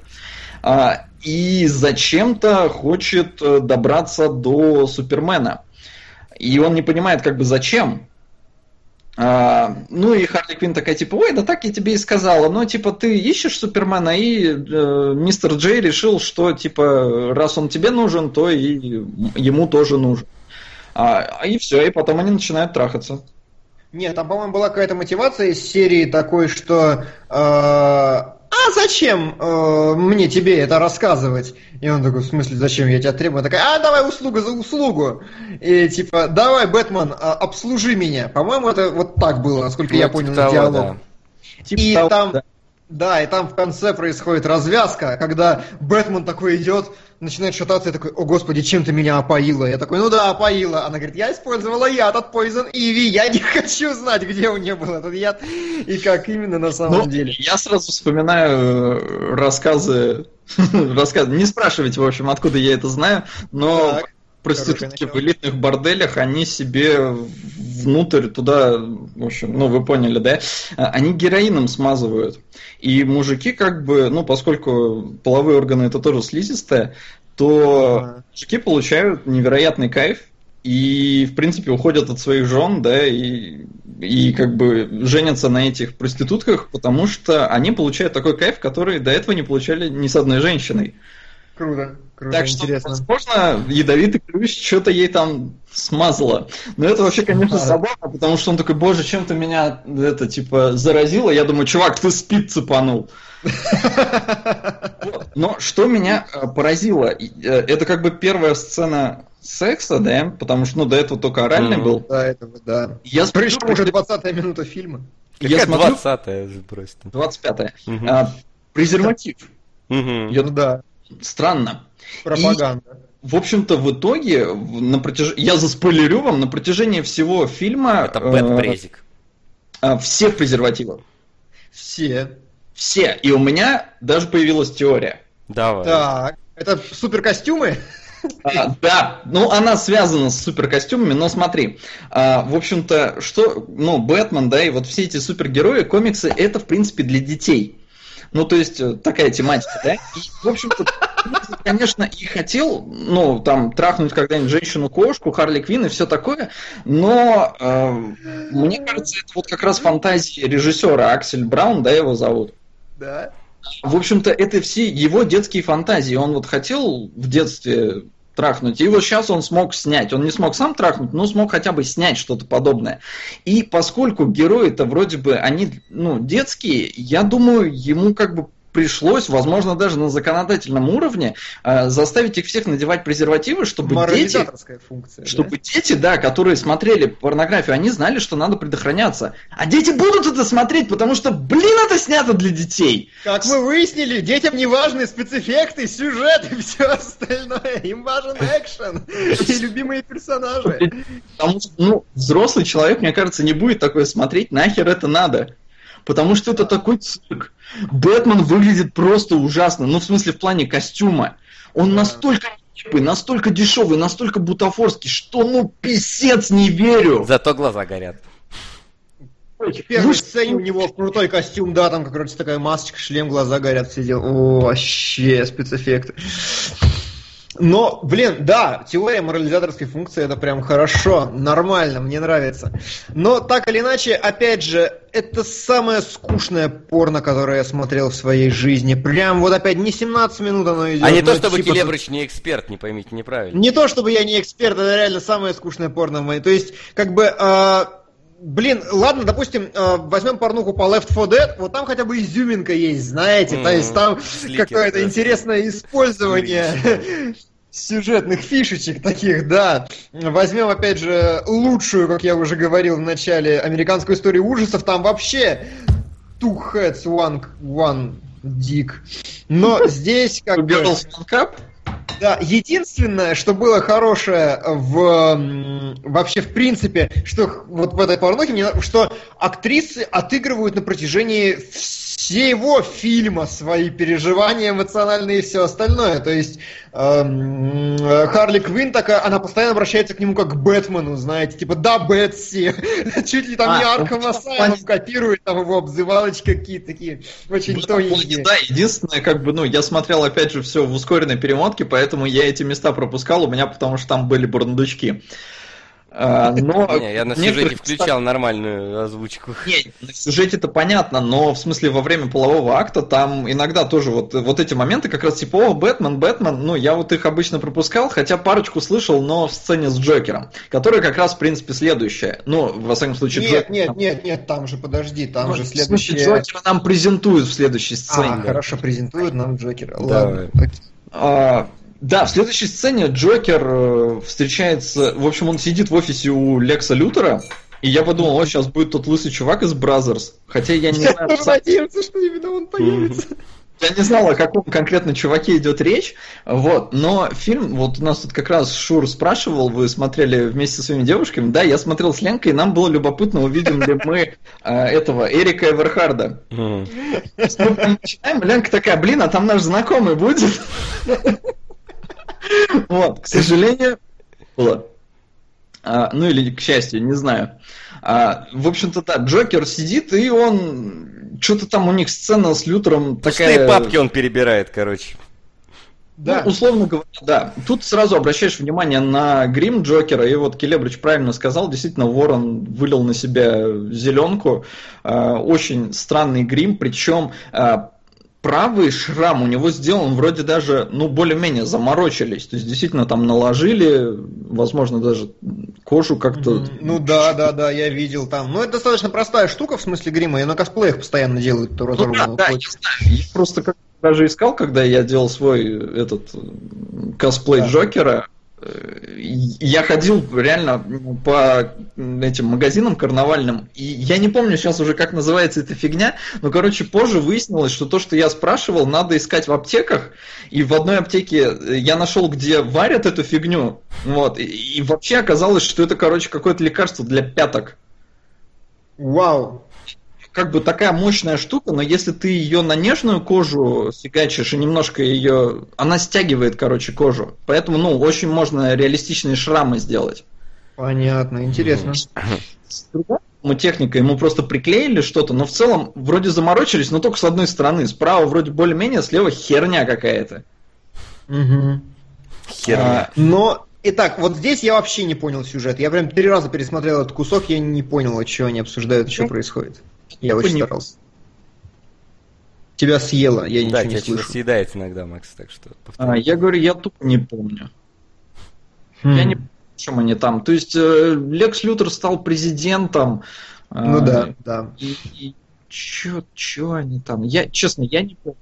и зачем-то хочет добраться до Супермена. И он не понимает, как бы, зачем. А, ну, и Харли Квинн такая, типа, ой, да так я тебе и сказала. Но, типа, ты ищешь Супермена, и э, мистер Джей решил, что, типа, раз он тебе нужен, то и ему тоже нужен. А, и все, и потом они начинают трахаться. Нет, там, по-моему, была какая-то мотивация из серии такой, что... Э... а зачем э, мне тебе это рассказывать? И он такой, в смысле, зачем я тебя требую? Она такая, а давай услуга за услугу. И типа, давай, Бэтмен, обслужи меня. По-моему, это вот так было, насколько я понял диалог. И там... Да, и там в конце происходит развязка, когда Бэтмен такой идет, начинает шататься, и такой, о господи, чем ты меня опоила? Я такой, ну да, опоила. Она говорит, я использовала яд от Poison Ivy, я не хочу знать, где у нее был этот яд и как именно на самом ну, деле. Я сразу вспоминаю рассказы, рассказы, не спрашивайте, в общем, откуда я это знаю, но... Так. Проститутки в элитных борделях, они себе внутрь туда, в общем, ну вы поняли, да, они героином смазывают. И мужики как бы, ну поскольку половые органы это тоже слизистые, то А-а-а. мужики получают невероятный кайф и, в принципе, уходят от своих жен, да, и, и как бы женятся на этих проститутках, потому что они получают такой кайф, который до этого не получали ни с одной женщиной. Круто, круто, так что, интересно. Возможно, ядовитый ключ что-то ей там смазало. Но это вообще, конечно, да. Забавно, потому что он такой, боже, чем ты меня, это, типа, заразило. Я думаю, чувак, ты спид цепанул. Но что меня поразило, это как бы первая сцена секса, да, потому что, ну, до этого только оральный был. Да, этого, да. Причем уже двадцатая минута фильма. Какая двадцатая же просто? двадцать пятая. Презерватив. Я, да. Странно. Пропаганда. И, в общем-то, в итоге, на протяж... я заспойлерю вам, на протяжении всего фильма... Это бэт-презик. Э, э, все в презервативах. Все. Все. И у меня даже появилась теория. Давай. Так, это суперкостюмы? А, да, ну она связана с суперкостюмами, но смотри, а, в общем-то, что, ну, Бэтмен, да, и вот все эти супергерои, комиксы, это, в принципе, для детей. Ну, то есть, такая тематика, да? И, в общем-то, конечно, и хотел, ну, там, трахнуть когда-нибудь женщину-кошку, Харли Квинн и все такое, но э, мне кажется, это вот как раз фантазии режиссера Аксель Браун, да, его зовут? Да. В общем-то, это все его детские фантазии. Он вот хотел в детстве трахнуть, и вот сейчас он смог снять. Он не смог сам трахнуть, но смог хотя бы снять что-то подобное. И поскольку герои-то вроде бы, они, ну, детские, я думаю, ему как бы пришлось, возможно, даже на законодательном уровне э, заставить их всех надевать презервативы, чтобы дети, функция, чтобы да? дети, да, которые смотрели порнографию, они знали, что надо предохраняться. А дети будут это смотреть, потому что, блин, это снято для детей. Как мы выяснили, детям не важны спецэффекты, сюжет и все остальное. Им важен экшен и любимые персонажи. Потому что, ну, взрослый человек, мне кажется, не будет такое смотреть, нахер это надо. Потому что это такой цирк. Бэтмен выглядит просто ужасно. Ну, в смысле, в плане костюма. Он настолько нелепый, настолько дешевый, настолько бутафорский, что, ну, писец, не верю. Зато глаза горят. В первой сцене у него крутой костюм, да, там, короче, такая масочка, шлем, глаза горят, все дела. О, вообще, спецэффекты. Но, блин, да, теория морализаторской функции это прям хорошо, нормально, мне нравится. Но так или иначе, опять же, это самое скучное порно, которое я смотрел в своей жизни. Прям вот опять не семнадцать минут оно идет. А не то, чтобы типа... Келебрыч не эксперт, не поймите неправильно. Не то, чтобы я не эксперт, это реально самое скучное порно в моей. То есть, как бы... А... Блин, ладно, допустим, возьмем порнуху по Лефт фор Дэд, вот там хотя бы изюминка есть, знаете, mm-hmm. то есть там Слики, какое-то да. интересное использование сюжетных фишечек таких, да. Возьмем, опять же, лучшую, как я уже говорил в начале, американскую историю ужасов. Там вообще two heads, one, one dick. Но здесь как бы... Да, единственное, что было хорошее в, вообще в принципе, что вот в этой порнухе, что актрисы отыгрывают на протяжении всего фильма свои переживания эмоциональные и все остальное. То есть эм, Харли Квинн такая, она постоянно обращается к нему как к Бэтмену, знаете, типа «да, Бэтси», чуть ли там не Аркама Асайлум копирует, там его обзывалочки какие-то такие, очень тоненькие. Да, единственное, как бы, ну, я смотрел опять же все в ускоренной перемотке, поэтому Поэтому я эти места пропускал, у меня потому что там были бурндучки. А, но не, я на сюжете включал нормальную озвучку. Не, на сюжете-то понятно, но в смысле во время полового акта там иногда тоже вот, вот эти моменты как раз типа «О, Бэтмен, Бэтмен», ну я вот их обычно пропускал, хотя парочку слышал, но в сцене с Джокером, которая как раз в принципе следующая. Ну, во всяком случае Нет, Джокер, нет, там... нет, нет, там же, подожди, там ну, же следующая... Джокера нам презентуют в следующей сцене. А, хорошо, презентуют нам Джокера, ладно. Да. Да, в следующей сцене Джокер встречается... В общем, он сидит в офисе у Лекса Лютера, и я подумал, о, сейчас будет тот лысый чувак из Бразерс. Хотя я не знаю... Я надеялся, что именно он появится. Я не знал, о каком конкретно чуваке идет речь, вот, но фильм, вот у нас тут как раз Шур спрашивал, вы смотрели вместе со своими девушками, да, я смотрел с Ленкой, и нам было любопытно, увидим ли мы э, этого Эрика Эверхарда. Mm. Мы начинаем, Ленка такая, блин, а там наш знакомый будет? Вот, к сожалению, было. А, ну или к счастью, не знаю. А, в общем-то, да, Джокер сидит, и он... Что-то там у них сцена с Лютером такая... Пустые папки он перебирает, короче. Да. Ну, условно говоря, да. Тут сразу обращаешь внимание на грим Джокера, и вот Келебрич правильно сказал, действительно, Ворон вылил на себя зеленку. А, очень странный грим, причем... А, правый шрам у него сделан, вроде даже, ну, более-менее заморочились. То есть, действительно, там наложили, возможно, даже кожу как-то... Ну, да, да, да, я видел там. Ну, это достаточно простая штука, в смысле грима, и на косплеях постоянно делают. Ну, да, да, я знаю. Я просто как даже искал, когда я делал свой этот косплей да. Джокера, я ходил реально по этим магазинам карнавальным, и я не помню сейчас уже, как называется эта фигня, но, короче, позже выяснилось, что то, что я спрашивал, надо искать в аптеках, и в одной аптеке я нашел, где варят эту фигню, вот, и, и вообще оказалось, что это, короче, какое-то лекарство для пяток. Вау! Как бы такая мощная штука, но если ты ее на нежную кожу фигачишь и немножко ее... Она стягивает, короче, кожу. Поэтому, ну, очень можно реалистичные шрамы сделать. Понятно, интересно. Ну, техника, ему просто приклеили что-то, но в целом вроде заморочились, но только с одной стороны. Справа вроде более-менее, слева херня какая-то. Угу. Херня. А, но... Итак, вот здесь я вообще не понял сюжет. Я прям три раза пересмотрел этот кусок, я не понял, о чем они обсуждают, что происходит. Я очень не... старался. Тебя съело, я ничего да, не тебя слышу. Да, тебя съедает иногда, Макс, так что... А, я говорю, я тупо не помню. Хм. Я не помню, о чем они там. То есть, э, Лекс Лютер стал президентом. Э, ну да, да. И, и чё, чё они там? Я, честно, я не помню.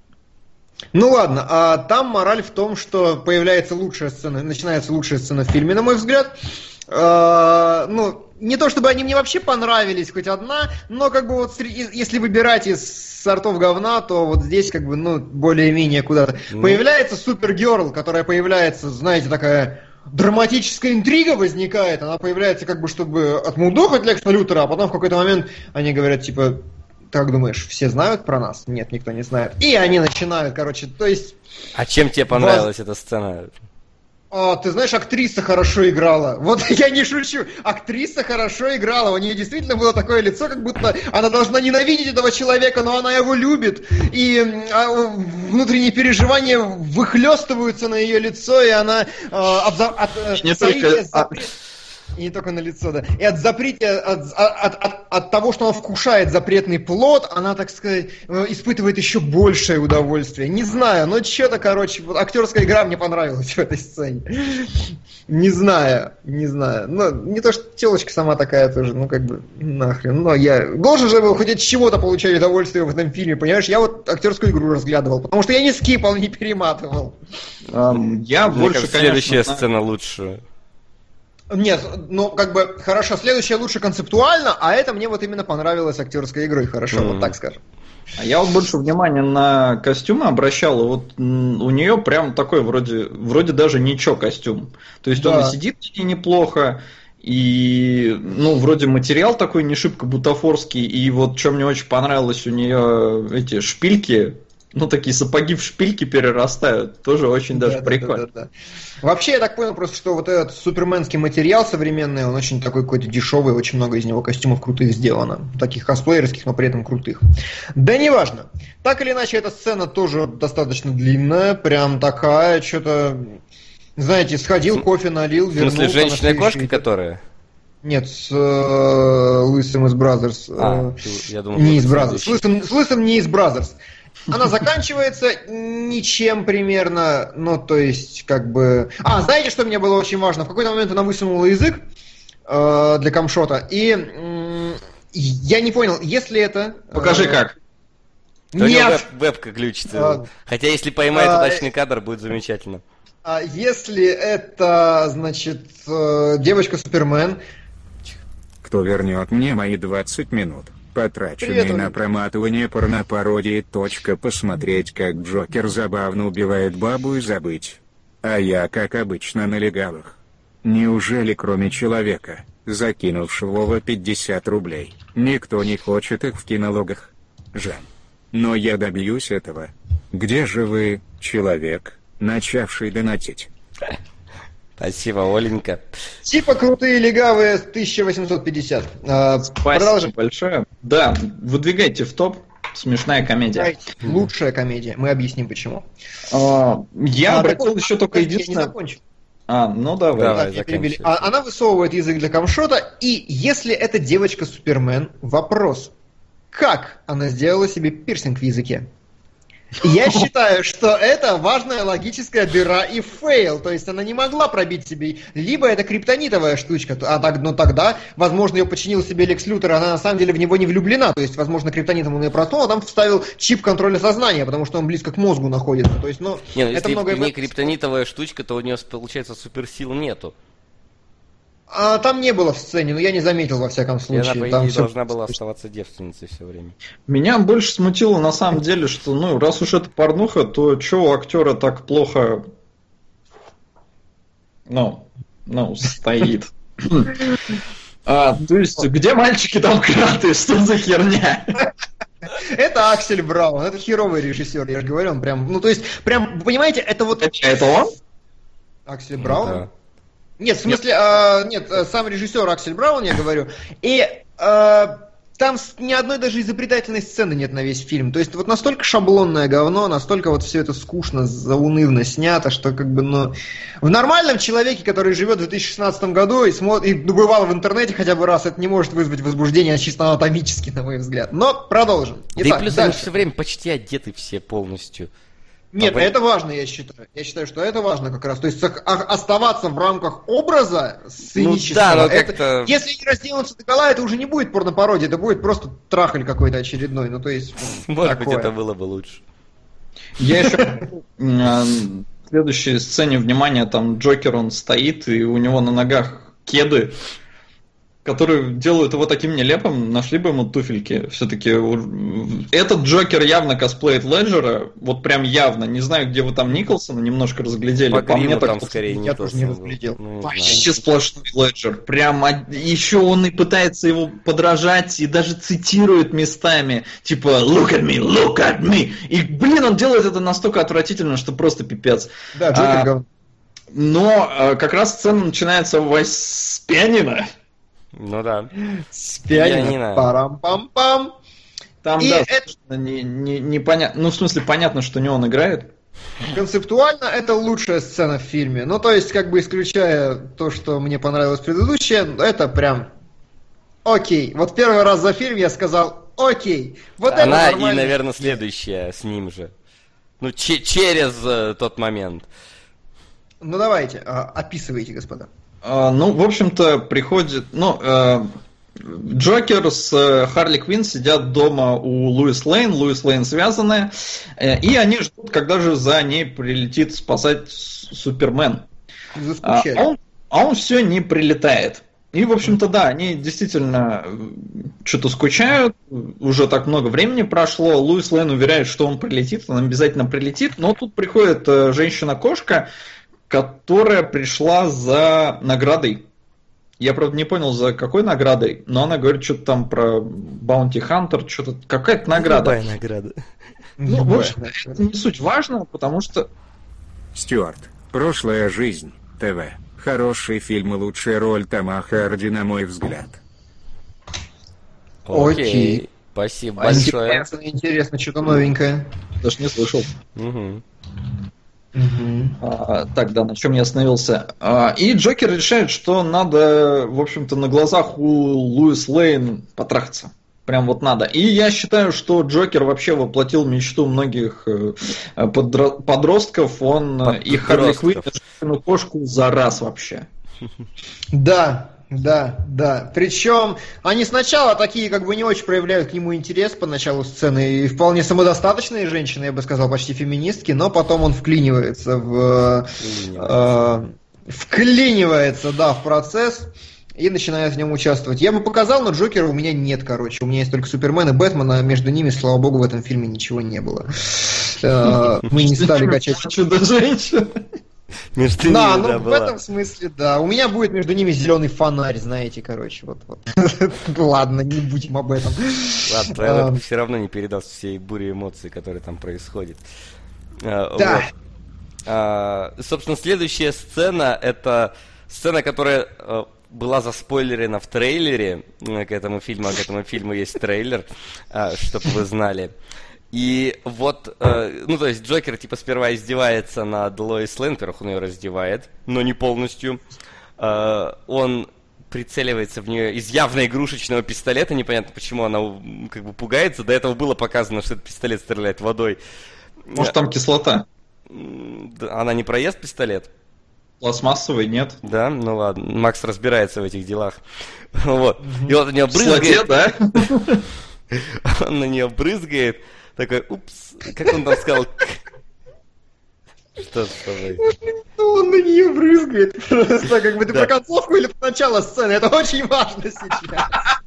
Ну ладно, а там мораль в том, что появляется лучшая сцена, начинается лучшая сцена в фильме, на мой взгляд. А, ну... Не то чтобы они мне вообще понравились, хоть одна, но как бы вот среди, если выбирать из сортов говна, то вот здесь как бы, ну, более-менее куда-то. Ну. Появляется Супергерл, которая появляется, знаете, такая драматическая интрига возникает, она появляется как бы, чтобы отмудохать Лекса Лютера, а потом в какой-то момент они говорят, типа, ты как думаешь, все знают про нас? Нет, никто не знает. И они начинают, короче, то есть... А чем тебе понравилась вас... эта сцена? А, ты знаешь, актриса хорошо играла. Вот я не шучу. Актриса хорошо играла. У нее действительно было такое лицо, как будто она должна ненавидеть этого человека, но она его любит. И а, внутренние переживания выхлестываются на ее лицо, и она а, абзо... от, не только... запрет... И не только на лицо, да. И от запрета, от, от, от, от того, что она вкушает запретный плод, она, так сказать, испытывает еще большее удовольствие. Не знаю, но что-то, короче, вот актерская игра мне понравилась в этой сцене. Не знаю, не знаю. Ну, не то, что телочка сама такая тоже, ну, как бы, нахрен. Но я должен же был хоть от чего-то получать удовольствие в этом фильме, понимаешь? Я вот актерскую игру разглядывал, потому что я не скипал, не перематывал. Um, я Мне больше, кажется, следующая конечно, сцена лучше. Нет, ну как бы хорошо, следующая лучше концептуально, а это мне вот именно понравилось актерской игрой, хорошо, mm. вот так скажем. А я вот больше внимания на костюмы обращал, и вот у нее прям такой вроде, вроде даже ничего костюм. То есть да. он и сидит и неплохо, и ну вроде материал такой не шибко бутафорский, и вот что мне очень понравилось, у нее эти шпильки. Ну, такие сапоги в шпильки перерастают. Тоже очень даже да, прикольно. Да, да, да. Вообще, я так понял просто, что вот этот суперменский материал современный, он очень такой какой-то дешевый, очень много из него костюмов крутых сделано. Таких косплеерских, но при этом крутых. Да неважно. Так или иначе, эта сцена тоже достаточно длинная. Прям такая, что-то... Знаете, сходил, кофе налил, вернулся. В смысле, женщина-кошка, которая... Нет, с э, Лысым из Бразерс. А, я думал, не из Бразерс. С Лысым, с Лысым не из Бразерс. Она заканчивается ничем примерно, ну, то есть, как бы... А, знаете, что мне было очень важно? В какой-то момент она высунула язык э, для камшота, и э, я не понял, если это... Э, Покажи как. Нет. У него веб, вебка глючится. А, Хотя, если поймает а, удачный кадр, будет замечательно. А если это, значит, э, девочка-супермен... Кто вернет мне мои двадцать минут? Потраченные Привет, на проматывание порнопародии. Точка. Посмотреть, как Джокер забавно убивает бабу и забыть. А я, как обычно, на легалах. Неужели кроме человека, закинувшего в пятьдесят рублей, никто не хочет их в кинологах? Жаль. Но я добьюсь этого. Где же вы, человек, начавший донатить? Спасибо, Оленька. Типа крутые легавые тысяча восемьсот пятьдесят. А, продолжим. Большое. Да, выдвигайте в топ. Смешная комедия. Лучшая комедия. Мы объясним почему. А, я а, обратил так, еще так, только единственное... Я не закончу. А, ну давай. давай а, она высовывает язык для камшота, и если это девочка-супермен, вопрос. Как она сделала себе пирсинг в языке? Я считаю, что это важная логическая дыра и фейл. То есть она не могла пробить себе. Либо это криптонитовая штучка. А так, но тогда, возможно, ее починил себе Лекс Лютер, она на самом деле в него не влюблена. То есть, возможно, криптонитом он ее проснул, а там вставил чип контроля сознания, потому что он близко к мозгу находится. То есть, ну, не, ну это если многое... не криптонитовая штучка, то у нее, получается, суперсил нету. А, там не было в сцене, но я не заметил, во всяком случае. Она, по идее, все... должна была оставаться девственницей все время. Меня больше смутило, на самом деле, что, ну, раз уж это порнуха, то чего у актера так плохо, ну, ну, стоит. А, то есть, где мальчики там краты, что за херня? Это Аксель Браун, это херовый режиссер, я же говорю, он прям, ну, то есть, прям, понимаете, это вот... Это он? Аксель Браун? Нет, в смысле, нет. А, нет, сам режиссер Аксель Браун, я говорю, и а, там ни одной даже изобретательной сцены нет на весь фильм. То есть вот настолько шаблонное говно, настолько вот все это скучно, заунывно снято, что как бы, ну... В нормальном человеке, который живет в две тысячи шестнадцатом году и, смо... и бывал в интернете хотя бы раз, это не может вызвать возбуждение чисто анатомически, на мой взгляд. Но продолжим. Итак, да и плюс дальше. Они все время почти одеты все полностью. Нет, а это вы... важно, я считаю. Я считаю, что это важно как раз. То есть оставаться в рамках образа сценического. Ну, да, это... Если не разденутся догола, это уже не будет порнопародия, это будет просто трахаль какой-то очередной. Ну, то есть, может такое. Быть, это было бы лучше. Я еще в следующей сцене, внимание, там Джокер, он стоит, и у него на ногах кеды, которые делают его таким нелепым, нашли бы ему туфельки. Все-таки этот Джокер явно косплеит Леджера, вот прям явно. Не знаю, где вы там Николсона немножко разглядели. По, По мне так скорее я тоже не разглядел. Ну, вообще сплошной Леджер. Прям еще он и пытается его подражать, и даже цитирует местами. Типа «Look at me, look at me!» И, блин, он делает это настолько отвратительно, что просто пипец. Да, Джокер а, говно. Но а, как раз сцена начинается с пианино. Ну да. С пианино. Парам-пам-пам. Там, и да, это... непонятно. Не, не ну, в смысле, понятно, что не он играет. Концептуально это лучшая сцена в фильме. Ну, то есть, как бы исключая то, что мне понравилось предыдущее, это прям окей. Вот первый раз за фильм я сказал окей. Вот она это и, наверное, следующая с ним же. Ну, ч- через э, тот момент. Ну, давайте, э, описывайте, господа. А, ну, в общем-то, приходит... Ну, э, Джокер с э, Харли Квинн сидят дома у Луис Лейн. Луис Лейн связаны. Э, и они ждут, когда же за ней прилетит спасать Супермен. А он, а он все не прилетает. И, в общем-то, да, они действительно что-то скучают, уже так много времени прошло, Луис Лейн уверяет, что он прилетит, он обязательно прилетит, но тут приходит женщина-кошка, которая пришла за наградой. Я, правда, не понял, за какой наградой, но она говорит что-то там про Баунти Хантер, что-то какая-то награда. Любая награда. Ну, в общем, это не суть важно, потому что... Стюарт, прошлая жизнь, ТВ. Хороший фильм и лучшая роль Тома Харди, на мой взгляд. Окей. Окей. Спасибо большое. Интересно, интересно, что-то новенькое. Даже не слышал. Угу. Угу. А, так, да, на чем я остановился. А, и Джокер решает, что надо, в общем-то, на глазах у Луис Лейн потрахаться. Прям вот надо. И я считаю, что Джокер вообще воплотил мечту многих подро- подростков. Он подростков. И Харли Квинн кошку за раз вообще. Да, да, да. Причем они сначала такие как бы не очень проявляют к нему интерес по началу сцены. И вполне самодостаточные женщины, я бы сказал, почти феминистки. Но потом он вклинивается в... Вклинивается, э, вклинивается да, в процесс. И начинает в нем участвовать. Я бы показал, но Джокера у меня нет, короче. У меня есть только Супермен и Бэтмен, а между ними, слава богу, в этом фильме ничего не было. Мы не стали качать Чудо-женщину. Между да, ними, ну да, в была. Этом смысле, да. У меня будет между ними зеленый фонарь, знаете, короче. Вот, вот. Ладно, не будем об этом. Ладно, трейлер все равно не передаст всей буре эмоций, которые там происходят. Да. Вот. Собственно, следующая сцена, это сцена, которая... была заспойлерена в трейлере к этому фильму, а к этому фильму есть трейлер, чтобы вы знали. И вот, ну то есть Джокер типа сперва издевается над Лоис Лейн, во-первых, он ее раздевает, но не полностью. Он прицеливается в нее из явно игрушечного пистолета, непонятно почему она как бы пугается. До этого было показано, что этот пистолет стреляет водой. Может там кислота? Она не проест пистолет? Пластмассовый, нет. Да, ну ладно, Макс разбирается в этих делах. Вот. И вот на нее брызгает. Да? Он на нее брызгает. Такой, упс, как он там сказал? Что с тобой? Он на нее брызгает. Просто как бы ты про концовку или про начало сцены. Это очень важно сейчас.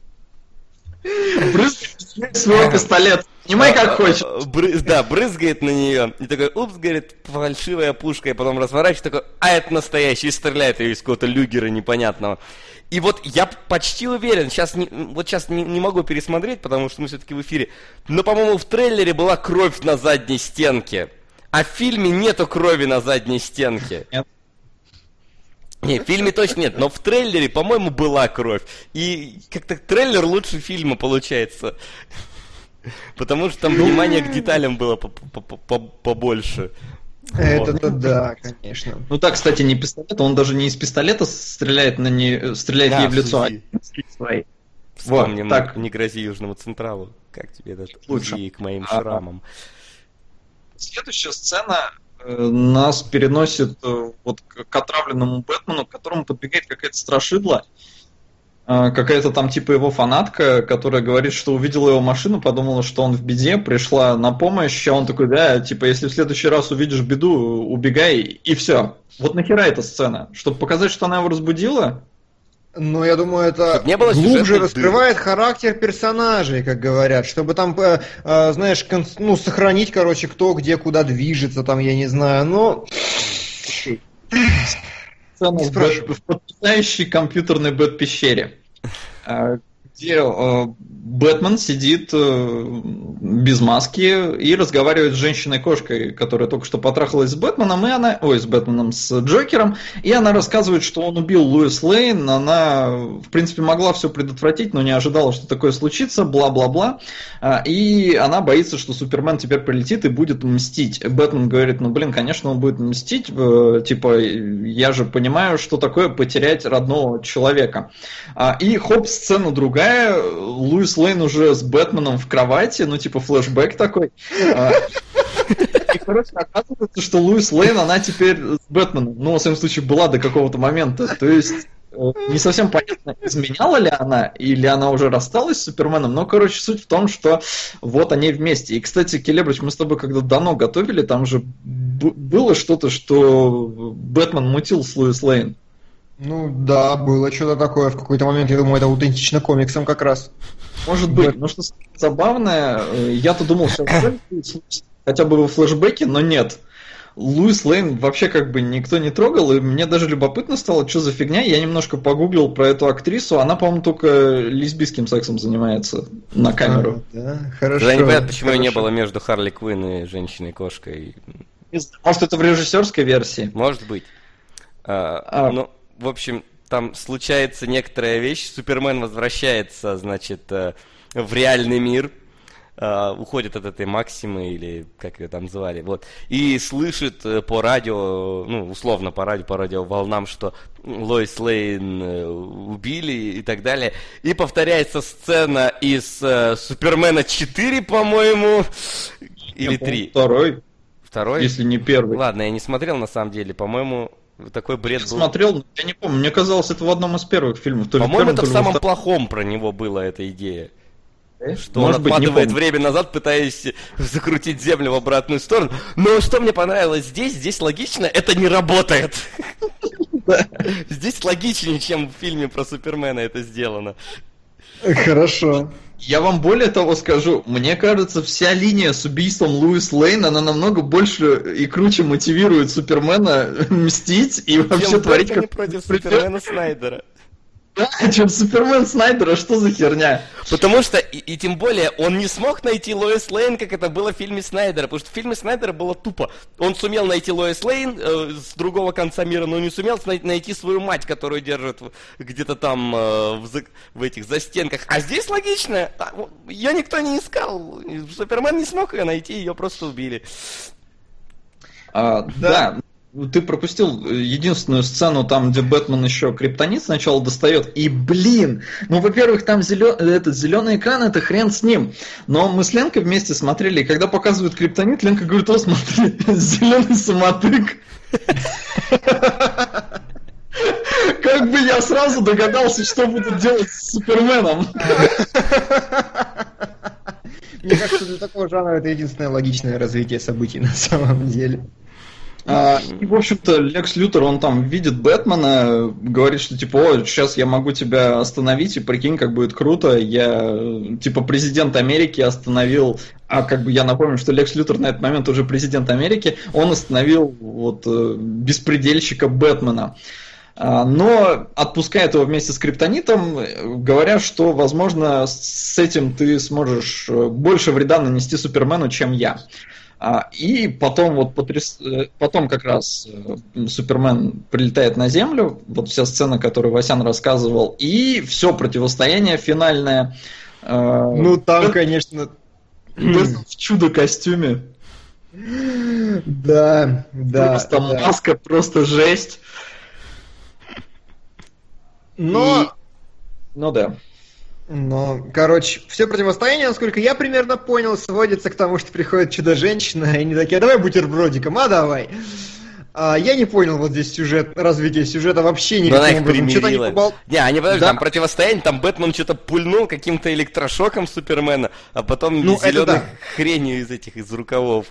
Брызгает свой пистолет. Снимай как хочешь. Брыз, да, брызгает на нее. И такой, упс, говорит, фальшивая пушка. И потом разворачивает, такой, а это настоящий. И стреляет ее из какого-то люгера непонятного. И вот я почти уверен, сейчас не, вот сейчас не, не могу пересмотреть, потому что мы все-таки в эфире. Но, по-моему, в трейлере была кровь на задней стенке. А в фильме нету крови на задней стенке. Нет. Нет, в фильме точно нет, но в трейлере, по-моему, была кровь. И как-то трейлер лучше фильма получается. Потому что там внимание к деталям было побольше. Это-то да, конечно. Ну так, кстати, не пистолет, он даже не из пистолета стреляет на нее, стреляет ей в лицо. Вспомним, так не грози Южному Централу. Как тебе этот лучик к моим шрамам? Следующая сцена нас переносит вот к отравленному Бэтмену, к которому подбегает какая-то страшидла, какая-то там типа его фанатка, которая говорит, что увидела его машину, подумала, что он в беде, пришла на помощь, а он такой, да, типа, если в следующий раз увидишь беду, убегай, и все. Вот нахера эта сцена? Чтобы показать, что она его разбудила? Ну, я думаю, это глубже раскрывает дыр. Характер персонажей, как говорят, чтобы там, э, э, знаешь, конс... ну, сохранить, короче, кто где куда движется, там, я не знаю, но... В потрясающей компьютерной бэт-пещере, где э, Бэтмен сидит э, без маски и разговаривает с женщиной-кошкой, которая только что потрахалась с Бэтменом, и она, ой, с Бэтменом, с Джокером, и она рассказывает, что он убил Луис Лейн, она, в принципе, могла все предотвратить, но не ожидала, что такое случится, бла-бла-бла, и она боится, что Супермен теперь прилетит и будет мстить. Бэтмен говорит, ну, блин, конечно, он будет мстить, типа, я же понимаю, что такое потерять родного человека. И хоп, сцена другая, Луис Лейн уже с Бэтменом в кровати, ну, типа, флешбэк такой. И, короче, оказывается, что Луис Лейн, она теперь с Бэтменом, ну, во всяком случае, была до какого-то момента, то есть... Не совсем понятно, изменяла ли она, или она уже рассталась с Суперменом, но, короче, суть в том, что вот они вместе. И, кстати, Келебрич, мы с тобой когда давно готовили, там же б- было что-то, что Бэтмен мутил с Луис Лейн. Ну да, было что-то такое. В какой-то момент, я думаю, это аутентично комиксам как раз. Может быть, но что забавное, я-то думал, что хотя бы во флешбеке, но нет. Луис Лейн вообще как бы никто не трогал, и мне даже любопытно стало, что за фигня. Я немножко погуглил про эту актрису, она, по-моему, только лесбийским сексом занимается на камеру. А, да, хорошо. Я не понимаю, почему хорошо. Не было между Харли Квинн и женщиной-кошкой. Может, это в режиссерской версии? Может быть. А, а... Ну, в общем, там случается некоторая вещь. Супермен возвращается, значит, в реальный мир. Uh, уходит от этой Максимы, или как ее там звали, вот, и слышит по радио, ну, условно по радио, по радиоволнам, что Лоис Лейн убили и так далее, и повторяется сцена из uh, Супермена четыре, по-моему, или три. Второй. Второй? Если не первый. Ладно, я не смотрел, на самом деле, по-моему... Такой бред я был. Смотрел, я не помню, мне казалось, это в одном из первых фильмов. То по-моему, первом, это в самом втором. Плохом про него была эта идея. Что может он быть, откладывает время назад, пытаясь закрутить землю в обратную сторону. Но что мне понравилось здесь, здесь логично, это не работает. Здесь логичнее, чем в фильме про Супермена это сделано. Хорошо. Я вам более того скажу, мне кажется, вся линия с убийством Луис Лейн, она намного больше и круче мотивирует Супермена мстить и вообще творить как... против Супермена Снайдера. Да, чем Супермен Снайдера, что за херня? Потому что, и, и тем более, он не смог найти Лоис Лейн, как это было в фильме Снайдера. Потому что в фильме Снайдера было тупо. Он сумел найти Лоис Лейн э, с другого конца мира, но не сумел найти свою мать, которую держат где-то там э, в, за, в этих застенках. А здесь логично. Ее никто не искал. Супермен не смог ее найти, ее просто убили. А, да. да. Ты пропустил единственную сцену, там, где Бэтмен еще криптонит сначала достает, и, блин, ну, во-первых, там зелё... этот зеленый экран, это хрен с ним, но мы с Ленкой вместе смотрели, и когда показывают криптонит, Ленка говорит, о, смотри, зеленый самотык. Как бы я сразу догадался, что будут делать с Суперменом. Мне кажется, для такого жанра это единственное логичное развитие событий на самом деле. А, и, в общем-то, Лекс Лютер, он там видит Бэтмена, говорит, что, типа, о, сейчас я могу тебя остановить, и прикинь, как будет круто, я, типа, президент Америки остановил, а, как бы, я напомню, что Лекс Лютер на этот момент уже президент Америки, он остановил, вот, беспредельщика Бэтмена. Но отпускает его вместе с Криптонитом, говоря, что, возможно, с этим ты сможешь больше вреда нанести Супермену, чем я. И потом, вот потряс... потом как раз Супермен прилетает на Землю, вот вся сцена, которую Васян рассказывал, и все противостояние финальное. Ну там, Бэт... конечно, Бэт в чудо-костюме. Да, да. Просто да. Маска, просто жесть. Но... И... Ну да. Но, короче, все противостояние, насколько я примерно понял, сводится к тому, что приходит Чудо-женщина, и они такие, а давай бутербродиком, а давай. А, я не понял вот здесь сюжет, развитие сюжета вообще никаким образом. Она их примирила. Не, побол... не, они подожди, да. Там противостояние, там Бэтмен что-то пульнул каким-то электрошоком Супермена, а потом ну, зеленой да. хренью из этих, из рукавов.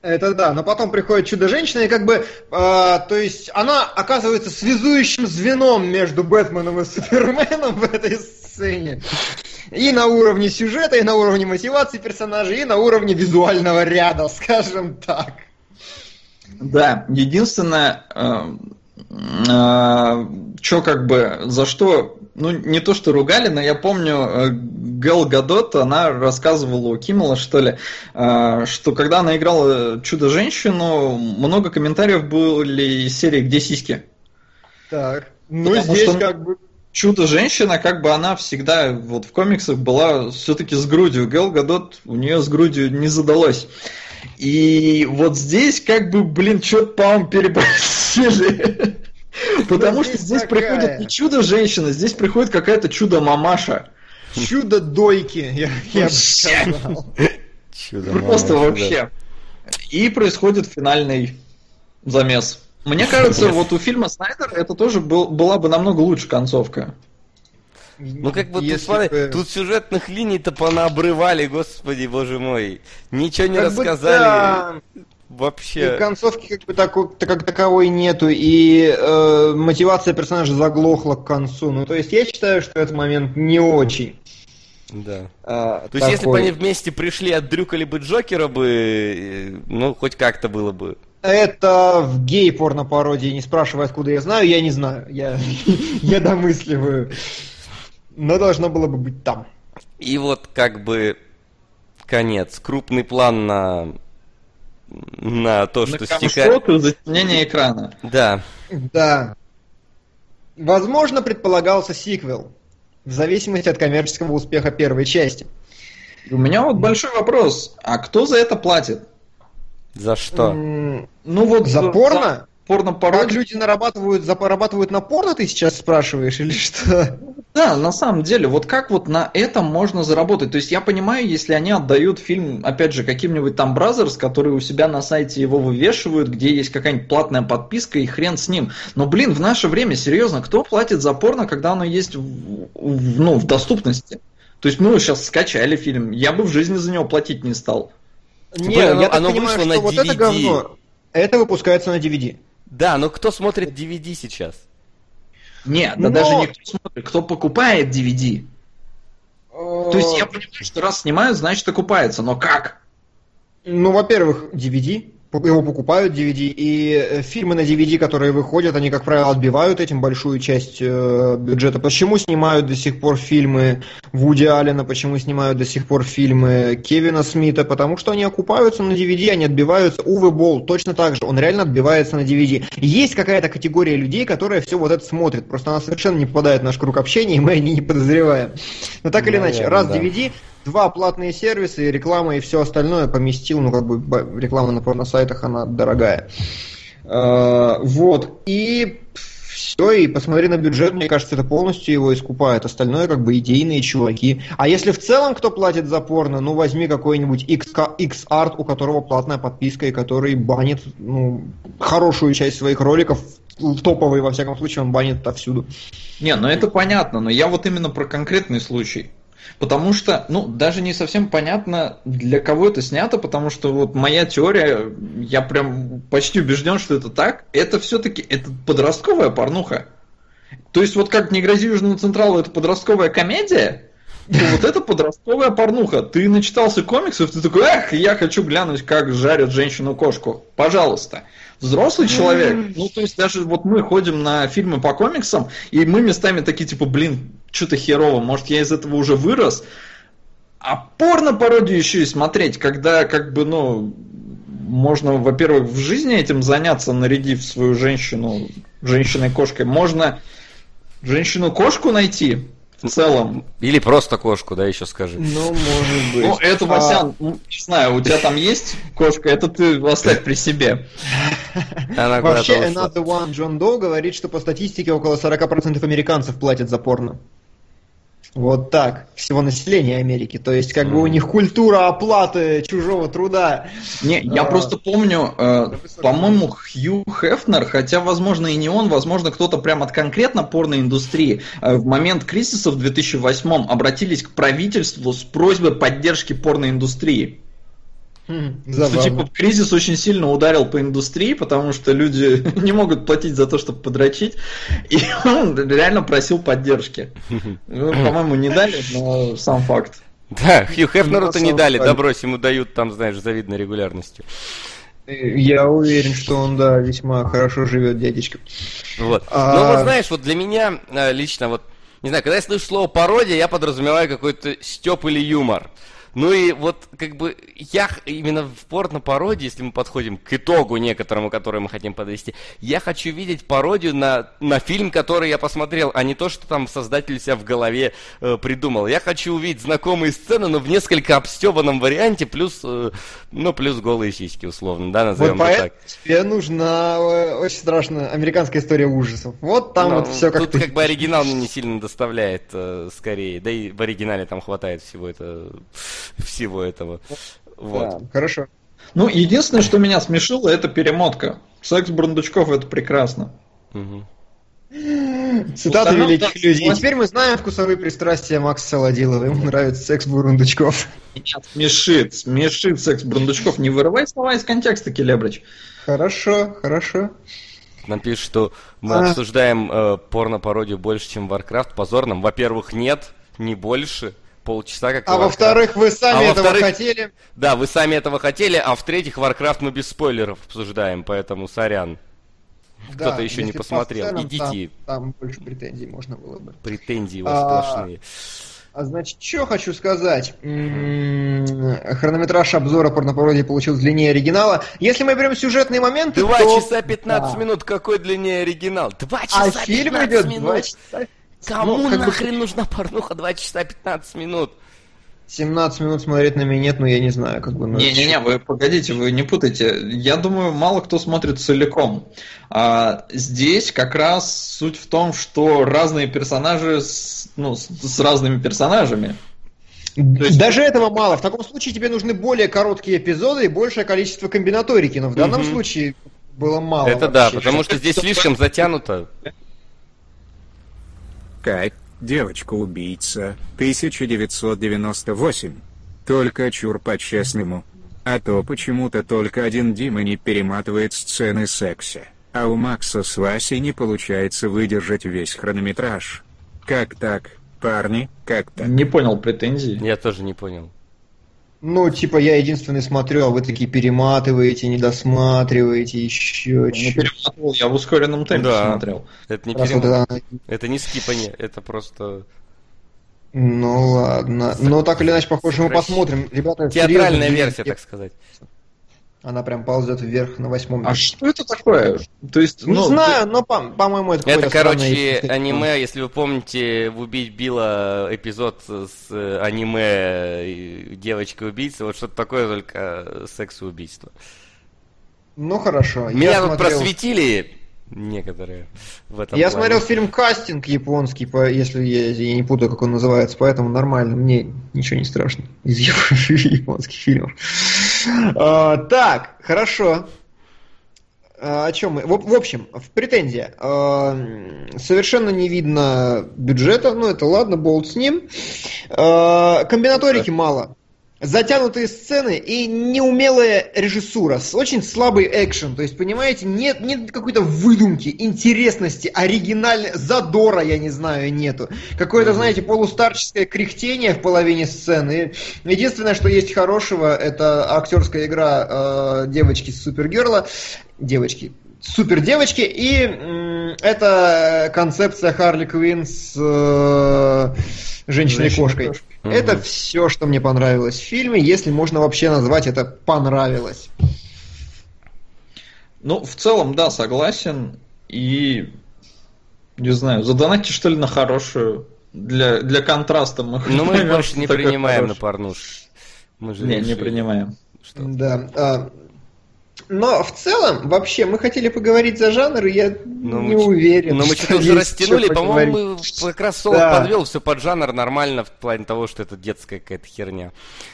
Это да, но потом приходит Чудо-женщина, и как бы, э, то есть она оказывается связующим звеном между Бэтменом и Суперменом в этой сцене. И на уровне сюжета, и на уровне мотивации персонажей, и на уровне визуального ряда, скажем так. Да, единственное, э, э, что как бы, за что ну, не то что ругали, но я помню, Гэл Гадот, она рассказывала у Киммела, что ли, что когда она играла «Чудо-женщину», много комментариев были из серии «Где сиськи?». Так, ну потому здесь что... как бы... Чудо-женщина, как бы она всегда вот в комиксах была все-таки с грудью. Гэл Гадот, у нее с грудью не задалось. И вот здесь, как бы, блин, что-то, по-моему, переборщили. Потому что здесь приходит не чудо-женщина, здесь приходит какая-то чудо-мамаша. Чудо-дойки, я бы сказал. Просто вообще. И происходит финальный замес. Мне кажется, вот у фильма Снайдера это тоже был, была бы намного лучше концовка. Ну как бы тут, смотри, бы... тут сюжетных линий-то понаобрывали, господи, боже мой. Ничего не как рассказали. Будто... Вообще. И концовки как бы так, как таковой нету, и э, мотивация персонажа заглохла к концу. Ну то есть я считаю, что этот момент не очень. Да. А, то есть если бы они вместе пришли, отдрюкали бы Джокера бы, ну хоть как-то было бы. Это в гей-порно-пародии, не спрашивай, откуда я знаю, я не знаю, я, я домысливаю. Но должно было бы быть там. И вот как бы конец, крупный план на, на то, что стекает. На затемнение экрана. Да. Да. Возможно, предполагался сиквел, в зависимости от коммерческого успеха первой части. У меня вот большой вопрос, а кто за это платит? За что? Mm, ну вот за, за порно? Порно-пародию. Как люди нарабатывают, зарабатывают на порно, ты сейчас спрашиваешь, или что? Да, на самом деле, вот как вот на этом можно заработать? То есть я понимаю, если они отдают фильм, опять же, каким-нибудь там Бразерс, которые у себя на сайте его вывешивают, где есть какая-нибудь платная подписка, и хрен с ним. Но, блин, в наше время, серьезно, кто платит за порно, когда оно есть в, в, ну, в доступности? То есть мы сейчас скачали фильм, я бы в жизни за него платить не стал. Нет, оно, я так оно понимаю, вышло что на вот ди ви ди. Это говно, это выпускается на ди ви ди. Да, но кто смотрит ди ви ди сейчас? Нет, да но... даже не кто смотрит, кто покупает ди ви ди. О... То есть я понимаю, что раз снимают, значит окупается, но как? Ну, во-первых, ди ви ди, его покупают ди ви ди, и фильмы на ди ви ди, которые выходят, они, как правило, отбивают этим большую часть э, бюджета. Почему снимают до сих пор фильмы Вуди Аллена, почему снимают до сих пор фильмы Кевина Смита? Потому что они окупаются на ди ви ди, они отбиваются. Уве Болл точно так же, он реально отбивается на ди ви ди. Есть какая-то категория людей, которая все вот это смотрит, просто она совершенно не попадает в наш круг общения, и мы о ней не подозреваем. Но так или иначе, раз ди ви ди... Два платные сервисы, реклама и все остальное поместил, ну как бы реклама на порносайтах, она дорогая. Э-э- вот, и все, и посмотри на бюджет, мне кажется, это полностью его искупает. Остальное как бы идейные чуваки. А если в целом кто платит за порно, ну возьми какой-нибудь X-Art, у которого платная подписка, и который банит ну, хорошую часть своих роликов, топовые во всяком случае, он банит отовсюду. Не, ну это понятно, но я вот именно про конкретный случай. Потому что, ну, даже не совсем понятно, для кого это снято, потому что вот моя теория, я прям почти убежден, что это так, это все-таки это подростковая порнуха. То есть вот как «Не грози Южному Централу» это подростковая комедия, то вот это подростковая порнуха. Ты начитался комиксов, ты такой, эх, я хочу глянуть, как жарят женщину-кошку. Пожалуйста. Взрослый человек, ну, то есть даже вот мы ходим на фильмы по комиксам, и мы местами такие, типа, блин, что-то херово, может, я из этого уже вырос. А порно-пародию еще и смотреть, когда, как бы, ну, можно, во-первых, в жизни этим заняться, нарядив свою женщину женщиной-кошкой. Можно женщину-кошку найти в целом. Или просто кошку, да, еще скажи. Ну, может быть. Ну, это, Васян, а... не знаю, у тебя там есть кошка, это ты оставь при себе. Она вообще, Another One Джон Доу говорит, что по статистике около сорок процентов американцев платят за порно. Вот так. Всего населения Америки. То есть, как mm. бы у них культура оплаты чужого труда. Не, я а, просто помню, э, по-моему, Хью Хефнер, хотя, возможно, и не он, возможно, кто-то прямо от конкретно порноиндустрии э, в момент кризиса в две тысячи восьмом обратились к правительству с просьбой поддержки порноиндустрии. Mm, что, типа, кризис очень сильно ударил по индустрии, потому что люди не могут платить за то, чтобы подрочить, и он реально просил поддержки. Ну, по-моему, не дали, но сам факт. Да, Хью Хефнеру-то не дали, добрось, ему дают там, знаешь, завидной регулярностью. Я уверен, что он, да, весьма хорошо живет, дядечка. Вот. А... Ну, вот знаешь, вот для меня лично вот не знаю, когда я слышу слово пародия, я подразумеваю какой-то стёб или юмор. Ну и вот, как бы, я именно в порно-пародии, если мы подходим к итогу некоторому, который мы хотим подвести, я хочу видеть пародию на, на фильм, который я посмотрел, а не то, что там создатель себя в голове э, придумал. Я хочу увидеть знакомые сцены, но в несколько обстёбанном варианте, плюс, э, ну, плюс голые сиськи, условно, да, назовем вот это так. Тебе нужна э, очень страшная американская история ужасов. Вот там но, вот все как-то... Тут как бы оригинал не сильно доставляет, э, скорее, да и в оригинале там хватает всего это... всего этого. Вот. Да, хорошо. Ну, единственное, что меня смешило, это перемотка. Секс Брундучков — это прекрасно. Угу. Цитаты Установка... великих людей. И теперь мы знаем вкусовые пристрастия Макса Солодилова. Ему нравится секс Брундучков. Нет, смешит, смешит секс Брундучков. Не вырывай слова из контекста, Келебрич. Хорошо, хорошо. Нам пишут, что мы а... обсуждаем э, порно-пародию больше, чем Варкрафт. Позор нам. Во-первых, нет, не больше. Полчаса, как а во-вторых, вы сами а этого хотели. Да, вы сами этого хотели, а в-третьих, Warcraft мы без спойлеров обсуждаем, поэтому сорян. Да, кто-то еще не посмотрел. По сценам, идите. Там, там больше претензий можно было бы. Претензии у вас а, сплошные. А значит, что хочу сказать. М-м-м, хронометраж обзора порнопародии получился длиннее оригинала. Если мы берем сюжетные моменты, Два то... часа пятнадцать а. минут. Какой длиннее оригинал? Два часа а фильм идет минут. Два часа... Кому ну, нахрен бы... нужна порнуха два часа пятнадцать минут? семнадцать минут смотреть на меня нет, но я не знаю, как бы... Не-не-не, вы погодите, вы не путайте. Я думаю, мало кто смотрит целиком. А, здесь как раз суть в том, что разные персонажи с, ну, с, с разными персонажами. Есть... Даже этого мало. В таком случае тебе нужны более короткие эпизоды и большее количество комбинаторики. Но в данном mm-hmm. случае было мало. Это вообще. Да, потому что здесь слишком затянуто... Кайт, девочка-убийца, тысяча девятьсот девяносто восемь. Только чур по-честному. А то почему-то только один Дима не перематывает сцены секса, а у Макса с Васей не получается выдержать весь хронометраж. Как так, парни, как так? Не понял претензий. Я тоже не понял. Ну, типа, я единственный смотрю, а вы такие перематываете, недосматриваете, еще чуть. Не перематывал, я в ускоренном темпе да. смотрел. Это не перематывание. Да. Это не скипание, это просто... Ну, ладно. Но так или иначе, похоже, мы посмотрим. Ребята, театральная серьезно, версия, я... так сказать. Она прям ползет вверх на восьмом месте. А что это такое? То есть, ну, не знаю, ты... но, по- по-моему, это какое-то... Это, короче, странное... аниме, если вы помните, в «Убить Билла» эпизод с аниме «Девочка-убийца», вот что-то такое, только секс-убийство. Ну, хорошо. Меня я тут смотрел... просветили некоторые в этом Я плане. Смотрел фильм «Кастинг» японский, по... если я, я не путаю, как он называется, поэтому нормально, мне ничего не страшно из японских фильмов. Uh, так, хорошо. Uh, о чем мы? В, в общем, в претензии. Uh, совершенно не видно бюджета, но это ладно, болт с ним. Uh, комбинаторики мало. Затянутые сцены и неумелая режиссура. Очень слабый экшен. То есть, понимаете, нет, нет какой-то выдумки, интересности, оригинальной задора, я не знаю, нету. Какое-то, знаете, полустарческое кряхтение в половине сцены. Единственное, что есть хорошего, это актерская игра э, девочки с Супергерла. Девочки. Супердевочки. И э, это концепция Харли Квинн с... Э, Женщиной-кошкой. Женщина-кошка. Это все, что мне понравилось в фильме, если можно вообще назвать это понравилось. Ну, в целом, да, согласен. И, не знаю, задонатьте, что ли, на хорошую. Для, для контраста мы... Ну, мы больше не принимаем на порнуш. Мы же не, не принимаем. Что? Да, а... Но в целом, вообще, мы хотели поговорить за жанр, и я но не мы, уверен. Но мы что-то уже растянули, по-моему, мы как раз соло да. подвел все под жанр нормально в плане того, что это детская какая-то херня.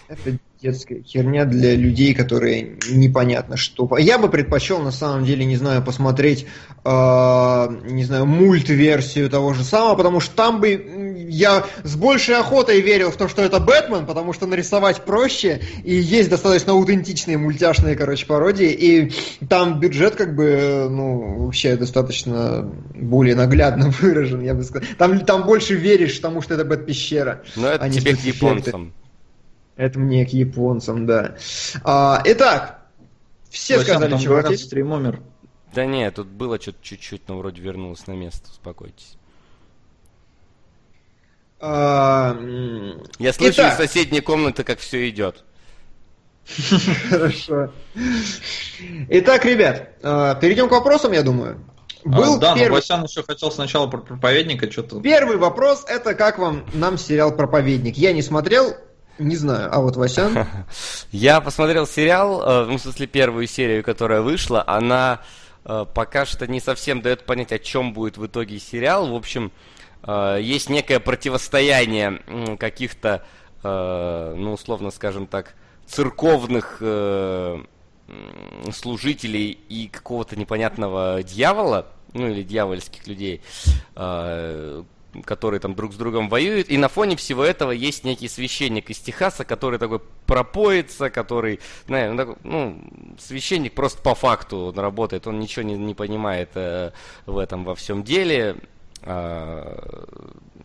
Это детская херня для людей, которые непонятно что. Я бы предпочел, на самом деле, не знаю, посмотреть, э, не знаю, мульт-версию того же самого, потому что там бы я с большей охотой верил в то, что это Бэтмен, потому что нарисовать проще, и есть достаточно аутентичные мультяшные, короче, пародии, и там бюджет, как бы, ну, вообще достаточно более наглядно выражен, я бы сказал. Там, там больше веришь тому, что это Бэт-пещера. Но это а тебе к японцам. Это мне к японцам, да. А, итак, все Во сказали, чего хотели. Стрим умер. Да не, тут было что-то чуть-чуть, но вроде вернулось на место, успокойтесь. Я слышу из соседней комнаты, как все идет. Хорошо. Итак, ребят, перейдем к вопросам, я думаю. Был а, да, первый... но Васян еще хотел сначала про проповедника что-то. Первый вопрос — это как вам нам сериал «Проповедник»? Я не смотрел, не знаю, а вот Васян. Я посмотрел сериал, в смысле первую серию, которая вышла, она пока что не совсем дает понять, о чем будет в итоге сериал. В общем, есть некое противостояние каких-то, ну условно скажем так, церковных служителей и какого-то непонятного дьявола, ну или дьявольских людей, э, которые там друг с другом воюют, и на фоне всего этого есть некий священник из Техаса, который такой пропоится, который, знаете, такой, ну, священник просто по факту работает, он ничего не, не понимает э, в этом во всем деле, э,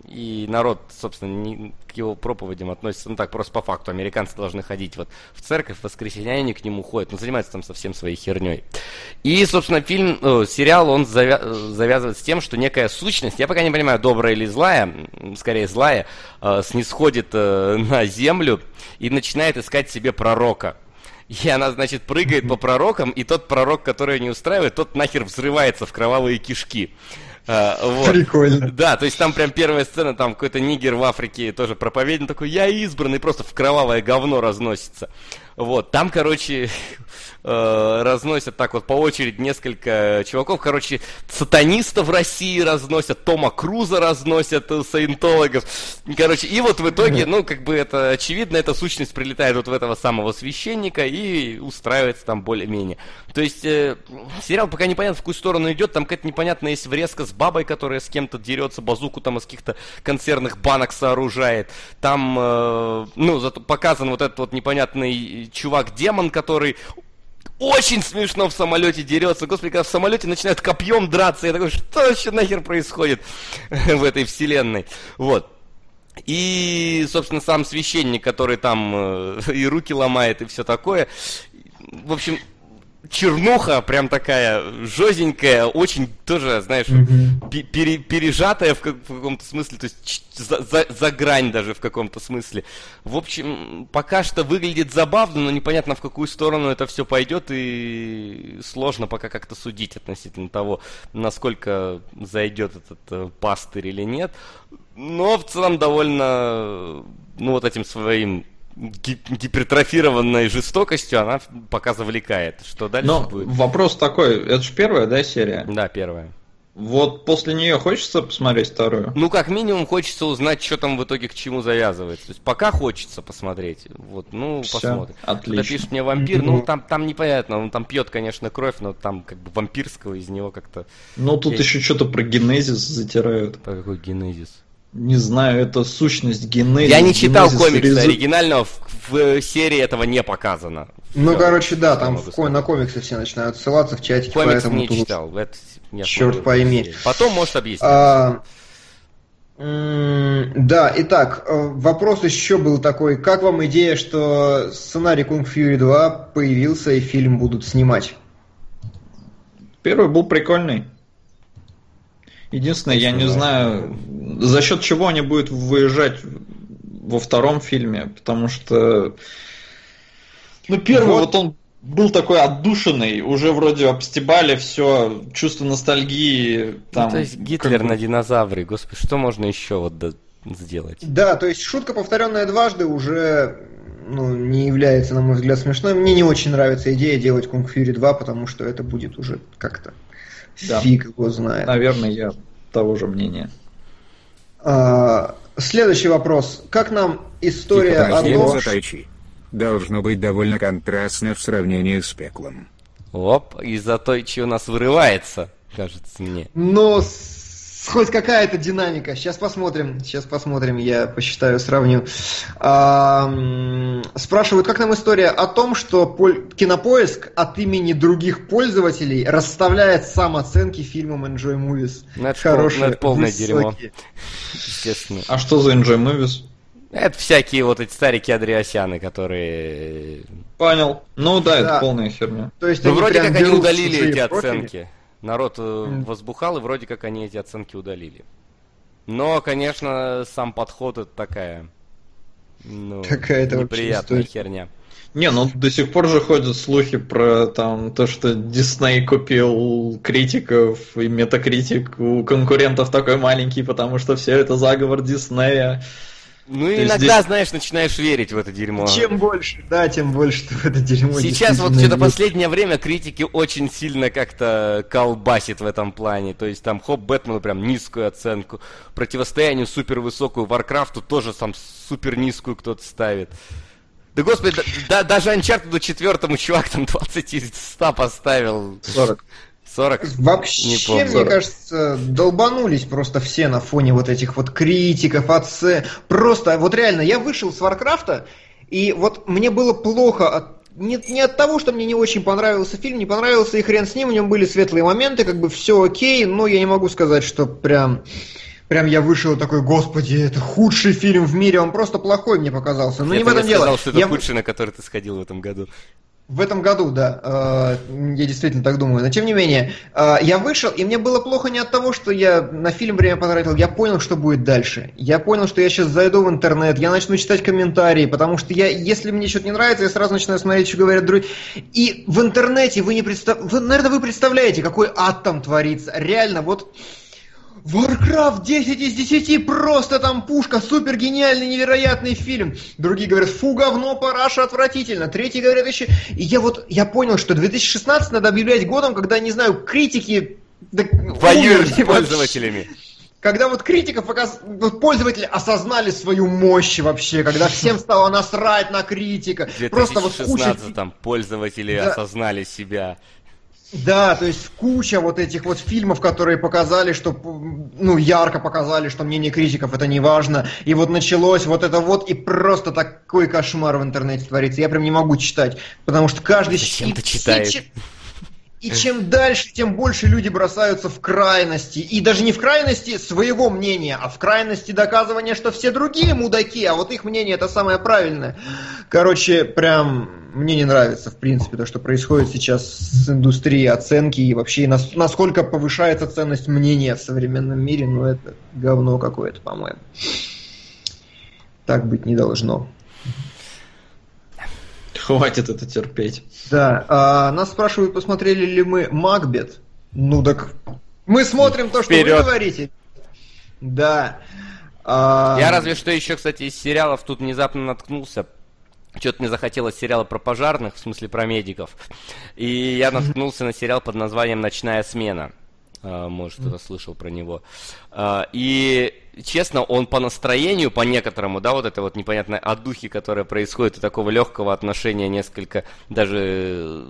и народ, собственно, не, к его проповедям относится, ну так, просто по факту. Американцы должны ходить вот в церковь в воскресенье, они к нему ходят, но занимаются там совсем своей херней. И, собственно, фильм, э, сериал, он завя- завязывает с тем, что некая сущность, я пока не понимаю, добрая или злая, скорее злая, э, снисходит э, на землю и начинает искать себе пророка. И она, значит, прыгает по пророкам, и тот пророк, который ее не устраивает, тот нахер взрывается в кровавые кишки. А, вот. Прикольно. Да, то есть там прям первая сцена, там какой-то нигер в Африке тоже проповедник такой, я избранный, просто в кровавое говно разносится. Вот, там, короче, э, разносят так вот по очереди несколько чуваков, короче, сатанистов России разносят, Тома Круза разносят, саентологов, короче, и вот в итоге, ну, как бы это очевидно, эта сущность прилетает вот в этого самого священника и устраивается там более-менее. То есть, э, сериал пока непонятно, в какую сторону идет, там какая-то непонятная есть врезка с бабой, которая с кем-то дерется, базуку там из каких-то консервных банок сооружает, там, э, ну, зато показан вот этот вот непонятный чувак-демон, который очень смешно в самолете дерется. Господи, когда в самолете начинают копьем драться, я такой, что еще нахер происходит в этой вселенной? Вот. И, собственно, сам священник, который там и руки ломает, и все такое. В общем, чернуха прям такая жёстенькая, очень тоже, знаешь, mm-hmm. пере, пережатая в, как, в каком-то смысле, то есть за, за, за грань даже в каком-то смысле. В общем, пока что выглядит забавно, но непонятно, в какую сторону это все пойдет, и сложно пока как-то судить относительно того, насколько зайдет этот э, пастырь или нет. Но в целом довольно, ну вот этим своим... гипертрофированной жестокостью она пока завлекает. Что дальше но будет? Вопрос такой, это же первая, да, серия? Да, первая. Вот после нее хочется посмотреть вторую? Ну, как минимум, хочется узнать, что там в итоге к чему завязывается. То есть пока хочется посмотреть. Вот, ну, все, посмотрим. Отлично. Когда пишет мне вампир, ну, там, там непонятно. Он там пьет, конечно, кровь, но там как бы вампирского из него как-то... Ну, тут есть... еще что-то про генезис затирают. Про какой генезис? Не знаю, это сущность генезис. Я не читал комиксы оригинального, в, в серии этого не показано. Ну, все, короче, да, там в, на комиксы все начинают ссылаться в чатике. Комикс не тут... читал. Это... Черт пойми. Потом, может, объяснить. А... Да, итак, вопрос еще был такой. Как вам идея, что сценарий Кунг Фьюри два появился и фильм будут снимать? Первый был прикольный. Единственное, я не знаю, за счет чего они будут выезжать во втором фильме, потому что, ну, первый вот, вот он был такой отдушенный, уже вроде обстебали все, чувство ностальгии. Там, ну, то есть Гитлер как... на динозавре, господи, что можно еще вот сделать? Да, то есть шутка, повторенная дважды, уже... ну, не является, на мой взгляд, смешной. Мне не очень нравится идея делать Кунг Фьюри два, потому что это будет уже как-то да. Фиг его знает. Наверное, я того же мнения. А, следующий вопрос. Как нам история о том... Затоичи. Должно быть довольно контрастно в сравнении с пеклом. Оп, и Затоичи у нас вырывается, кажется мне. Но хоть какая-то динамика. Сейчас посмотрим. Сейчас посмотрим, я посчитаю, сравню. А, спрашивают, как нам история о том, что пол- Кинопоиск от имени других пользователей расставляет самооценки фильмам Enjoy Movies. Ну, это, хорошие, пол, ну, это полное высокие. Дерьмо. Естественно. А что за Enjoy Movies? Это всякие вот эти старики Андреасяны, которые... Понял. Ну да, да. Это полная херня. То есть, ну, вроде как они удалили эти профили. Оценки. Народ возбухал, и вроде как они эти оценки удалили. Но, конечно, сам подход это такая... Ну, какая-то неприятная херня. Не, ну до сих пор же ходят слухи про там то, что Дисней купил критиков, и Метакритик у конкурентов такой маленький, потому что все это заговор Диснея. Ну и иногда, здесь... знаешь, начинаешь верить в это дерьмо. Чем больше, да, тем больше ты в это дерьмо. Сейчас вот что-то последнее время критики очень сильно как-то колбасит в этом плане. То есть там хоп, Бэтмену прям низкую оценку, противостоянию супер высокую, Варкрафту тоже там супер низкую кто-то ставит. Да господи, да, да, даже Uncharted четвертому чувак там двадцать из ста поставил. сорок сорок Вообще, помню, мне кажется, долбанулись просто все на фоне вот этих вот критиков, отце. Просто, вот реально, я вышел с Варкрафта, и вот мне было плохо от... Не, не от того, что мне не очень понравился фильм, не понравился, и хрен с ним, у него были светлые моменты, как бы все окей, но я не могу сказать, что прям... Прям я вышел такой, господи, это худший фильм в мире, он просто плохой мне показался. Но я не в этом сказал, дело. Я сказал, что это я... худший, на который ты сходил в этом году. В этом году, да. Я действительно так думаю. Но тем не менее, я вышел, и мне было плохо не от того, что я на фильм время потратил. Я понял, что будет дальше. Я понял, что я сейчас зайду в интернет, я начну читать комментарии, потому что я, если мне что-то не нравится, я сразу начинаю смотреть, что говорят другие. И в интернете вы не представляете... Вы, наверное, вы представляете, какой ад там творится. Реально, вот... Warcraft десять из десяти, просто там пушка, супер гениальный, невероятный фильм. Другие говорят, фу, говно, параша, отвратительно. Третьи говорят еще... И я вот, я понял, что две тысячи шестнадцатый надо объявлять годом, когда, не знаю, критики... Воюют с пользователями. Когда вот критиков, пользователи осознали свою мощь вообще, когда всем стало насрать на критика. В две тысячи шестнадцатом пользователи осознали себя. Да, то есть куча вот этих вот фильмов, которые показали, что, ну, ярко показали, что мнение критиков это не важно, и вот началось вот это вот, и просто такой кошмар в интернете творится, я прям не могу читать, потому что каждый... Зачем-то читает. И чем дальше, тем больше люди бросаются в крайности. И даже не в крайности своего мнения, а в крайности доказывания, что все другие мудаки, а вот их мнение это самое правильное. Короче, прям мне не нравится, в принципе, то, что происходит сейчас с индустрией оценки и вообще нас, насколько повышается ценность мнения в современном мире. Ну, это говно какое-то, по-моему. Так быть не должно. Хватит это терпеть. Да. А, нас спрашивают, посмотрели ли мы Макбет. Ну так мы смотрим то, что вперед. Вы говорите. Да. А... Я разве что еще, кстати, из сериалов тут внезапно наткнулся. Что-то мне захотелось сериала про пожарных, в смысле про медиков. И я наткнулся на сериал под названием «Ночная смена». Может, кто-то слышал про него. И, честно, он по настроению, по некоторому, да, вот это вот непонятное отдухи, которое происходит, и такого легкого отношения несколько, даже,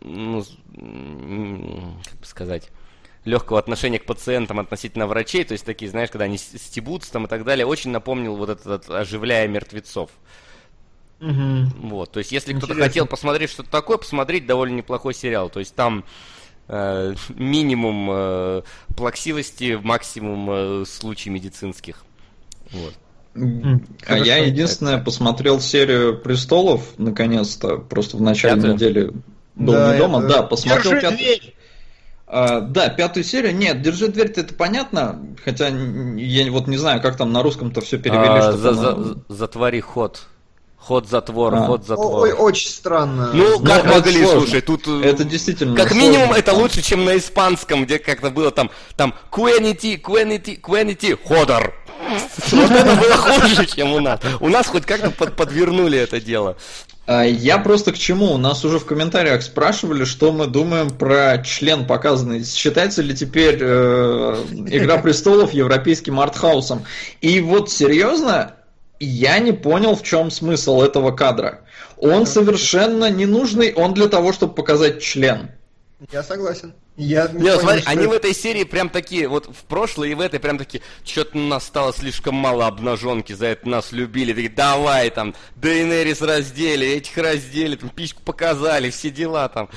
ну, как бы сказать, легкого отношения к пациентам относительно врачей, то есть такие, знаешь, когда они стебутся там и так далее, очень напомнил вот этот «Оживляя мертвецов». Угу. Вот, то есть, если Интересно. Кто-то хотел посмотреть что-то такое, посмотреть довольно неплохой сериал, то есть там... минимум э, плаксивости, максимум э, случаев медицинских. Вот. А Хорошо. Я единственное так. посмотрел серию «Престолов» наконец-то, просто в начале Пятую. недели был да, не дома. Это... Да, посмотрел Держи пятую. Дверь! А, да, пятую серию. Нет, «Держи дверь»-то это понятно, хотя я вот не знаю, как там на русском-то все перевели. А, за, за, затвори ход. Ход-затвор, а. ход-затвор. Ой, очень странно. Ну, как Но могли, слушай, тут... Это действительно Как сложно. Минимум, это лучше, чем на испанском, где как-то было там... Там, куэнити, куэнити, куэнити, ходор. Вот это было хуже, чем у нас. У нас хоть как-то подвернули это дело. Я просто к чему? У нас уже в комментариях спрашивали, что мы думаем про член показанный. Считается ли теперь «Игра престолов» европейским артхаусом? И вот серьезно... Я не понял, в чем смысл этого кадра. Он совершенно ненужный, он для того, чтобы показать член. Я согласен. Я не Нет, понял, смотри, они это... в этой серии прям такие, вот в прошлой и в этой прям такие, что-то нас стало слишком мало обнаженки, за это нас любили, такие, давай там, Дейенерис раздели, этих раздели, там, письку показали, все дела там.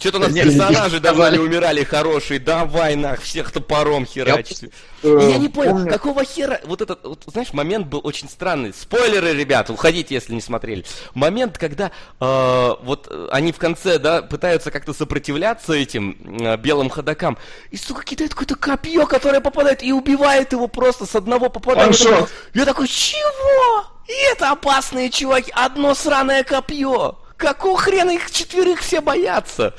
Что-то у нас персонажи давали, умирали хорошие, давай нах, всех топором херачить. Я не понял, какого хера, вот этот, знаешь, момент был очень странный. Спойлеры, ребята, уходите, если не смотрели. Момент, когда вот они в конце, да, пытаются как-то сопротивляться этим белым ходокам. И, сука, кидает какое-то копье, которое попадает и убивает его просто с одного попадания. Такой... Я такой, чего? И это опасные чуваки, одно сраное копье. Какого хрена их четверых все боятся?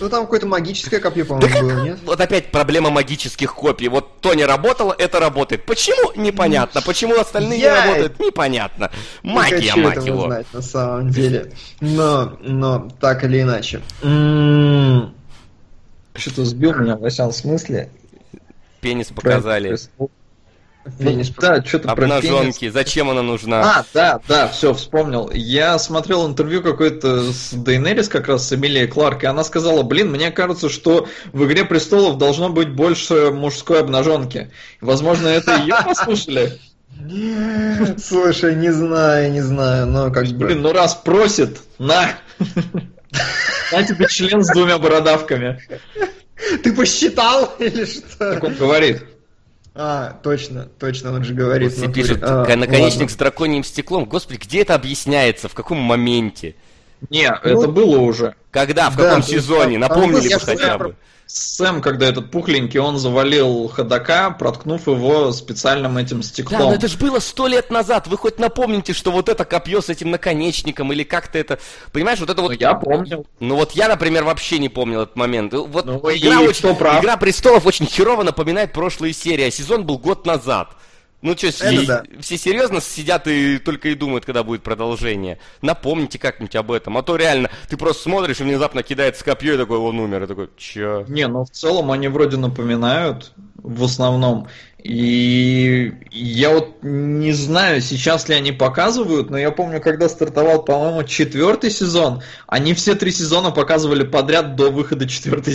Ну там какое-то магическое копье, по-моему, да было, как... нет? Вот опять проблема магических копий. Вот то не работало, это работает. Почему? Непонятно. Почему остальные Я... не работают? Непонятно. Магия, мать этого его. Знать, на самом деле. Но, но, так или иначе. М-м-м. Что-то сбил меня, в этом смысле. Пенис показали. Пенис, да, что-то про пенис. Зачем она нужна? А, да, да, все, вспомнил. Я смотрел интервью какое-то с Дейенерис, как раз с Эмилией Кларк, и она сказала, блин, мне кажется, что в «Игре престолов» должно быть больше мужской обнаженки. Возможно, это ее послушали? Слушай, не знаю, не знаю, но как бы... Блин, ну раз просит, на! На тебе член с двумя бородавками. Ты посчитал или что? Так он говорит. А, точно, точно, он же говорит. Вот пишет, а, наконечник ладно. С драконьим стеклом. Господи, где это объясняется? В каком моменте? Не, ну, это было уже. Когда, в да, каком сезоне? Есть, Напомнили бы хотя бы. Сэм, когда этот пухленький, он завалил ходока, проткнув его специальным этим стеклом. Да, но это же было сто лет назад. Вы хоть напомните, что вот это копье с этим наконечником или как-то это... Понимаешь, вот это вот... Ну, я помнил. Ну вот я, например, вообще не помнил этот момент. Вот ну, игра, очень... «Игра престолов» очень херово напоминает прошлые серии, а сезон был год назад. Ну что, все, да. все серьезно сидят и только и думают, когда будет продолжение. Напомните как-нибудь об этом. А то реально, ты просто смотришь, и внезапно кидается копье, и такой, он умер. И такой, че? Не, ну в целом они вроде напоминают, в основном. И я вот не знаю, сейчас ли они показывают, но я помню, когда стартовал, по-моему, четвертый сезон, они все три сезона показывали подряд до выхода четвертой,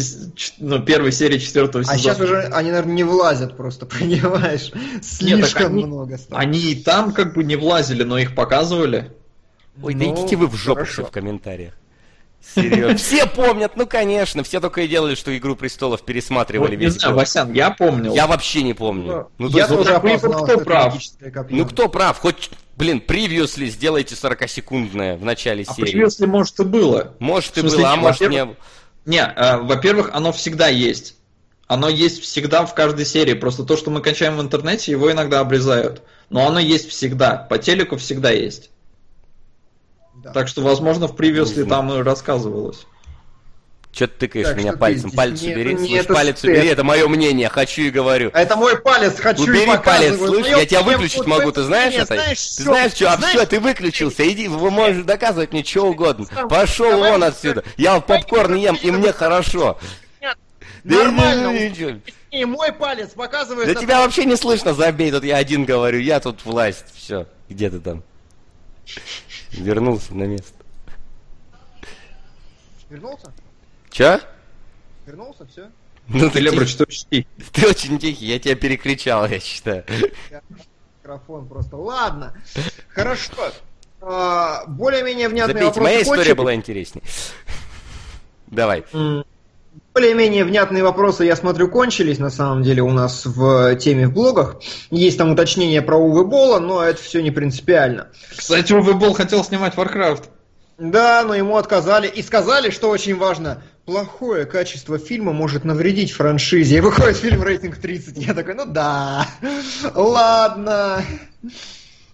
ну, первой серии четвертого сезона. А сейчас уже они, наверное, не влазят просто, понимаешь? Слишком Нет, много стало. Они и там как бы не влазили, но их показывали. Ой, ну, да идите вы в жопу все в комментариях. Серьезно. Все помнят, ну конечно, все только и делали, что «Игру престолов» пересматривали. Вот, не знаю, Васян, я помню. Я вообще не помню. Ну, ну, я тоже опознал, кто прав. Ну кто прав? Хоть, блин, превьюсли сделайте сорокасекундное в начале а серии. А превьюсли, может, и было. Может, и было, а может, не было. Не, э, во-первых, оно всегда есть. Оно есть всегда в каждой серии. Просто то, что мы качаем в интернете, его иногда обрезают. Но оно есть всегда. По телеку всегда есть. Да. Так что, возможно, в превьюсли там и рассказывалось. Че ты тыкаешь меня пальцем? Палец убери, слышь, палец убери, это мое мнение, хочу и говорю. Это мой палец, хочу и говорю. Убери палец, слышь, я тебя выключить могу, ты знаешь это? Ты знаешь что, а все, ты выключился, иди, вы можете доказывать мне что угодно. Пошел вон отсюда, я попкорн ем, и мне хорошо. Нормально, и мой палец показывает... Да тебя вообще не слышно, забей, тут я один говорю, я тут власть, все, где ты там? Вернулся на место. Вернулся? Че? Вернулся, все? Ну ты, Лебрыч, что тихий. Ты очень тихий, я тебя перекричал, я считаю. Я... Микрофон просто. Ладно. Хорошо. А, более-менее внятные Забейте, вопросы моя история кончили. Была интересней. Давай. Более-менее внятные вопросы, я смотрю, кончились, на самом деле, у нас в теме в блогах. Есть там уточнение про Уве Болла, но это все не принципиально. Кстати, Уве Болл хотел снимать Варкрафт. Да, но ему отказали. И сказали, что очень важно, плохое качество фильма может навредить франшизе. И выходит фильм рейтинг тридцать. Я такой, ну да, ладно.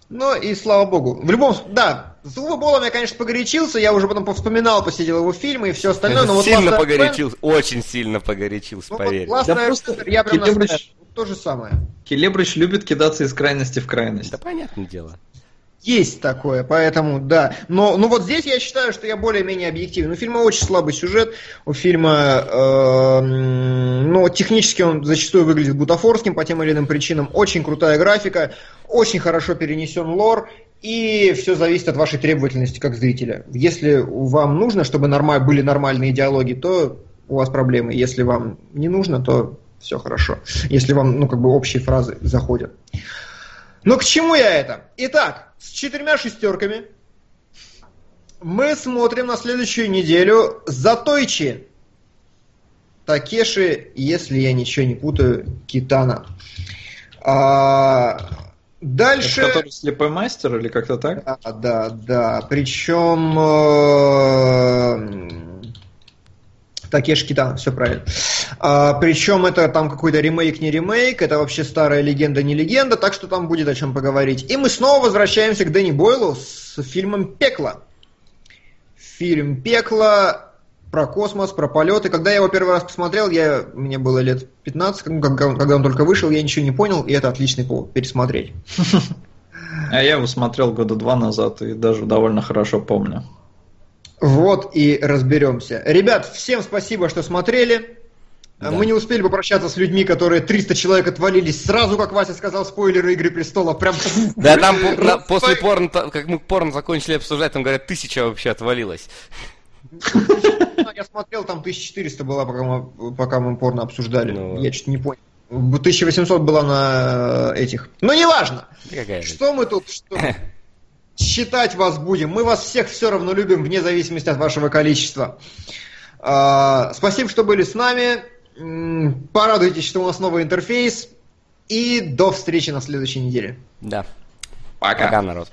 Ну и слава богу. В любом случае, да. С Уве Боллом я, конечно, погорячился, я уже потом повспоминал, посидел его фильмы и все остальное. Но сильно вот погорячился, Бен... очень сильно погорячился, но поверь. Вот да просто я прям Келебрыч... на... то же самое. Келебрыч любит кидаться из крайности в крайность. Да понятное дело. Есть такое, поэтому да. Но ну вот здесь я считаю, что я более-менее объективен. У фильма очень слабый сюжет, у фильма, э, ну технически он зачастую выглядит бутафорским по тем или иным причинам. Очень крутая графика, очень хорошо перенесен лор. И все зависит от вашей требовательности как зрителя. Если вам нужно, чтобы норма... были нормальные диалоги, то у вас проблемы. Если вам не нужно, то все хорошо. Если вам, ну, как бы общие фразы заходят. Но к чему я это? Итак, с четырьмя шестерками мы смотрим на следующую неделю «Затоичи» Такеши, если я ничего не путаю, Китана. А... Дальше... Это который слепой мастер или как-то так? Да, да, да. Причем... Э... Такеши Китано, все правильно. А, причем это там какой-то ремейк, не ремейк, это вообще старая легенда, не легенда, так что там будет о чем поговорить. И мы снова возвращаемся к Дэнни Бойлу с фильмом «Пекло». Фильм «Пекло» про космос, про полеты. Когда я его первый раз посмотрел, я, мне было лет пятнадцать, когда он только вышел, я ничего не понял, и это отличный повод пересмотреть. А я его смотрел года два назад и даже довольно хорошо помню. Вот и разберемся. Ребят, всем спасибо, что смотрели. Да. Мы не успели попрощаться с людьми, которые триста человек отвалились сразу, как Вася сказал, спойлеры «Игры престолов». Прям... Да, там после порно, как мы порно закончили обсуждать, там говорят, тысяча вообще отвалилась. Я смотрел, там тысяча четыреста была, пока мы порно обсуждали. Я что-то не понял. тысяча восемьсот была на этих. Но неважно. Что мы тут... Считать вас будем. Мы вас всех все равно любим, вне зависимости от вашего количества. А, спасибо, что были с нами. М-м, порадуйтесь, что у нас новый интерфейс. И до встречи на следующей неделе. Да. Пока. Пока, народ.